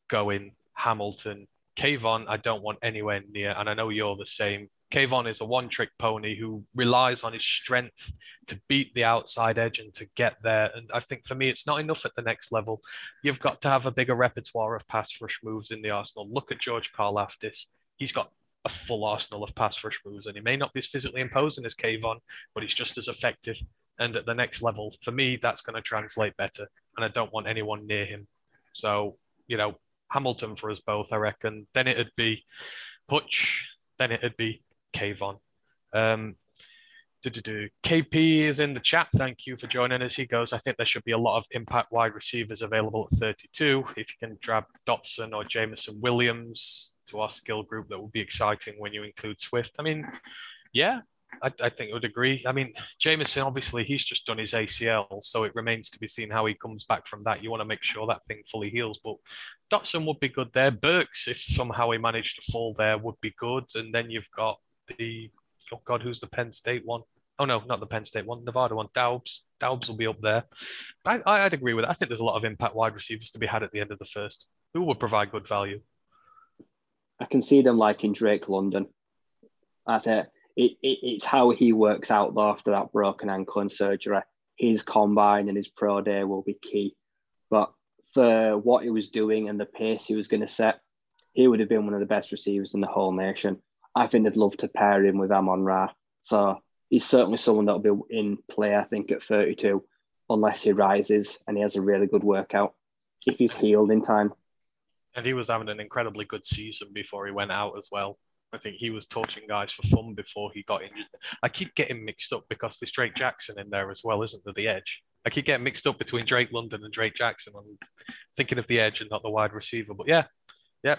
going Hamilton. Kayvon, I don't want anywhere near, and I know you're the same. Kayvon is a one-trick pony who relies on his strength to beat the outside edge and to get there. And I think for me, it's not enough at the next level. You've got to have a bigger repertoire of pass rush moves in the arsenal. Look at George Karlaftis. He's got a full arsenal of pass rush moves, and he may not be as physically imposing as Kayvon, but he's just as effective. And at the next level, for me, that's going to translate better, and I don't want anyone near him. So, you know, Hamilton for us both, I reckon. Then it'd be Hutch. Then it'd be Kayvon. KP is in the chat. Thank you for joining us. He goes, I think there should be a lot of impact wide receivers available at 32. If you can grab Dotson or Jamison Williams to our skill group, that would be exciting when you include Swift. I mean, yeah, I think I would agree. I mean, Jamison, obviously, he's just done his ACL, so it remains to be seen how he comes back from that. You want to make sure that thing fully heals, but Dotson would be good there. Burks, if somehow he managed to fall there, would be good. And then you've got the, oh God, who's the Penn State one? Oh, no, not the Penn State one, Nevada one, Daubs. Daubs will be up there. I'd agree with that. I think there's a lot of impact wide receivers to be had at the end of the first, who would provide good value. I can see them liking Drake London. That's it. It's how he works out though after that broken ankle and surgery. His combine and his pro day will be key. But for what he was doing and the pace he was going to set, he would have been one of the best receivers in the whole nation. I think they'd love to pair him with Amon-Ra. So he's certainly someone that'll be in play, I think, at 32, unless he rises and he has a really good workout, if he's healed in time. And he was having an incredibly good season before he went out as well. I think he was torching guys for fun before he got injured. I keep getting mixed up because there's Drake Jackson in there as well, isn't there, the edge? I keep getting mixed up between Drake London and Drake Jackson. I'm thinking of the edge and not the wide receiver. But yeah,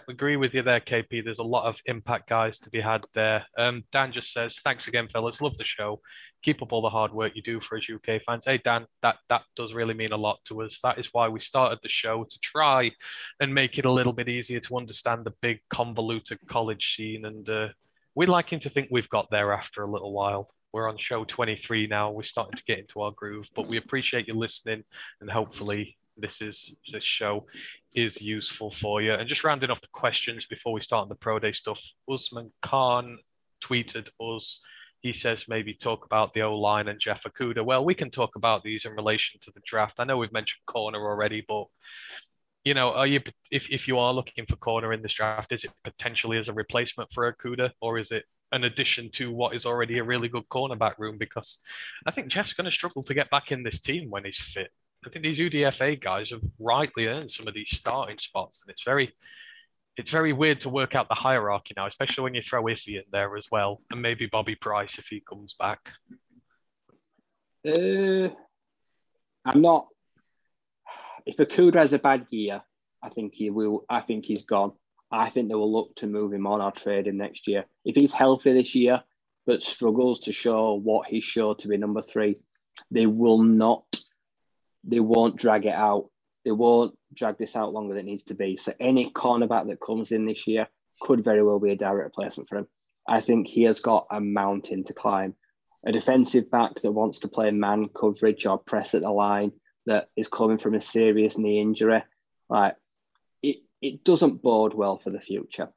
agree with you there, KP. There's a lot of impact guys to be had there. Dan just says, thanks again, fellas. Love the show. Keep up all the hard work you do for us UK fans. Hey, Dan, that does really mean a lot to us. That is why we started the show, to try and make it a little bit easier to understand the big convoluted college scene. And we're liking to think we've got there after a little while. We're on show 23 now. We're starting to get into our groove, but we appreciate you listening, and hopefully this show is useful for you. And just rounding off the questions before we start on the pro day stuff, Usman Khan tweeted us. He says, maybe talk about the O-line and Jeff Okudah. Well, we can talk about these in relation to the draft. I know we've mentioned corner already, but you know, are you, if you are looking for corner in this draft, is it potentially as a replacement for Okudah, or is it an addition to what is already a really good cornerback room? Because I think Jeff's going to struggle to get back in this team when he's fit. I think these UDFA guys have rightly earned some of these starting spots, and it's very weird to work out the hierarchy now, especially when you throw Iffy in there as well, and maybe Bobby Price if he comes back. I'm not. If Okudah has a bad year, I think he will. I think he's gone. I think they will look to move him on or trade him next year. If he's healthy this year but struggles to show what he showed to be number three, they will not. They won't drag it out. They won't drag this out longer than it needs to be. So any cornerback that comes in this year could very well be a direct replacement for him. I think he has got a mountain to climb. A defensive back that wants to play man coverage or press at the line that is coming from a serious knee injury, like it doesn't bode well for the future.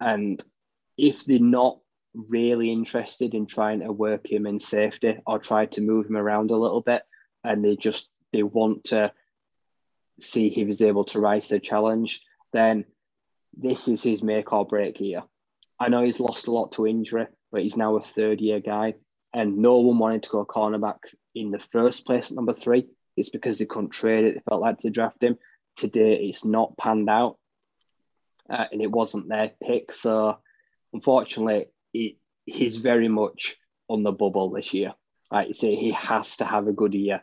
And if they're not really interested in trying to work him in safety or try to move him around a little bit, and they want to see if he's able to rise to the challenge, then this is his make or break year. I know he's lost a lot to injury, but he's now a third-year guy, and no one wanted to go cornerback in the first place at number 3. It's because they couldn't trade it. They felt like to draft him. Today, it's not panned out, and it wasn't their pick. So, unfortunately, he's very much on the bubble this year. Like you say, he has to have a good year,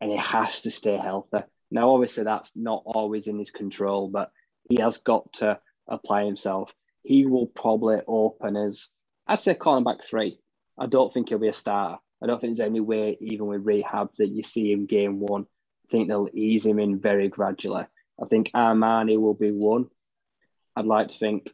and he has to stay healthy. Now, obviously, that's not always in his control, but he has got to apply himself. He will probably open as, I'd say, cornerback 3. I don't think he'll be a starter. I don't think there's any way, even with rehab, that you see him game 1. I think they'll ease him in very gradually. I think Armani will be 1. I'd like to think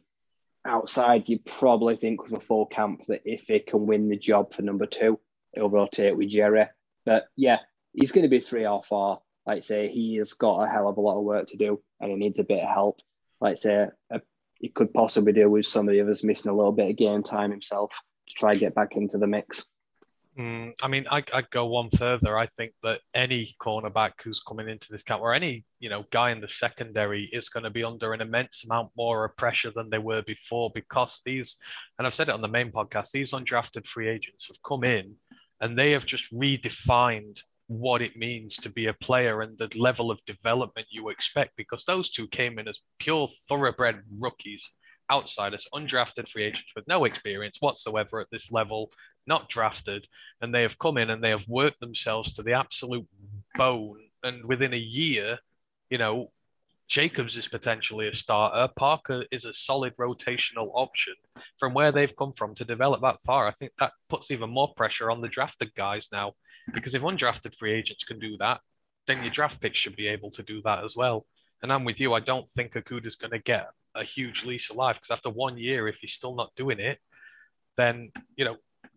outside, you probably think with a full camp that if he can win the job for number 2, he'll rotate with Jerry. But yeah, he's going to be 3 or 4. Like I say, he has got a hell of a lot of work to do and he needs a bit of help. Like I say, he could possibly do with some of the others missing a little bit of game time himself to try and get back into the mix. I mean, I'd go one further. I think that any cornerback who's coming into this camp or any, guy in the secondary is going to be under an immense amount more pressure than they were before because these, and I've said it on the main podcast, these undrafted free agents have come in and they have just redefined what it means to be a player and the level of development you expect because those two came in as pure thoroughbred rookies, outsiders, undrafted free agents with no experience whatsoever at this level, not drafted, and they have come in and they have worked themselves to the absolute bone. And within a year, Jacobs is potentially a starter. Parker is a solid rotational option from where they've come from to develop that far. I think that puts even more pressure on the drafted guys now, because if undrafted free agents can do that, then your draft picks should be able to do that as well. And I'm with you. I don't think Okuda's going to get a huge lease of life because after 1 year, if he's still not doing it, then,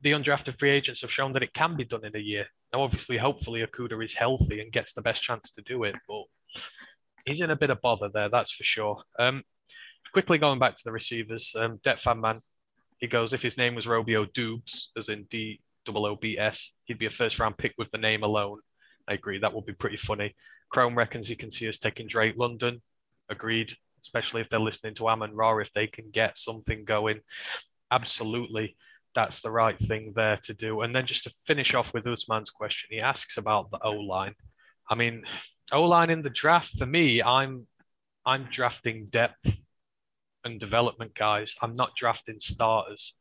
the undrafted free agents have shown that it can be done in a year. Now, obviously, hopefully, Okuda is healthy and gets the best chance to do it, but he's in a bit of bother there, that's for sure. Quickly going back to the receivers, Det Fan Man, he goes, if his name was Robio Doubs, as in DOOBS, he'd be a first-round pick with the name alone. I agree, that would be pretty funny. Chrome reckons he can see us taking Drake London. Agreed, especially if they're listening to Amon-Ra, if they can get something going. Absolutely. That's the right thing there to do. And then just to finish off with Usman's question, he asks about the O-line. I mean, O-line in the draft, for me, I'm drafting depth and development guys. I'm not drafting starters.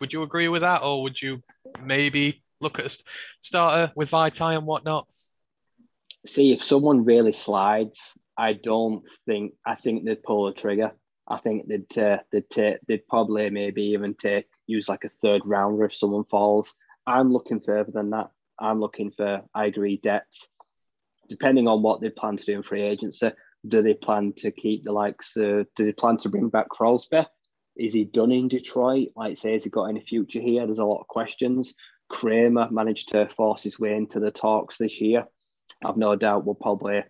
Would you agree with that? Or would you maybe look at a starter with Vitae and whatnot? See, if someone really slides, I think they'd pull the trigger. I think they'd probably maybe even use like a 3rd rounder if someone falls. I'm looking further than that. I'm looking for, I agree, depth. Depending on what they plan to do in free agency, do they plan to keep the likes of, do they plan to bring back Crosby? Is he done in Detroit? Like say, has he got any future here? There's a lot of questions. Kramer managed to force his way into the talks this year. I've no doubt we'll probably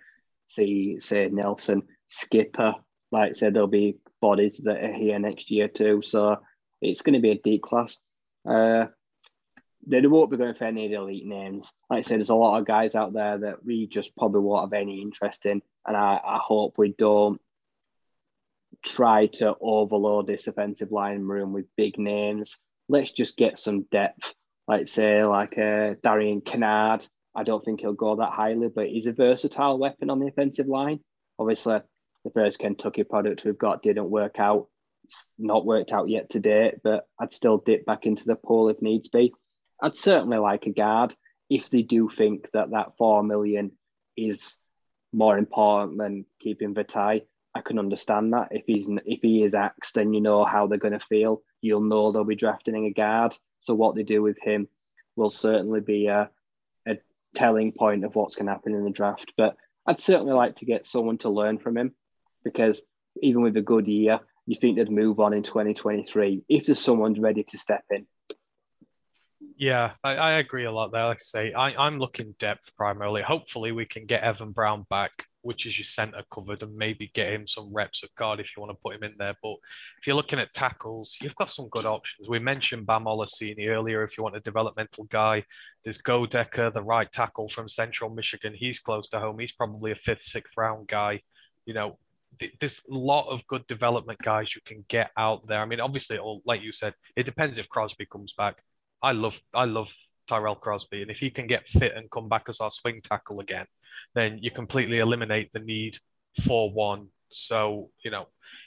see, say, Nelson, Skipper. Like I said, there'll be bodies that are here next year too. So it's going to be a deep class. They won't be going for any elite names. Like I said, there's a lot of guys out there that we just probably won't have any interest in. And I hope we don't try to overload this offensive line room with big names. Let's just get some depth. Like say, Darian Kennard. I don't think he'll go that highly, but he's a versatile weapon on the offensive line. Obviously, the first Kentucky product we've got didn't work out. It's not worked out yet to date, but I'd still dip back into the pool if needs be. I'd certainly like a guard if they do think that $4 million is more important than keeping Vitae. I can understand that. If he is axed, then you know how they're going to feel. You'll know they'll be drafting a guard. So what they do with him will certainly be a telling point of what's going to happen in the draft. But I'd certainly like to get someone to learn from him, because even with a good year, you think they'd move on in 2023 if there's someone ready to step in. Yeah, I agree a lot there. Like I say, I'm looking depth primarily. Hopefully we can get Evan Brown back, which is your centre covered, and maybe get him some reps at guard if you want to put him in there. But if you're looking at tackles, you've got some good options. We mentioned Bam Olesini earlier if you want a developmental guy. There's Godecker, the right tackle from Central Michigan. He's close to home. He's probably a 5th, 6th round guy. There's a lot of good development guys you can get out there. I mean, obviously, like you said, it depends if Crosby comes back. I love Tyrell Crosby. And if he can get fit and come back as our swing tackle again, then you completely eliminate the need for one. So, you know,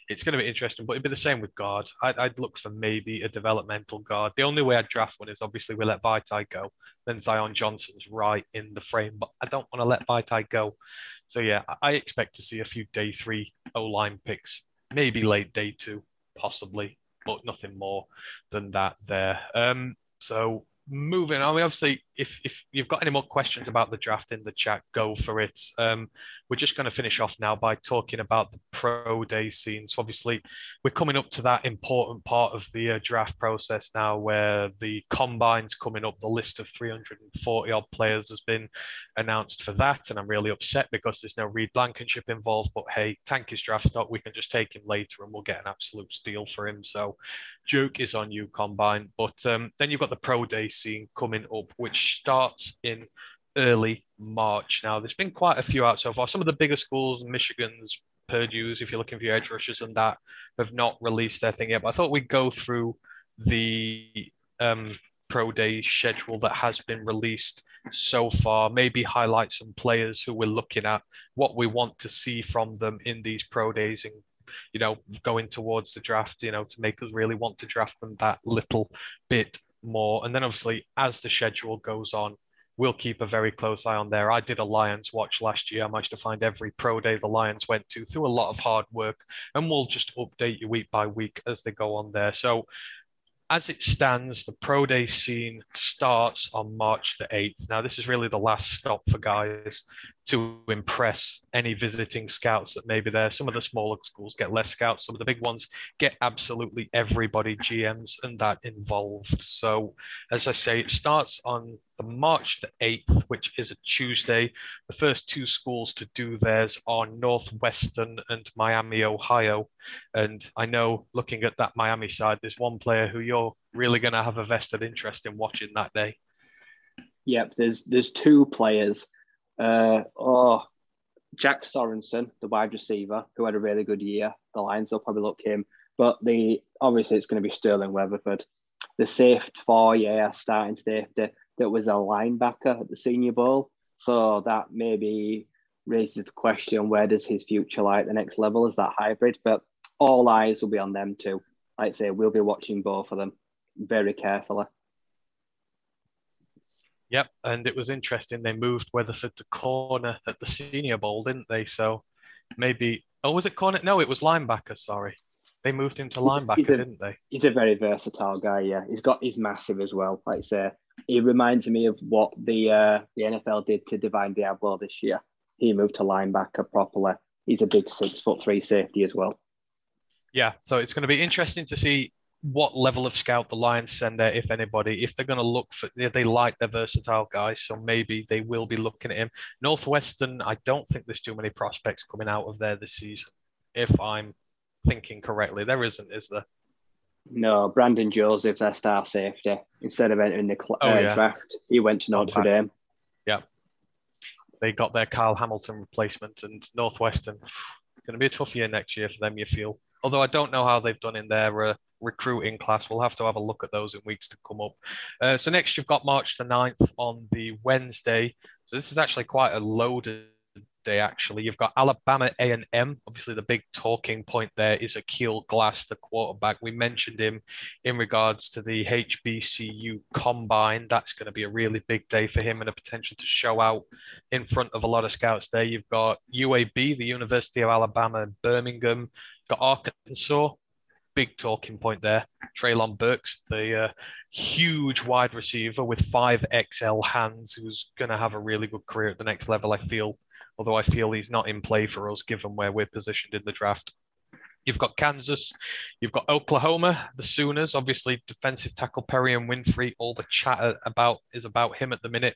it's going to be interesting, but it'd be the same with guard. I'd look for maybe a developmental guard. The only way I'd draft one is obviously we let Vitae go. Then Zion Johnson's right in the frame, but I don't want to let Vitae go. So, yeah, I expect to see a few day three O-line picks, maybe late day two, possibly, but nothing more than that there. So moving on, I mean, obviously, if you've got any more questions about the draft in the chat, go for it. We're just going to finish off now by talking about the pro day scene. So obviously, we're coming up to that important part of the draft process now where the combine's coming up. The list of 340-odd players has been announced for that, and I'm really upset because there's no Reed Blankenship involved. But hey, tank his draft stock. We can just take him later, and we'll get an absolute steal for him. So joke is on you, combine. But then you've got the pro day scene coming up, which starts in early March. Now, there's been quite a few out so far. Some of the bigger schools, Michigan's, Purdue's, if you're looking for your edge rushers and that, have not released their thing yet. But I thought we'd go through the pro day schedule that has been released so far, maybe highlight some players who we're looking at, what we want to see from them in these pro days, and you know, going towards the draft, you know, to make us really want to draft them that little bit more. And then obviously, as the schedule goes on, we'll keep a very close eye on there. I did a Lions watch last year. I managed to find every pro day the Lions went to through a lot of hard work, and we'll just update you week by week as they go on there. So as it stands, the pro day scene starts on March the 8th. Now, this is really the last stop for guys to impress any visiting scouts that may be there. Some of the smaller schools get less scouts. Some of the big ones get absolutely everybody, GMs and that involved. So, as I say, it starts on the March the 8th, which is a Tuesday. The first two schools to do theirs are Northwestern and Miami, Ohio. And I know, looking at that Miami side, there's one player who you're really going to have a vested interest in watching that day. Yep, there's two players. Jack Sorensen, the wide receiver, who had a really good year. The Lions will probably look him, but obviously it's going to be Sterling Weatherford, the starting safety that was a linebacker at the Senior Bowl. So that maybe raises the question: where does his future lie at the next level as that hybrid? But all eyes will be on them too. Like I say, we'll be watching both of them very carefully. Yep, and it was interesting. They moved Weatherford to corner at the Senior Bowl, didn't they? So maybe... Oh, was it corner? No, it was linebacker, sorry. They moved him to linebacker, didn't they? He's a very versatile guy, yeah. He's massive as well. Like I say, he reminds me of what the NFL did to Divine Diablo this year. He moved to linebacker properly. He's a big 6'3" safety as well. Yeah, so it's going to be interesting to see what level of scout the Lions send there, if anybody, if they're going to look for, they like their versatile guys, so maybe they will be looking at him. Northwestern, I don't think there's too many prospects coming out of there this season, if I'm thinking correctly. There isn't, is there? No, Brandon Joseph, their star safety, instead of entering the draft, he went to Notre Dame. Yeah. They got their Kyle Hamilton replacement, and Northwestern, going to be a tough year next year for them, you feel. Although I don't know how they've done in their recruiting class. We'll have a look at those in weeks to come up. So next you've got March the 9th on the Wednesday. So this is actually quite a loaded day, actually. You've got Alabama A&M. Obviously, the big talking point there is Akil Glass, the quarterback. We mentioned him in regards to the HBCU Combine. That's going to be a really big day for him and a potential to show out in front of a lot of scouts there. You've got UAB, the University of Alabama in Birmingham. You've got Arkansas. Big talking point there. Treylon Burks, the huge wide receiver with 5XL hands, who's going to have a really good career at the next level, I feel. Although I feel he's not in play for us, given where we're positioned in the draft. You've got Kansas. You've got Oklahoma, the Sooners. Obviously, defensive tackle Perry and Winfrey, all the chat is about him at the minute.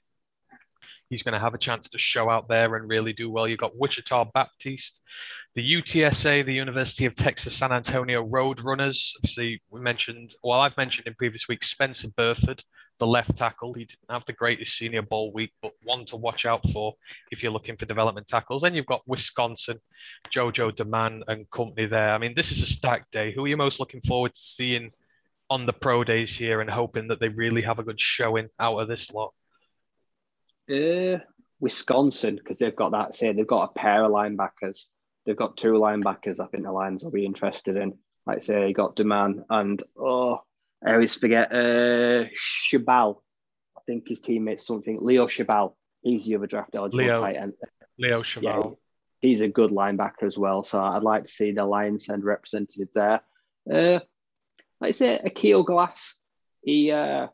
He's going to have a chance to show out there and really do well. You've got Wichita Baptist, the UTSA, the University of Texas San Antonio Roadrunners. Obviously, I've mentioned in previous weeks, Spencer Burford, the left tackle. He didn't have the greatest Senior Bowl week, but one to watch out for if you're looking for development tackles. Then you've got Wisconsin, JoJo DeMann and company there. I mean, this is a stacked day. Who are you most looking forward to seeing on the pro days here and hoping that they really have a good showing out of this lot? Wisconsin, because they've got that, say, they've got a pair of linebackers. They've got two linebackers I think the Lions will be interested in. Like, say, you got Duman and, Shabal. I think his teammate's something. Leo Shabal. He's the other draft eligible tight end. Leo Shabal. Yeah, he's a good linebacker as well. So I'd like to see the Lions end represented there. Like I say, Akil Glass, he upgraded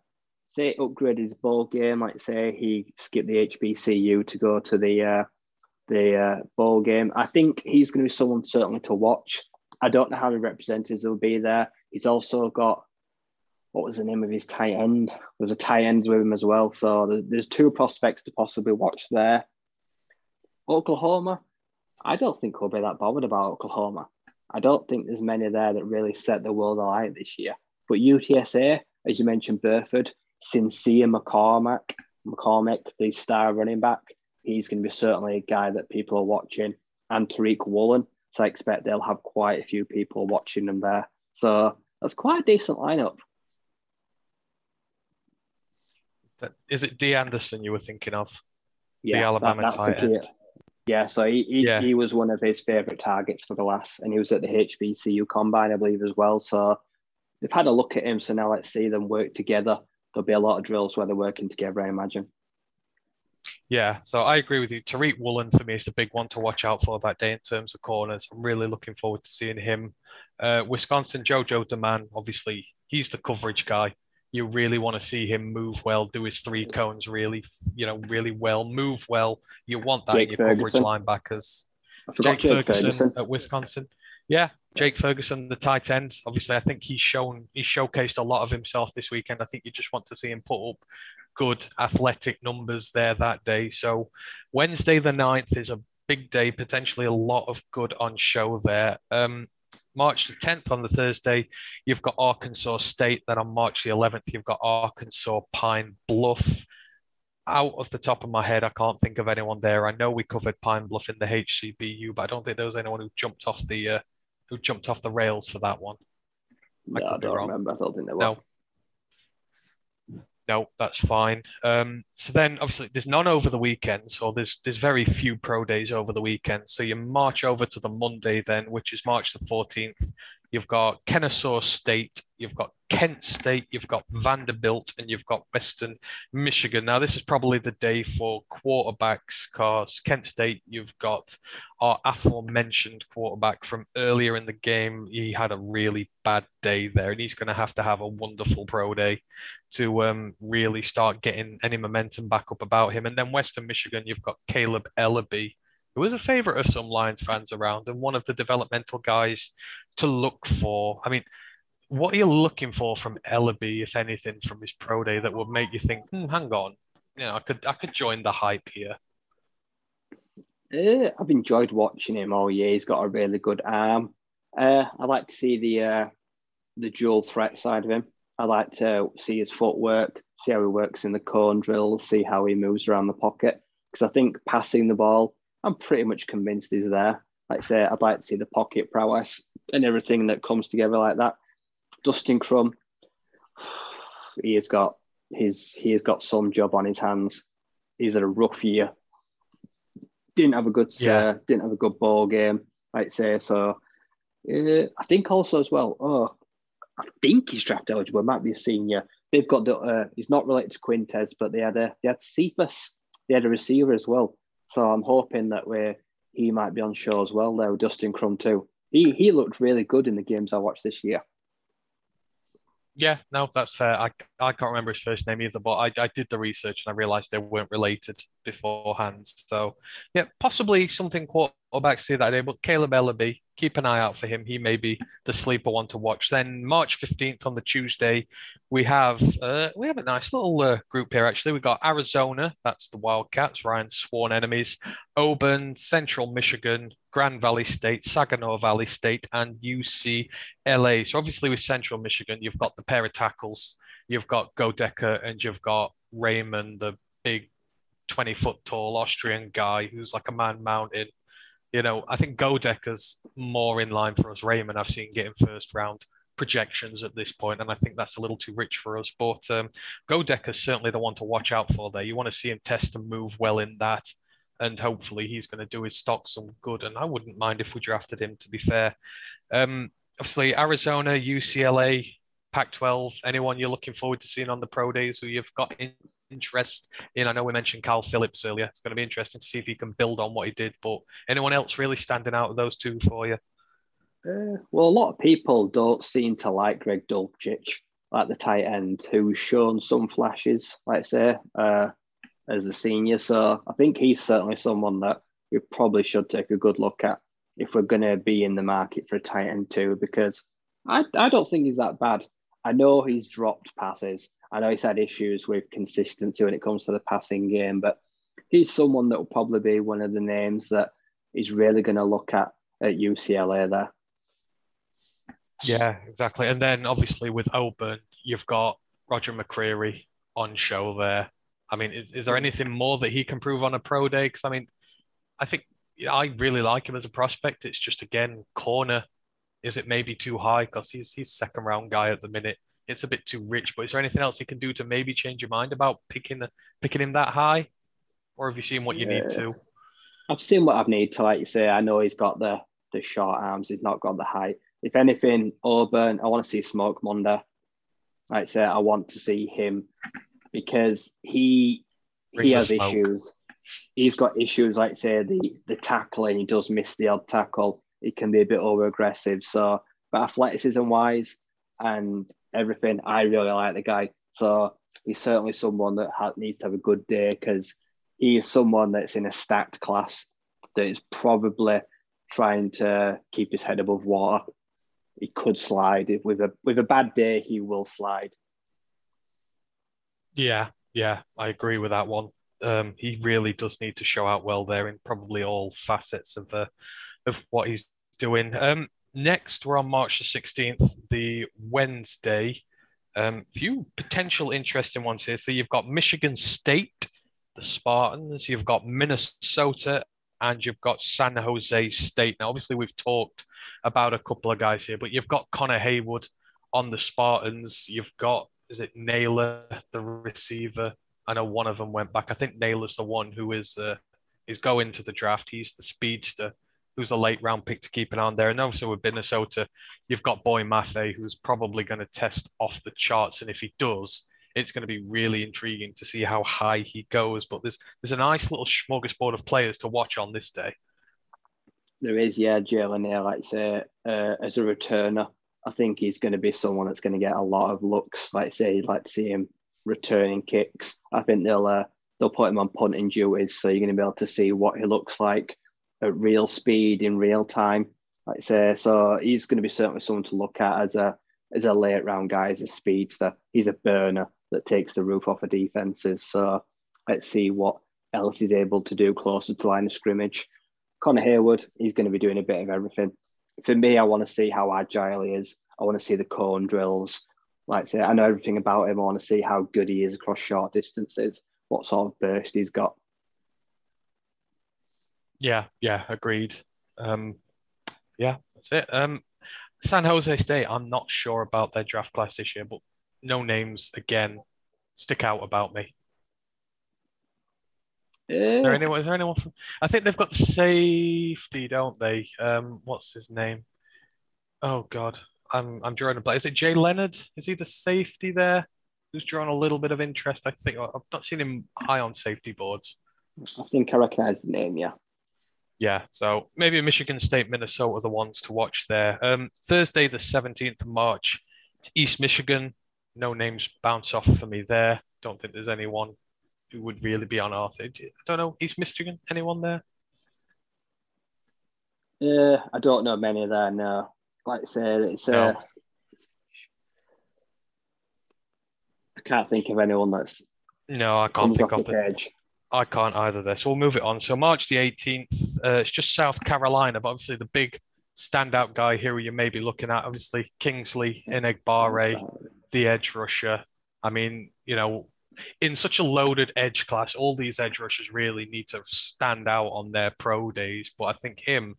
his bowl game. Like I say, he skipped the HBCU to go to the bowl game. I think he's going to be someone certainly to watch. I don't know how many representatives will be there. He's also got, what was the name of his tight end? There's a tight end with him as well. So there's two prospects to possibly watch there. Oklahoma, I don't think we'll be that bothered about Oklahoma. I don't think there's many there that really set the world alight this year. But UTSA, as you mentioned, Burford, Sincere McCormick, the star running back, he's going to be certainly a guy that people are watching. And Tariq Woolen, so I expect they'll have quite a few people watching them there. So that's quite a decent lineup. Is it Dee Anderson you were thinking of? Yeah, the Alabama tight end. Yeah, so he was one of his favourite targets for Glass, and he was at the HBCU Combine, I believe, as well. So they've had a look at him, so now let's see them work together. There'll be a lot of drills where they're working together, I imagine. Yeah, so I agree with you. Tariq Woolen, for me, is the big one to watch out for that day in terms of corners. I'm really looking forward to seeing him. Wisconsin, JoJo DeMann, obviously, he's the coverage guy. You really want to see him move well, do his three cones really well, move well. You want that Jake in your Ferguson. Coverage linebackers. Jake Ferguson at Wisconsin. Yeah, Jake Ferguson, the tight end. Obviously, I think he showcased a lot of himself this weekend. I think you just want to see him put up good athletic numbers there that day. So Wednesday the 9th is a big day, potentially a lot of good on show there. March the 10th on the Thursday, you've got Arkansas State. Then on March the 11th, you've got Arkansas Pine Bluff. Out of the top of my head, I can't think of anyone there. I know we covered Pine Bluff in the HCBU, but I don't think there was anyone who jumped off the rails for that one. I don't remember. I don't think there was. No, that's fine. So then, obviously, there's none over the weekend, so there's very few pro days over the weekend. So you march over to the Monday then, which is March the 14th. You've got Kennesaw State, you've got Kent State, you've got Vanderbilt, and you've got Western Michigan. Now, this is probably the day for quarterbacks, because Kent State, you've got our aforementioned quarterback from earlier in the game. He had a really bad day there, and he's going to have a wonderful pro day to really start getting any momentum back up about him. And then Western Michigan, you've got Caleb Ellaby, who is a favourite of some Lions fans around and one of the developmental guys to look for. I mean, what are you looking for from Ellaby, if anything, from his pro day that would make you think, hang on, I could join the hype here? I've enjoyed watching him all year. He's got a really good arm. I like to see the dual threat side of him. I like to see his footwork, see how he works in the cone drill, see how he moves around the pocket. Because I think passing the ball, I'm pretty much convinced he's there. Like I say, I'd like to see the pocket prowess and everything that comes together like that. Dustin Crum, he has got some job on his hands. He's had a rough year. Didn't have a good ball game. Like I say, so I think also as well. I think he's draft eligible. Might be a senior. They've got he's not related to Quintez, but they had Cephas. They had a receiver as well. So I'm hoping that he might be on show as well there with Dustin Crum too. He looked really good in the games I watched this year. Yeah, no, that's fair. I can't remember his first name either, but I did the research and I realised they weren't related beforehand. So, yeah, possibly something quarterback see that day, but Caleb Ellaby, keep an eye out for him. He may be the sleeper one to watch. Then March 15th on the Tuesday, we have a nice little group here, actually. We've got Arizona, that's the Wildcats, Ryan's sworn enemies, Auburn, Central Michigan, Grand Valley State, Saginaw Valley State, and UCLA. So obviously with Central Michigan, you've got the pair of tackles, you've got Godecker, and you've got Raymond, the big 20-foot-tall Austrian guy who's like a man mountain. I think Godecker's more in line for us. Raymond, I've seen getting first round projections at this point, and I think that's a little too rich for us. But Godecker's certainly the one to watch out for there. You want to see him test and move well in that, and hopefully he's going to do his stock some good. And I wouldn't mind if we drafted him, to be fair. Obviously, Arizona, UCLA, Pac-12, anyone you're looking forward to seeing on the pro days who you've got interest in? I know we mentioned Cal Phillips earlier. It's going to be interesting to see if he can build on what he did. But anyone else really standing out of those two for you? Well, a lot of people don't seem to like Greg Dulcich, like the tight end, who's shown some flashes, let's say, as a senior. So I think he's certainly someone that we probably should take a good look at if we're going to be in the market for a tight end too, because I don't think he's that bad. I know he's dropped passes. I know he's had issues with consistency when it comes to the passing game, but he's someone that will probably be one of the names that is really going to look at UCLA there. Yeah, exactly. And then obviously with Auburn, you've got Roger McCreary on show there. I mean, is there anything more that he can prove on a pro day? Because, I mean, I think I really like him as a prospect. It's just, again, corner. Is it maybe too high? Because he's second round guy at the minute. It's a bit too rich. But is there anything else he can do to maybe change your mind about picking him that high? Or have you seen what you need to? I've seen what I need to, like you say. I know he's got the short arms. He's not got the height. If anything, Auburn, I want to see Smoke Monday. Like I say, I want to see him because he has issues. He's got issues, like I say, the tackling. He does miss the odd tackle. He can be a bit over-aggressive. So, but athleticism-wise and everything, I really like the guy. So he's certainly someone that needs to have a good day because he is someone that's in a stacked class that is probably trying to keep his head above water. He could slide. With a bad day, he will slide. Yeah, I agree with that one. He really does need to show out well there in probably all facets of what he's doing. Next, we're on March the 16th, the Wednesday. Few potential interesting ones here. So you've got Michigan State, the Spartans. You've got Minnesota, and you've got San Jose State. Now, obviously, we've talked about a couple of guys here, but you've got Connor Haywood on the Spartans. You've got, is it Naylor, the receiver? I know one of them went back. I think Naylor's the one who is going to the draft. He's the speedster who's the late round pick to keep an eye on there. And obviously with Minnesota, you've got Boy Mafe, who's probably going to test off the charts. And if he does, it's going to be really intriguing to see how high he goes. But there's a nice little smorgasbord of players to watch on this day. There is, yeah. Jalen Hill, like I say, as a returner, I think he's going to be someone that's going to get a lot of looks. Like I say, you'd like to see him returning kicks. I think they'll put him on punting duties, so you're going to be able to see what he looks like at real speed in real time. Like I say, so he's going to be certainly someone to look at as a late round guy, as a speedster. He's a burner that takes the roof off of defenses. So let's see what else he's able to do closer to line of scrimmage. Connor Haywood, he's going to be doing a bit of everything. For me, I want to see how agile he is. I want to see the cone drills. Like I say, I know everything about him. I want to see how good he is across short distances, what sort of burst he's got. Yeah, agreed. That's it. San Jose State, I'm not sure about their draft class this year, but no names, again, stick out about me. Is there anyone from... I think they've got the safety, don't they? What's his name? Oh, God. I'm drawing a blank. Is it Jay Leonard? Is he the safety there? Who's drawn a little bit of interest, I think. I've not seen him high on safety boards. I think I recognise the name, yeah. Yeah, so maybe Michigan State, Minnesota are the ones to watch there. Thursday, the 17th of March, East Michigan. No names bounce off for me there. Don't think there's anyone who would really be on our thing. I don't know, East Michigan, anyone there? Yeah, I don't know many there, no. Like I said, no. I can't think of anyone that's... No, I can't think of them. I can't either there. So we'll move it on. So March the 18th, it's just South Carolina, but obviously the big standout guy here you may be looking at, obviously Kingsley Enagbare, the edge rusher. I mean, you know, in such a loaded edge class, all these edge rushers really need to stand out on their pro days, but I think him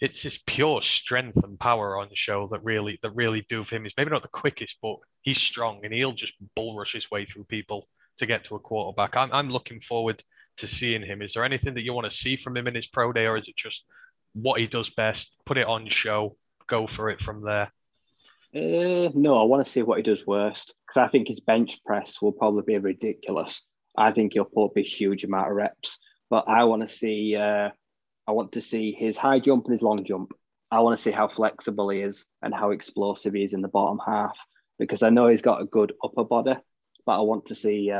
it's his pure strength and power on the show that really do for him. He's maybe not the quickest, but he's strong and he'll just bull rush his way through people to get to a quarterback. I'm looking forward to seeing him. Is there anything that you want to see from him in his pro day, or is it just what he does best, put it on show, go for it from there? No, I want to see what he does worst, because I think his bench press will probably be ridiculous. I think he'll pull up a huge amount of reps, but I want to see his high jump and his long jump. I want to see how flexible he is and how explosive he is in the bottom half, because I know he's got a good upper body, but I want to see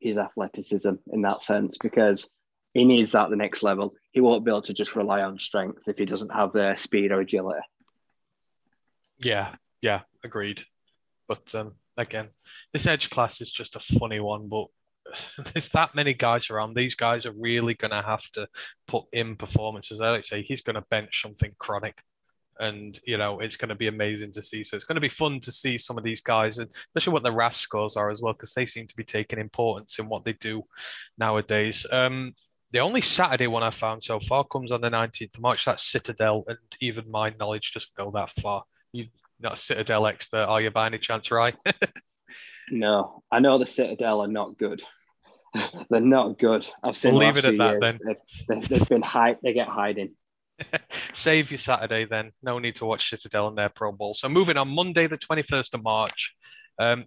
his athleticism in that sense, because he needs that at the next level. He won't be able to just rely on strength if he doesn't have the speed or agility. Yeah, agreed. But again, this edge class is just a funny one, but there's that many guys around. These guys are really going to have to put in performances. I like to say he's going to bench something chronic, and it's going to be amazing to see. So it's going to be fun to see some of these guys, and especially what the RAS scores are as well, because they seem to be taking importance in what they do nowadays. The only Saturday one I found so far comes on the 19th of March. That's Citadel, and even my knowledge doesn't go that far. You're not a Citadel expert, are you, by any chance, right? No, I know the Citadel are not good. They're not good. I've seen. We'll leave it at that years, then. They've been hyped. They get hiding. Save your Saturday then. No need to watch Citadel and their Pro Bowl. So moving on, Monday the 21st of March,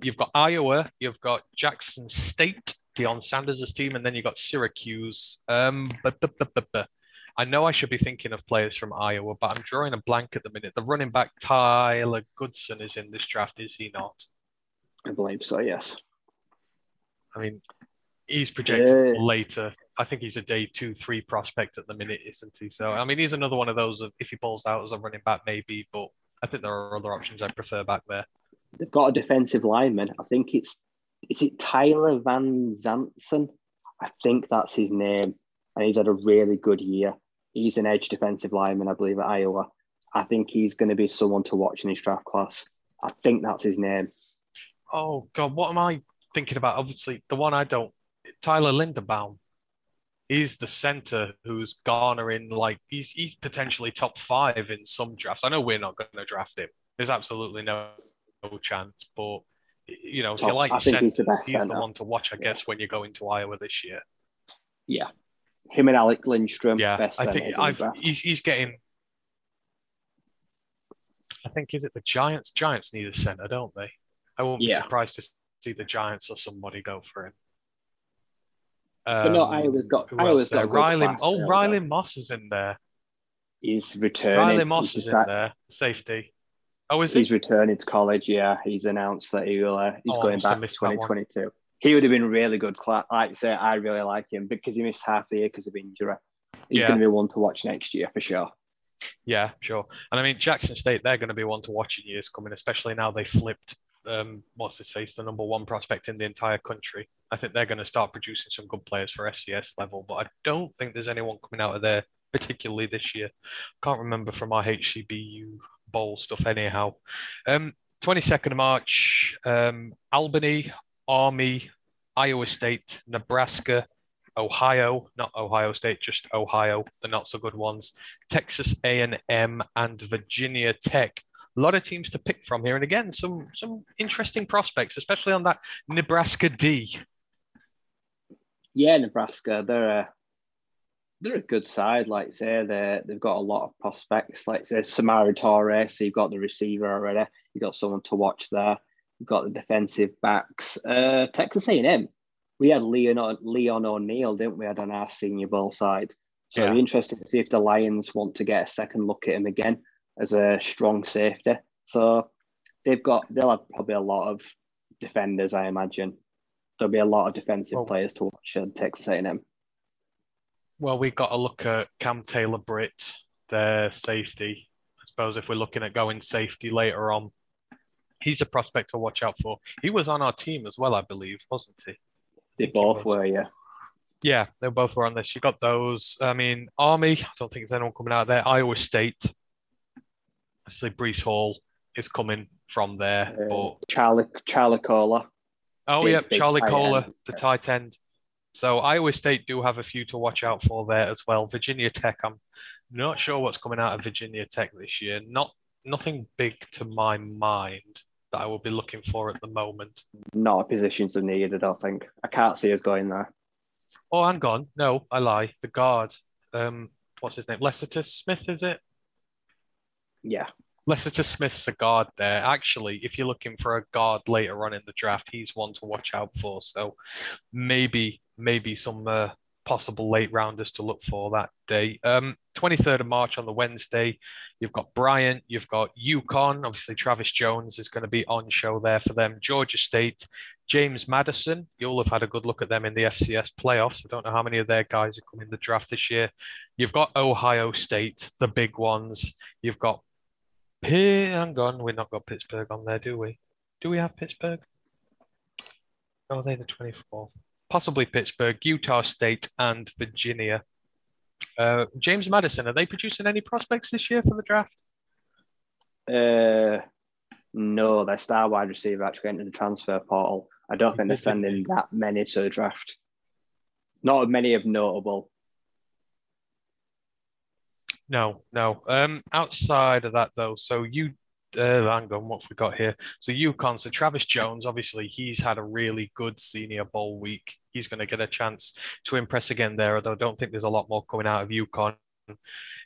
you've got Iowa, you've got Jackson State, Deion Sanders' team, and then you've got Syracuse. I know I should be thinking of players from Iowa, but I'm drawing a blank at the minute. The running back Tyler Goodson is in this draft, is he not? I believe so, yes. I mean, he's projected later. I think he's a day 2-3 prospect at the minute, isn't he? So, I mean, he's another one of those, if he balls out as a running back, maybe, but I think there are other options I prefer back there. They've got a defensive lineman. I think is it Tyler Van Zantzen? I think that's his name. And he's had a really good year. He's an edge defensive lineman, I believe, at Iowa. I think he's going to be someone to watch in his draft class. I think that's his name. Oh, God, what am I thinking about? Obviously, the one Tyler Linderbaum. He's the center who's garnering, he's potentially top 5 in some drafts. I know we're not going to draft him. There's absolutely no chance. But, if you like centers, he's the one to watch, I guess, when you go into Iowa this year. Yeah. Him and Alec Lindstrom. Yeah, best I think he's getting... I think, is it the Giants? Giants need a center, don't they? I won't be surprised to see the Giants or somebody go for him. But no, Iowa's got Riley. Oh, Riley Moss is in there. He's returning. Riley Moss is in there. Safety. Oh, is he? He's returning to college. Yeah, he's announced that he will. He's going back to 2022. He would have been really good. Like say, I really like him because he missed half the year because of injury. He's going to be one to watch next year for sure. Yeah, sure. And I mean, Jackson State, they're going to be one to watch in years coming, especially now they flipped. What's his face, the number one prospect in the entire country. I think they're going to start producing some good players for FCS level, but I don't think there's anyone coming out of there, particularly this year. Can't remember from our HCBU bowl stuff anyhow. 22nd of March, Albany, Army, Iowa State, Nebraska, Ohio, not Ohio State, just Ohio, the not-so-good ones, Texas A&M and Virginia Tech. A lot of teams to pick from here. And again, some interesting prospects, especially on that Nebraska D. Yeah, Nebraska, they're a good side. Like say, they've got a lot of prospects. Like say, Samari Torre, so you've got the receiver already. You've got someone to watch there. You've got the defensive backs. Texas A&M, we had Leon O'Neal, didn't we, on our Senior Bowl side. So it'd be interesting to see if the Lions want to get a second look at him again as a strong safety. So they'll have probably a lot of defenders, I imagine. There'll be a lot of defensive players to watch at Texas A&M. Well, we've got to look at Cam Taylor-Britt, their safety. I suppose if we're looking at going safety later on, he's a prospect to watch out for. He was on our team as well, I believe, wasn't he? They both were, yeah. Yeah, they both were on this. You got those. I mean, Army, I don't think there's anyone coming out there. Iowa State. I say Breece Hall is coming from there. But Charlie Cola. Oh, yeah, Charlie Cola, the tight end. So Iowa State do have a few to watch out for there as well. Virginia Tech, I'm not sure what's coming out of Virginia Tech this year. Nothing big to my mind that I will be looking for at the moment. Not a position to need, I don't think. I can't see us going there. Oh, I'm gone. No, I lie. The guard. What's his name? Lassiter Smith, is it? Yeah. Lassiter Smith's a guard there. Actually, if you're looking for a guard later on in the draft, he's one to watch out for. So maybe some possible late rounders to look for that day. 23rd of March on the Wednesday, you've got Bryant, you've got UConn. Obviously, Travis Jones is going to be on show there for them. Georgia State, James Madison. You'll have had a good look at them in the FCS playoffs. I don't know how many of their guys are coming in the draft this year. You've got Ohio State, the big ones. You've got We've not got Pittsburgh on there, do we? Do we have Pittsburgh? Oh, they're the 24th. Possibly Pittsburgh, Utah State, and Virginia. James Madison, are they producing any prospects this year for the draft? No, their star wide receiver actually entered the transfer portal. I don't think they're sending that many to the draft. Not many of notable. No. Outside of that, though, so what's we got here? So UConn, so Travis Jones, obviously, he's had a really good senior bowl week. He's going to get a chance to impress again there, although I don't think there's a lot more coming out of UConn. Is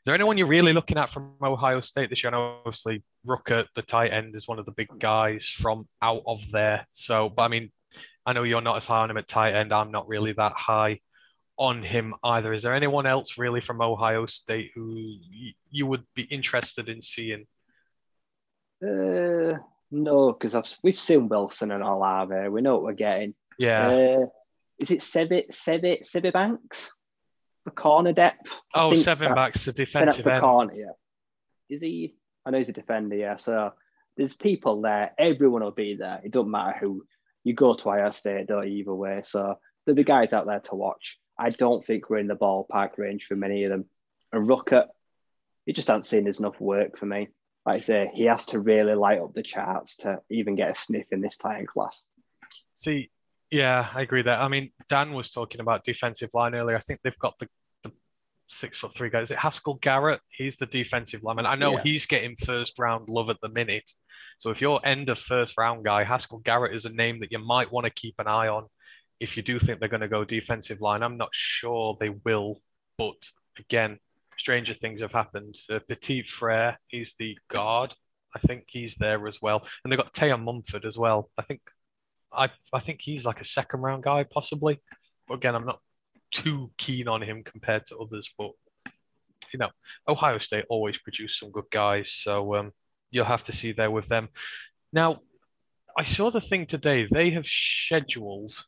there anyone you're really looking at from Ohio State this year? I know, obviously, Rucker, the tight end, is one of the big guys from out of there. So, but I mean, I know you're not as high on him at tight end. I'm not really that high on him either. Is there anyone else really from Ohio State who you would be interested in seeing? No, because we've seen Wilson and all out there. We know what we're getting. Yeah. Is it Sebi Banks? The corner depth? Oh, Seven Banks, the defensive end. The corner, yeah. Is he? I know he's a defender, yeah. So there's people there. Everyone will be there. It doesn't matter who. You go to Ohio State, don't you, either way. So there'll be guys out there to watch. I don't think we're in the ballpark range for many of them. And Ruckert, he just hasn't seen enough work for me. Like I say, he has to really light up the charts to even get a sniff in this tight end class. See, yeah, I agree there. I mean, Dan was talking about defensive line earlier. I think they've got the 6'3" guy. Is it Haskell Garrett? He's the defensive lineman. I know he's getting first round love at the minute. So if you're end of first round guy, Haskell Garrett is a name that you might want to keep an eye on. If you do think they're going to go defensive line, I'm not sure they will. But again, stranger things have happened. Petit Frere, he's the guard. I think he's there as well. And they've got Taya Mumford as well. I think he's like a second round guy, possibly. But again, I'm not too keen on him compared to others. But, you know, Ohio State always produce some good guys. So you'll have to see there with them. Now, I saw the thing today. They have scheduled...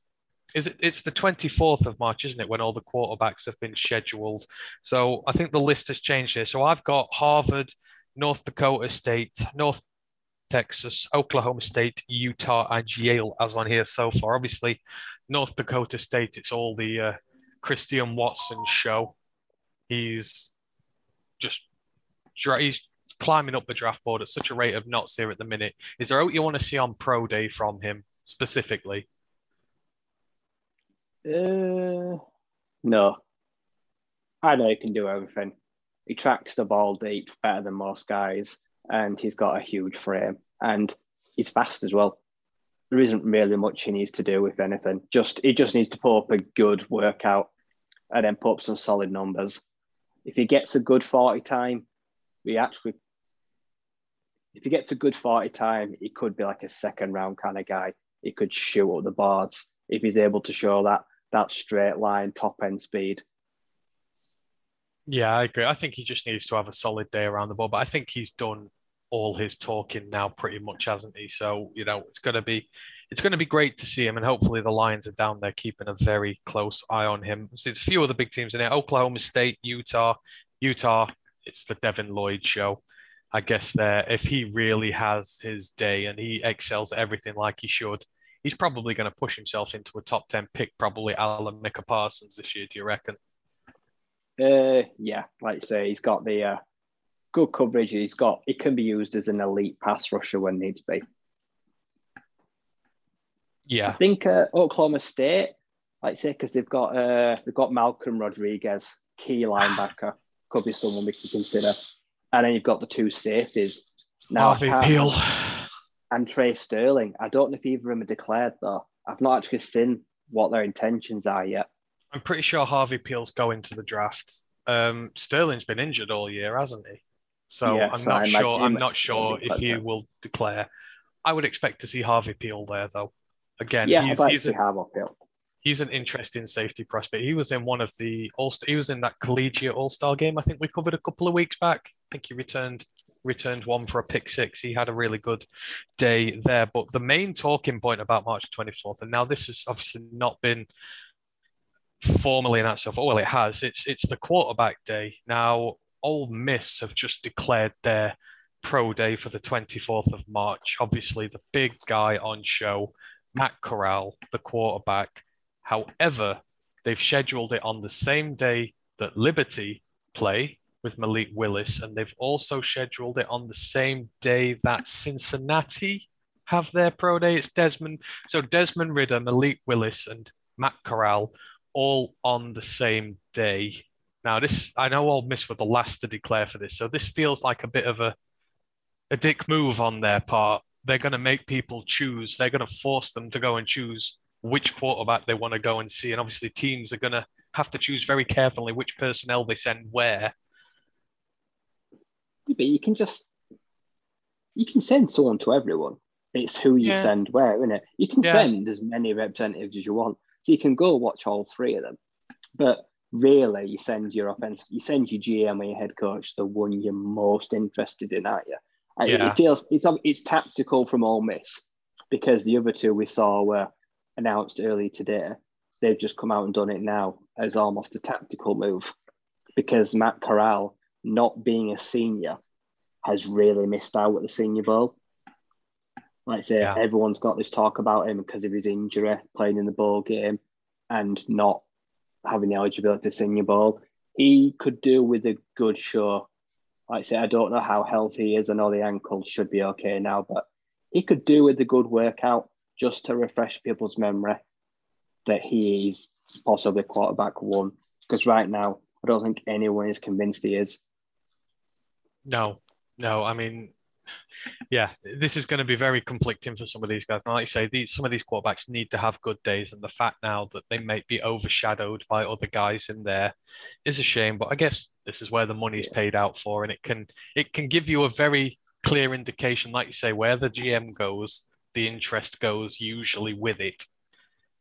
It's the 24th of March, isn't it, when all the quarterbacks have been scheduled? So I think the list has changed here. So I've got Harvard, North Dakota State, North Texas, Oklahoma State, Utah, and Yale as on here so far. Obviously, North Dakota State, it's all the Christian Watson show. He's climbing up the draft board at such a rate of knots here at the minute. Is there out you want to see on Pro Day from him specifically? No. I know he can do everything. He tracks the ball deep better than most guys, and he's got a huge frame, and he's fast as well. There isn't really much he needs to do, if anything. He just needs to pull up a good workout and then put up some solid numbers. If he gets a good 40 time, he could be like a second round kind of guy. He could shoot up the boards if he's able to show that straight line, top-end speed. Yeah, I agree. I think he just needs to have a solid day around the ball, but I think he's done all his talking now pretty much, hasn't he? So, you know, it's going to be great to see him, and hopefully the Lions are down there keeping a very close eye on him. So it's a few other big teams in there. Oklahoma State, Utah, it's the Devin Lloyd show. I guess there, if he really has his day and he excels at everything like he should, he's probably going to push himself into a top 10 pick, probably Alan Micah-Parsons this year, do you reckon? Yeah, like you say, he's got the good coverage. He can be used as an elite pass rusher when needs be. Yeah. I think Oklahoma State, like say, because they've got Malcolm Rodriguez, key linebacker, could be someone we can consider, and then you've got the two safeties now, Peel and Trey Sterling. I don't know if either of them are declared though. I've not actually seen what their intentions are yet. I'm pretty sure Harvey Peel's going to the draft. Sterling's been injured all year, hasn't he? So yeah, I'm not sure if he will declare. I would expect to see Harvey Peel there, though. Again, yeah, he's an interesting safety prospect. He was in one of the He was in that collegiate All-Star game I think we covered a couple of weeks back. I think he returned one for a pick six. He had a really good day there. But the main talking point about March 24th, and now this has obviously not been formally announced, well, it has. It's the quarterback day. Now, Ole Miss have just declared their pro day for the 24th of March. Obviously, the big guy on show, Matt Corral, the quarterback. However, they've scheduled it on the same day that Liberty play with Malik Willis, and they've also scheduled it on the same day that Cincinnati have their pro day. It's Desmond. So Desmond Ridder, Malik Willis, and Matt Corral all on the same day. Now, this, I know Ole Miss were the last to declare for this, so this feels like a bit of a dick move on their part. They're going to make people choose. They're going to force them to go and choose which quarterback they want to go and see. And obviously teams are going to have to choose very carefully which personnel they send where. But you can send someone to everyone. It's who you send where, isn't it? You can send as many representatives as you want. So you can go watch all three of them. But really, you send your offense, you send your GM or your head coach, the one you're most interested in, aren't you? Yeah. It feels it's tactical from Ole Miss, because the other two we saw were announced early today. They've just come out and done it now as almost a tactical move, because Matt Corral not being a senior has really missed out at the Senior Bowl. Like I say, everyone's got this talk about him because of his injury, playing in the bowl game and not having the eligibility to Senior Bowl. He could do with a good show. Like I say, I don't know how healthy he is. I know the ankle should be okay now, but he could do with a good workout just to refresh people's memory that he is possibly quarterback one. Because right now, I don't think anyone is convinced he is. No. I mean, this is going to be very conflicting for some of these guys. And like you say, some of these quarterbacks need to have good days, and the fact now that they may be overshadowed by other guys in there is a shame. But I guess this is where the money is paid out for, and it can give you a very clear indication, like you say, where the GM goes, the interest goes usually with it.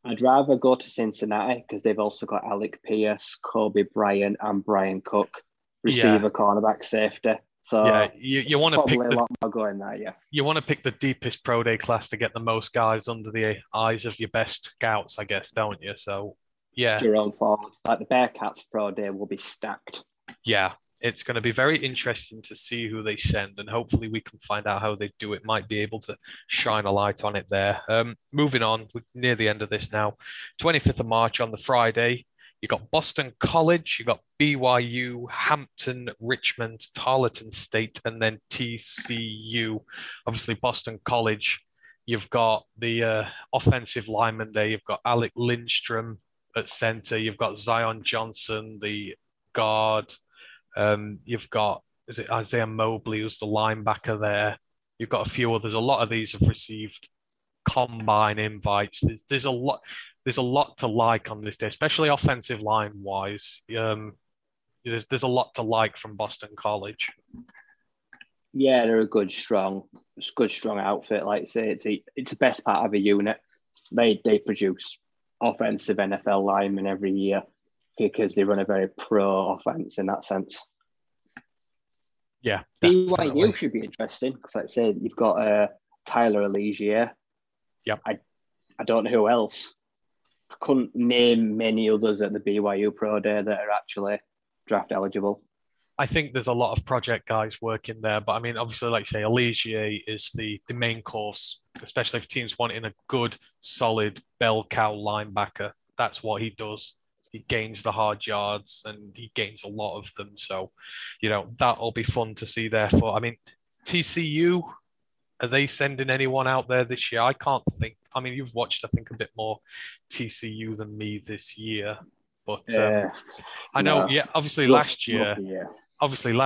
I'd rather go to Cincinnati because they've also got Alec Pierce, Kobe Bryant, and Brian Cook, receiver, cornerback, safety. So you want to pick a lot more going there. Yeah, you want to pick the deepest pro day class to get the most guys under the eyes of your best scouts, I guess, don't you? So Jerome Ford, like the Bearcats pro day will be stacked. Yeah, it's going to be very interesting to see who they send, and hopefully we can find out how they do it. Might be able to shine a light on it there. Moving on, we're near the end of this now. 25th of March on the Friday, you've got Boston College, you've got BYU, Hampton, Richmond, Tarleton State, and then TCU. Obviously, Boston College, you've got the offensive lineman there. You've got Alec Lindstrom at center. You've got Zion Johnson, the guard. You've got, is it Isaiah Mobley, who's the linebacker there? You've got a few others. A lot of these have received combine invites. There's a lot. There's a lot to like on this day, especially offensive line wise. There's a lot to like from Boston College. Yeah, they're a good strong outfit. Like I say, it's the best part of a unit. They produce offensive NFL linemen every year, because they run a very pro offense in that sense. Yeah, BYU should be interesting because, like I said, you've got Tyler Allegier. Yep. I don't know who else. I couldn't name many others at the BYU Pro Day that are actually draft eligible. I think there's a lot of project guys working there, but I mean, obviously, like I say, Allegier is the main course, especially if teams want in a good, solid bell cow linebacker. That's what he does. He gains the hard yards, and he gains a lot of them. So, that'll be fun to see there. I mean, TCU, Are they sending anyone out there this year? I can't think. I mean, you've watched, I think, a bit more TCU than me this year. But I know, obviously last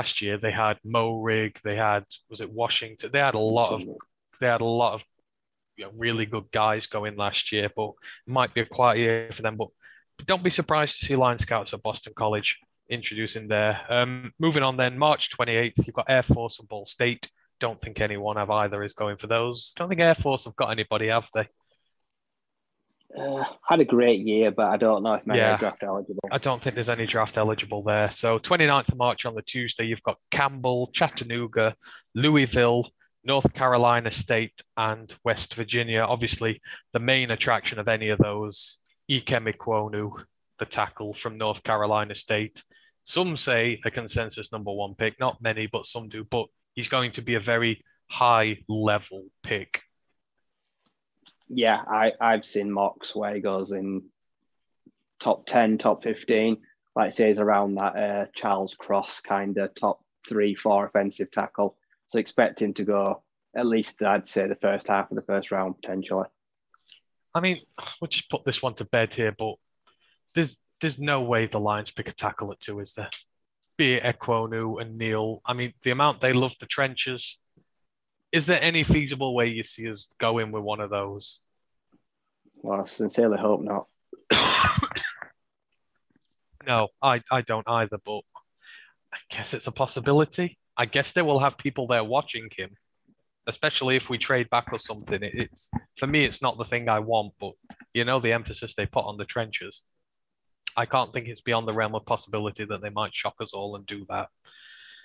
year they had Mo Rigg, they had, was it Washington? They had a lot of, really good guys going last year, but it might be a quiet year for them. But don't be surprised to see Lion Scouts at Boston College introducing there. Moving on then, March 28th, you've got Air Force and Ball State. Don't think anyone have either is going for those. Don't think Air Force have got anybody, have they? Had a great year, but I don't know if many are draft eligible. I don't think there's any draft eligible there. So 29th of March on the Tuesday, you've got Campbell, Chattanooga, Louisville, North Carolina State, and West Virginia. Obviously, the main attraction of any of those, Ikem Ikwonu, the tackle from North Carolina State. Some say a consensus number one pick. Not many, but some do. But he's going to be a very high-level pick. Yeah, I've seen mocks where he goes in top 10, top 15. Like I say, he's around that Charles Cross kind of top 3-4 offensive tackle. So expect him to go at least, I'd say, the first half of the first round, potentially. I mean, we'll just put this one to bed here, but there's no way the Lions pick a tackle at two, is there? Be it Ikwonu and Neal. I mean, the amount they love the trenches. Is there any feasible way you see us going with one of those? Well, I sincerely hope not. No, I don't either, but I guess it's a possibility. I guess they will have people there watching him, especially if we trade back or something. It's for me, it's not the thing I want, but you know the emphasis they put on the trenches. I can't think it's beyond the realm of possibility that they might shock us all and do that.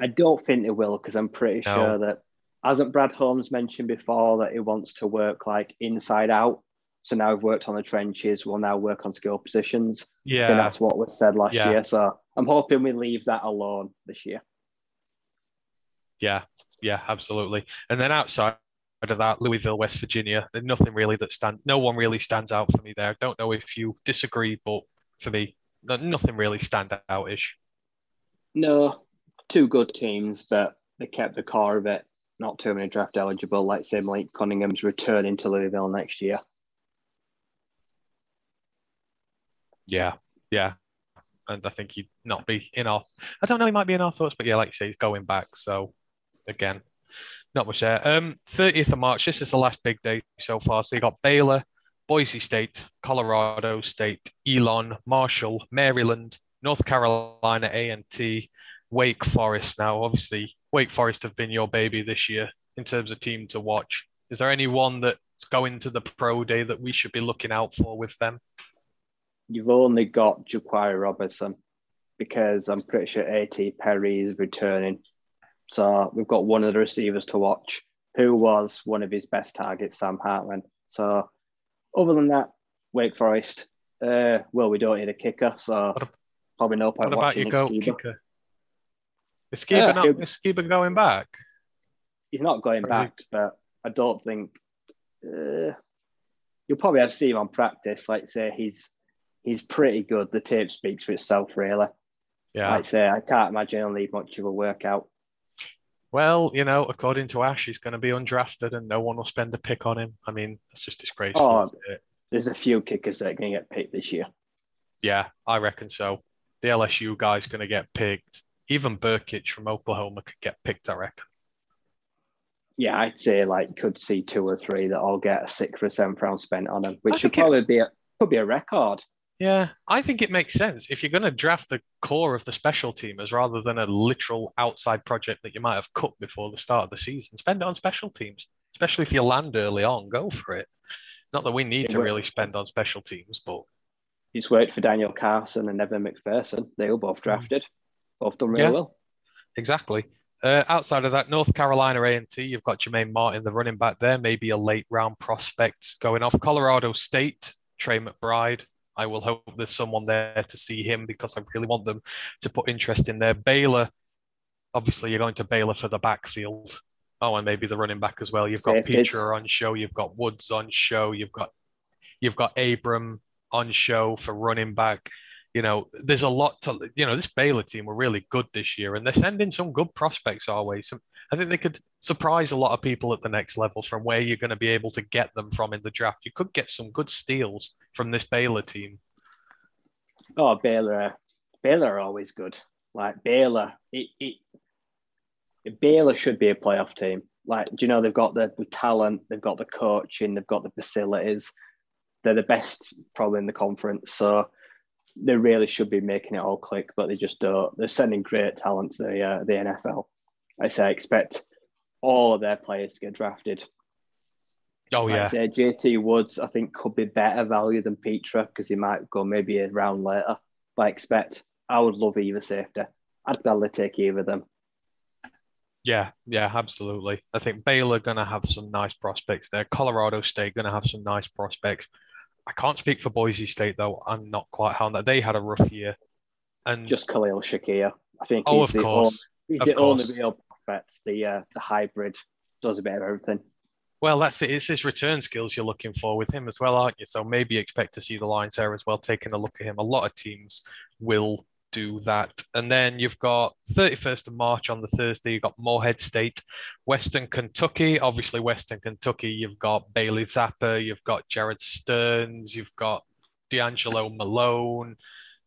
I don't think they will, because I'm pretty sure that, hasn't Brad Holmes mentioned before that he wants to work like inside out? So now we've worked on the trenches, we'll now work on skill positions. Yeah. And that's what was said last year. So I'm hoping we leave that alone this year. Yeah, absolutely. And then outside of that, Louisville, West Virginia, there's nothing really that no one really stands out for me there. I don't know if you disagree, but for me, nothing really stand out-ish. No, two good teams, but they kept the core of it. Not too many draft eligible. Like say Malik Cunningham's returning to Louisville next year. Yeah. And I think he'd not be in our... I don't know, he might be in our thoughts, but yeah, like you say, he's going back. So, again, not much there. 30th of March, this is the last big day so far. So you got Baylor, Boise State, Colorado State, Elon, Marshall, Maryland, North Carolina A&T, Wake Forest. Now, obviously, Wake Forest have been your baby this year in terms of team to watch. Is there anyone that's going to the pro day that we should be looking out for with them? You've only got Ja'Quari Robertson, because I'm pretty sure EJ Perry is returning. So we've got one of the receivers to watch, who was one of his best targets, Sam Hartman. So... other than that, Wake Forest. Well, we don't need a kicker, so probably no point watching him. What about your goal kicker? Is Skiba going back? He's not going back, but I don't think... you'll probably have to see him on practice. Like say, he's pretty good. The tape speaks for itself, really. Yeah. Like say, I can't imagine he'll need much of a workout. Well, you know, according to Ash, he's going to be undrafted and no one will spend a pick on him. I mean, that's just disgraceful. There's a few kickers that are going to get picked this year. Yeah, I reckon so. The LSU guy's going to get picked. Even Burkitt from Oklahoma could get picked, I reckon. Yeah, I'd say could see two or three that all get a 6% round spent on them, which would probably be a record. Yeah, I think it makes sense. If you're going to draft the core of the special teamers rather than a literal outside project that you might have cut before the start of the season, spend it on special teams, especially if you land early on, go for it. Not that we need to really spend on special teams, but... It's worked for Daniel Carson and Evan McPherson. They were both drafted. Both done really well. Exactly. Outside of that, North Carolina A&T, you've got Jermaine Martin, the running back there, maybe a late-round prospect going off. Colorado State, Trey McBride. I will hope there's someone there to see him because I really want them to put interest in there. Baylor, obviously you're going to Baylor for the backfield. Oh, and maybe the running back as well. You've got Petra on show. You've got Woods on show. You've got Abram on show for running back. You know, there's a lot to, you know, this Baylor team were really good this year, and they're sending some good prospects our way. So I think they could surprise a lot of people at the next level from where you're going to be able to get them from in the draft. You could get some good steals from this Baylor team. Oh, Baylor are always good. Like Baylor, Baylor should be a playoff team. Like, do you know, they've got the talent, they've got the coaching, they've got the facilities. They're the best probably in the conference. So they really should be making it all click, but they just don't. They're sending great talent to the NFL. I say I expect all of their players to get drafted. Oh, yeah. I say JT Woods, I think, could be better value than Petra because he might go maybe a round later. But I would love either safety. I'd gladly take either of them. Yeah, absolutely. I think Baylor going to have some nice prospects there. Colorado State going to have some nice prospects. I can't speak for Boise State, though. I'm not quite high on that. They had a rough year. And just Khalil Shakir. I think he's the only real prospect. The hybrid does a bit of everything. Well, that's it. It's his return skills you're looking for with him as well, aren't you? So maybe expect to see the Lions there as well, taking a look at him. A lot of teams will do that. And then you've got 31st of March on the Thursday, you've got Morehead State, Western Kentucky. Obviously, Western Kentucky, you've got Bailey Zappa, you've got Jared Stearns, you've got D'Angelo Malone.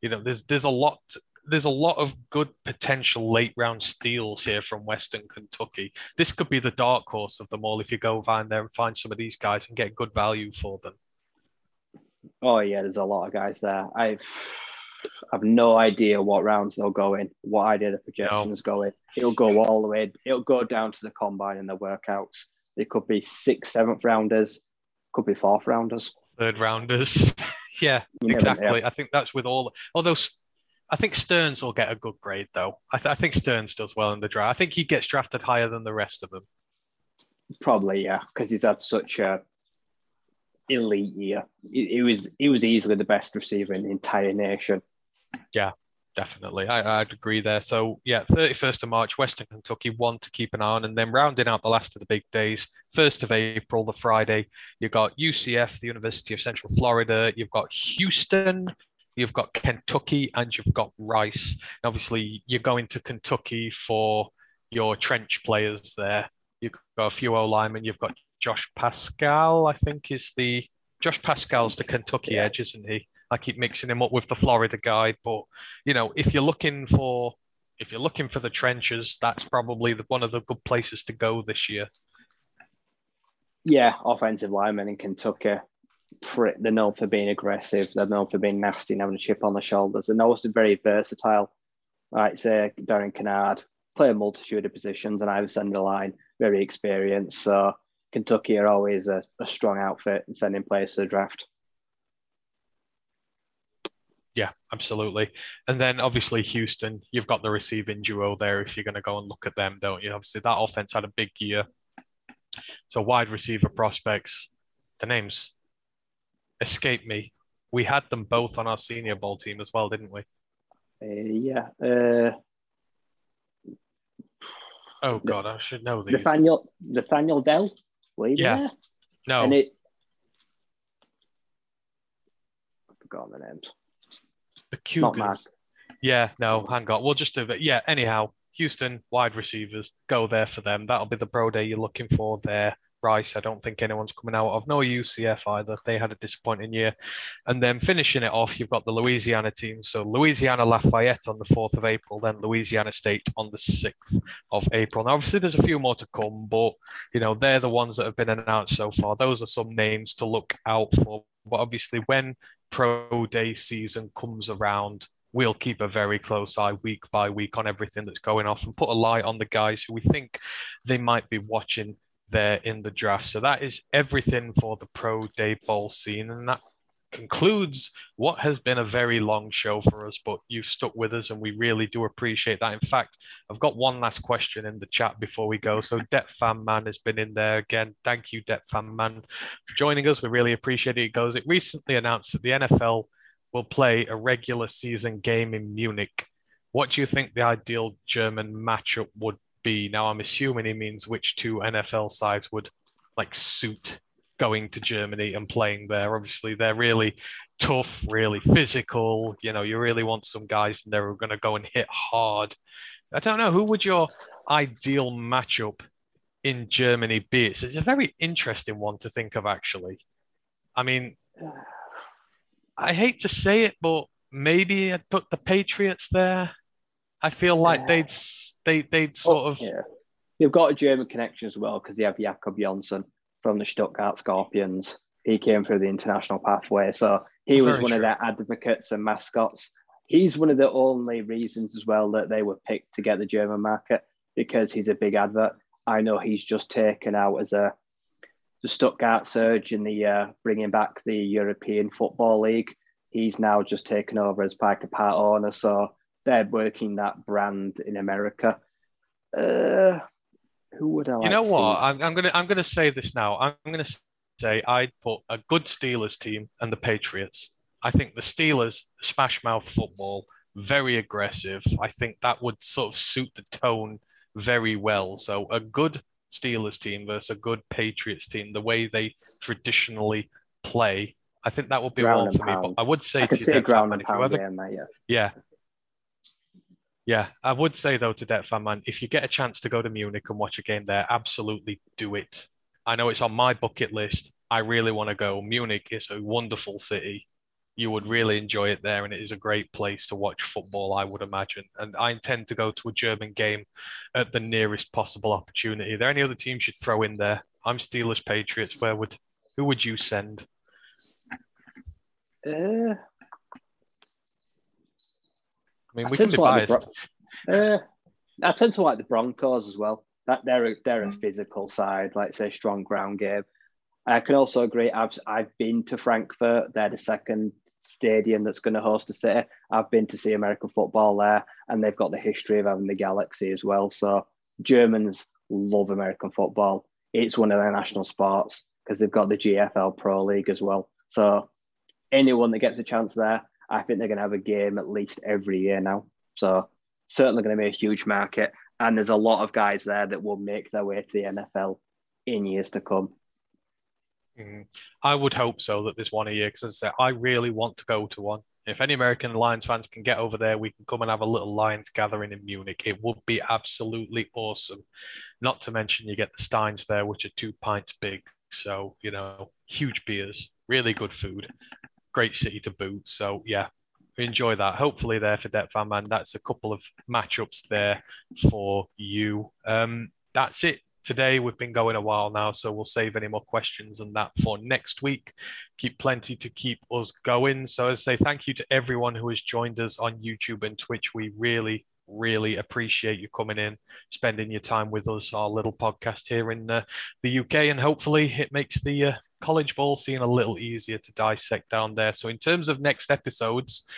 You know, there's a lot of good potential late round steals here from Western Kentucky. This could be the dark horse of them all if you go down there and find some of these guys and get good value for them. Oh yeah, there's a lot of guys there. I've no idea what rounds they'll go in, what idea the projections go in. It'll go all the way. It'll go down to the combine and the workouts. It could be 6th, 7th rounders, could be 4th rounders, 3rd rounders. Yeah, exactly. I think that's with all. Although I think Stearns will get a good grade though. I think Stearns does well in the draft. I think he gets drafted higher than the rest of them. Probably, yeah, because he's had such a elite year. He was easily the best receiver in the entire nation. Yeah, definitely. I'd agree there. So, yeah, 31st of March, Western Kentucky, one to keep an eye on. And then rounding out the last of the big days, 1st of April, the Friday, you've got UCF, the University of Central Florida. You've got Houston, you've got Kentucky, and you've got Rice. And obviously, you're going to Kentucky for your trench players there. You've got a few O-linemen. You've got Josh Pascal, I think, Josh Pascal's the Kentucky edge, isn't he? I keep mixing him up with the Florida guy, but you know, if you're looking for the trenches, that's probably one of the good places to go this year. Yeah, offensive linemen in Kentucky, they're known for being aggressive, they're known for being nasty and having a chip on their shoulders, and they're also very versatile. Like say Darren Kennard, play a multitude of positions, and I was on the line, very experienced. So Kentucky are always a strong outfit and sending players to the draft. Yeah, absolutely. And then obviously Houston, you've got the receiving duo there if you're going to go and look at them, don't you? Obviously that offense had a big year. So wide receiver prospects, the names escape me. We had them both on our Senior Bowl team as well, didn't we? Oh, God, I should know these. Nathaniel Dell? Yeah. There? No. And I forgot the names. The Cougars. Yeah, no, hang on. We'll just do it. Yeah, anyhow, Houston, wide receivers, go there for them. That'll be the pro day you're looking for there. Rice, I don't think anyone's coming out of. No UCF either. They had a disappointing year. And then finishing it off, you've got the Louisiana team. So Louisiana Lafayette on the 4th of April, then Louisiana State on the 6th of April. Now, obviously, there's a few more to come, but, you know, they're the ones that have been announced so far. Those are some names to look out for. But obviously, when pro day season comes around, we'll keep a very close eye week by week on everything that's going off and put a light on the guys who we think they might be watching there in the draft. So that is everything for the pro day bowl scene, and that concludes what has been a very long show for us, but you've stuck with us and we really do appreciate that. In fact, I've got one last question in the chat before we go. So Det Fan Man has been in there again. Thank you, Det Fan Man, for joining us. We really appreciate it. It recently announced that the NFL will play a regular season game in Munich. What do you think the ideal German matchup would be? Now, I'm assuming he means which two NFL sides would, like, suit going to Germany and playing there. Obviously, they're really tough, really physical. You know, you really want some guys there who are going to go and hit hard. I don't know, who would your ideal matchup in Germany be? It's a very interesting one to think of, actually. I mean, I hate to say it, but maybe I'd put the Patriots there. I feel like they'd sort of... Yeah. They've got a German connection as well because they have Jakob Jonsson from the Stuttgart Scorpions. He came through the international pathway. So he was one of their advocates and mascots. He's one of the only reasons as well that they were picked to get the German market because he's a big advert. I know he's just taken out as the Stuttgart surge in the bringing back the European Football League. He's now just taken over as part owner. So they're working that brand in America. Who would I? You know what? I'm gonna say this now. I'm gonna say I'd put a good Steelers team and the Patriots. I think the Steelers smash mouth football, very aggressive. I think that would sort of suit the tone very well. So a good Steelers team versus a good Patriots team, the way they traditionally play, I think that would be one for me. But I would say to that fan, Yeah, I would say, though, to that fan, man, if you get a chance to go to Munich and watch a game there, absolutely do it. I know it's on my bucket list. I really want to go. Munich is a wonderful city. You would really enjoy it there, and it is a great place to watch football, I would imagine. And I intend to go to a German game at the nearest possible opportunity. Are there any other teams you'd throw in there? I'm Steelers, Patriots. Who would you send? I mean, we can be biased. I tend to like the Broncos as well. That they're a physical side, like say strong ground game. I can also agree. I've been to Frankfurt. They're the second stadium that's going to host the city. I've been to see American football there, and they've got the history of having the Galaxy as well. So Germans love American football. It's one of their national sports because they've got the GFL Pro League as well. So anyone that gets a chance there, I think they're going to have a game at least every year now. So certainly going to be a huge market. And there's a lot of guys there that will make their way to the NFL in years to come. I would hope so that there's one a year, because as I said, I really want to go to one. If any American Lions fans can get over there, we can come and have a little Lions gathering in Munich. It would be absolutely awesome. Not to mention you get the Steins there, which are 2 pints big. So, you know, huge beers, really good food. Great city to boot. So, yeah, enjoy that. Hopefully there for Det Fan Man. That's a couple of matchups there for you. That's it. Today, we've been going a while now, so we'll save any more questions on that for next week. Keep plenty to keep us going. So as I say, thank you to everyone who has joined us on YouTube and Twitch. We really, really appreciate you coming in, spending your time with us, our little podcast here in the UK, and hopefully it makes the college ball scene a little easier to dissect down there. So in terms of next episodes,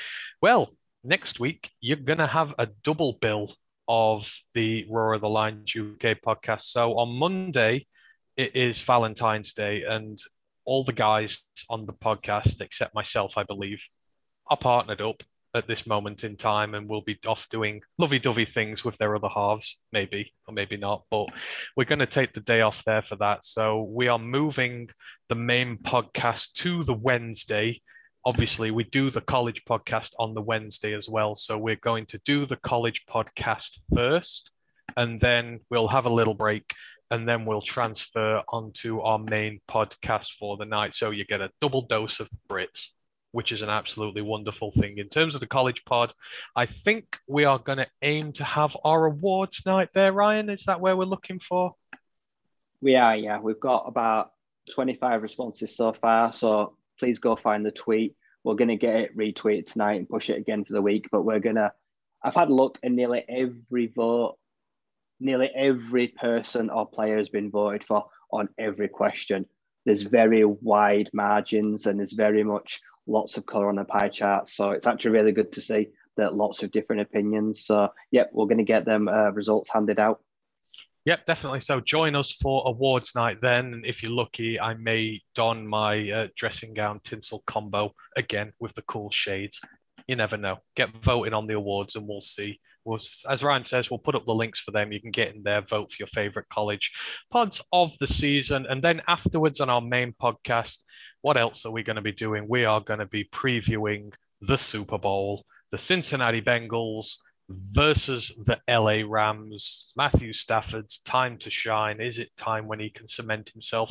well, next week, you're going to have a double bill of the Roar of the Lions UK podcast. So on Monday, it is Valentine's Day, and all the guys on the podcast, except myself, I believe, are partnered up at this moment in time and will be off doing lovey-dovey things with their other halves, maybe or maybe not, but we're going to take the day off there for that. So we are moving the main podcast to the Wednesday. Obviously, we do the college podcast on the Wednesday as well. So we're going to do the college podcast first, and then we'll have a little break, and then we'll transfer onto our main podcast for the night. So you get a double dose of Brits, which is an absolutely wonderful thing. In terms of the college pod, I think we are going to aim to have our awards night there, Ryan. Is that where we're looking for? We are, yeah. We've got about 25 responses so far, so please go find the tweet. We're going to get it retweeted tonight and push it again for the week. But we're going to, I've had a look, and nearly every vote, nearly every person or player has been voted for on every question. There's very wide margins, and there's very much lots of colour on the pie chart. So it's actually really good to see that lots of different opinions. So, yep, we're going to get them results handed out. Yep, definitely. So join us for awards night then. And if you're lucky, I may don my dressing gown tinsel combo again with the cool shades. You never know. Get voting on the awards and we'll see We'll, as Ryan says, we'll put up the links for them. You can get in there, vote for your favorite college pods of the season. And then afterwards on our main podcast, what else are we going to be doing? We are going to be previewing the Super Bowl, the Cincinnati Bengals versus the LA Rams. Matthew Stafford's time to shine. Is it time when he can cement himself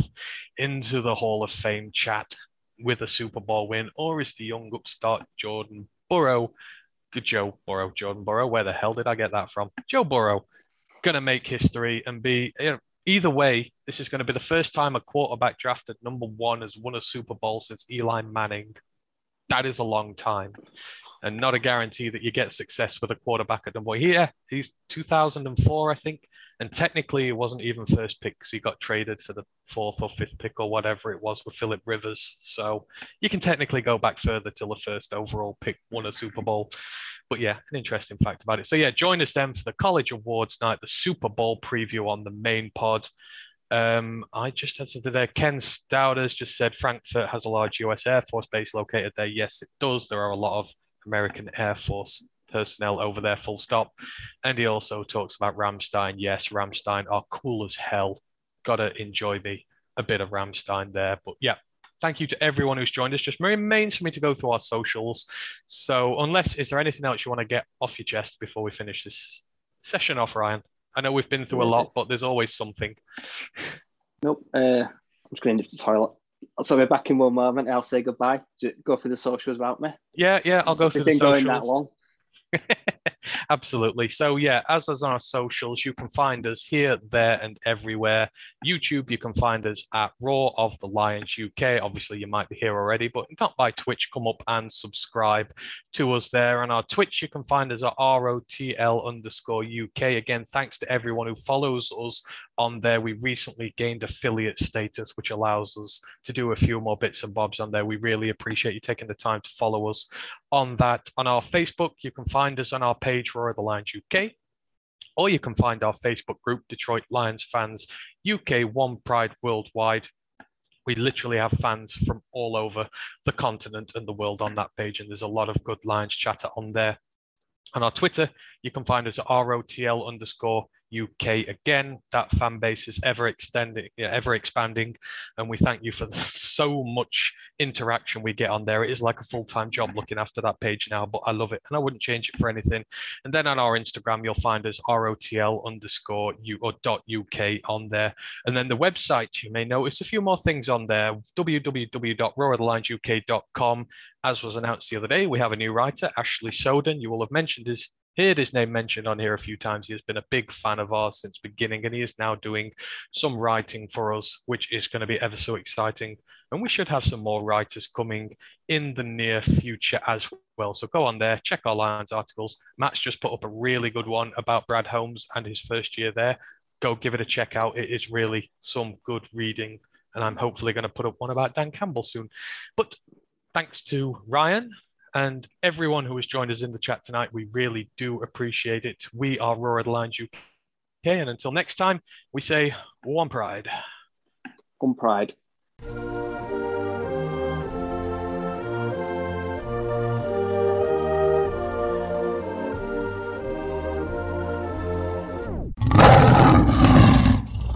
into the Hall of Fame chat with a Super Bowl win? Or is the young upstart Joe Burrow, where the hell did I get that from? Joe Burrow, going to make history and be, you know, either way, this is going to be the first time a quarterback drafted number one has won a Super Bowl since Eli Manning. That is a long time and not a guarantee that you get success with a quarterback at number one. Yeah, he's 2004, I think. And technically it wasn't even first pick because he got traded for the fourth or fifth pick or whatever it was with Philip Rivers. So you can technically go back further till the first overall pick won a Super Bowl. But yeah, an interesting fact about it. So yeah, join us then for the College Awards night, the Super Bowl preview on the main pod. I just had something there. Ken Stouders just said Frankfurt has a large US Air Force base located there. Yes, it does. There are a lot of American Air Force personnel over there, full stop. And he also talks about Rammstein. Yes, Rammstein are cool as hell. Gotta enjoy me a bit of Rammstein there. But yeah, thank you to everyone who's joined us. Just remains for me to go through our socials. So unless, is there anything else you want to get off your chest before we finish this session off, Ryan? I know we've been through a lot, but there's always something. Nope. I'm just going to the toilet. So we're back in one moment. I'll say goodbye. Go through the socials without me. Yeah. I'll go through the socials. It's been going that long. Absolutely. So yeah, as is on our socials, you can find us here, there, and everywhere. YouTube, you can find us at Raw of the Lions UK. Obviously, you might be here already, but not by Twitch. Come up and subscribe to us there. On our Twitch, you can find us at ROTL_UK. Again, thanks to everyone who follows us on there. We recently gained affiliate status, which allows us to do a few more bits and bobs on there. We really appreciate you taking the time to follow us on that. On our Facebook, you can find us on our page, Roar of the Lions UK, or you can find our Facebook group, Detroit Lions Fans UK, One Pride Worldwide. We literally have fans from all over the continent and the world on that page, and there's a lot of good Lions chatter on there. On our Twitter, you can find us at ROTL_UK. Again, that fan base is ever expanding, and we thank you for so much interaction we get on there. It is like a full-time job looking after that page now, but I love it and I wouldn't change it for anything. And then on our Instagram, you'll find us ROTL_UK on there. And then the website, you may notice a few more things on there, www.roarofthelionsuk.com. As was announced the other day, we have a new writer, Ashley Soden. You will have heard his name mentioned on here a few times. He has been a big fan of ours since the beginning, and he is now doing some writing for us, which is going to be ever so exciting. And we should have some more writers coming in the near future as well. So go on there, check our Lions articles. Matt's just put up a really good one about Brad Holmes and his first year there. Go give it a check out. It is really some good reading. And I'm hopefully going to put up one about Dan Campbell soon. But thanks to Ryan and everyone who has joined us in the chat tonight. We really do appreciate it. We are Roar of the Lions UK. And until next time, we say one pride. One pride.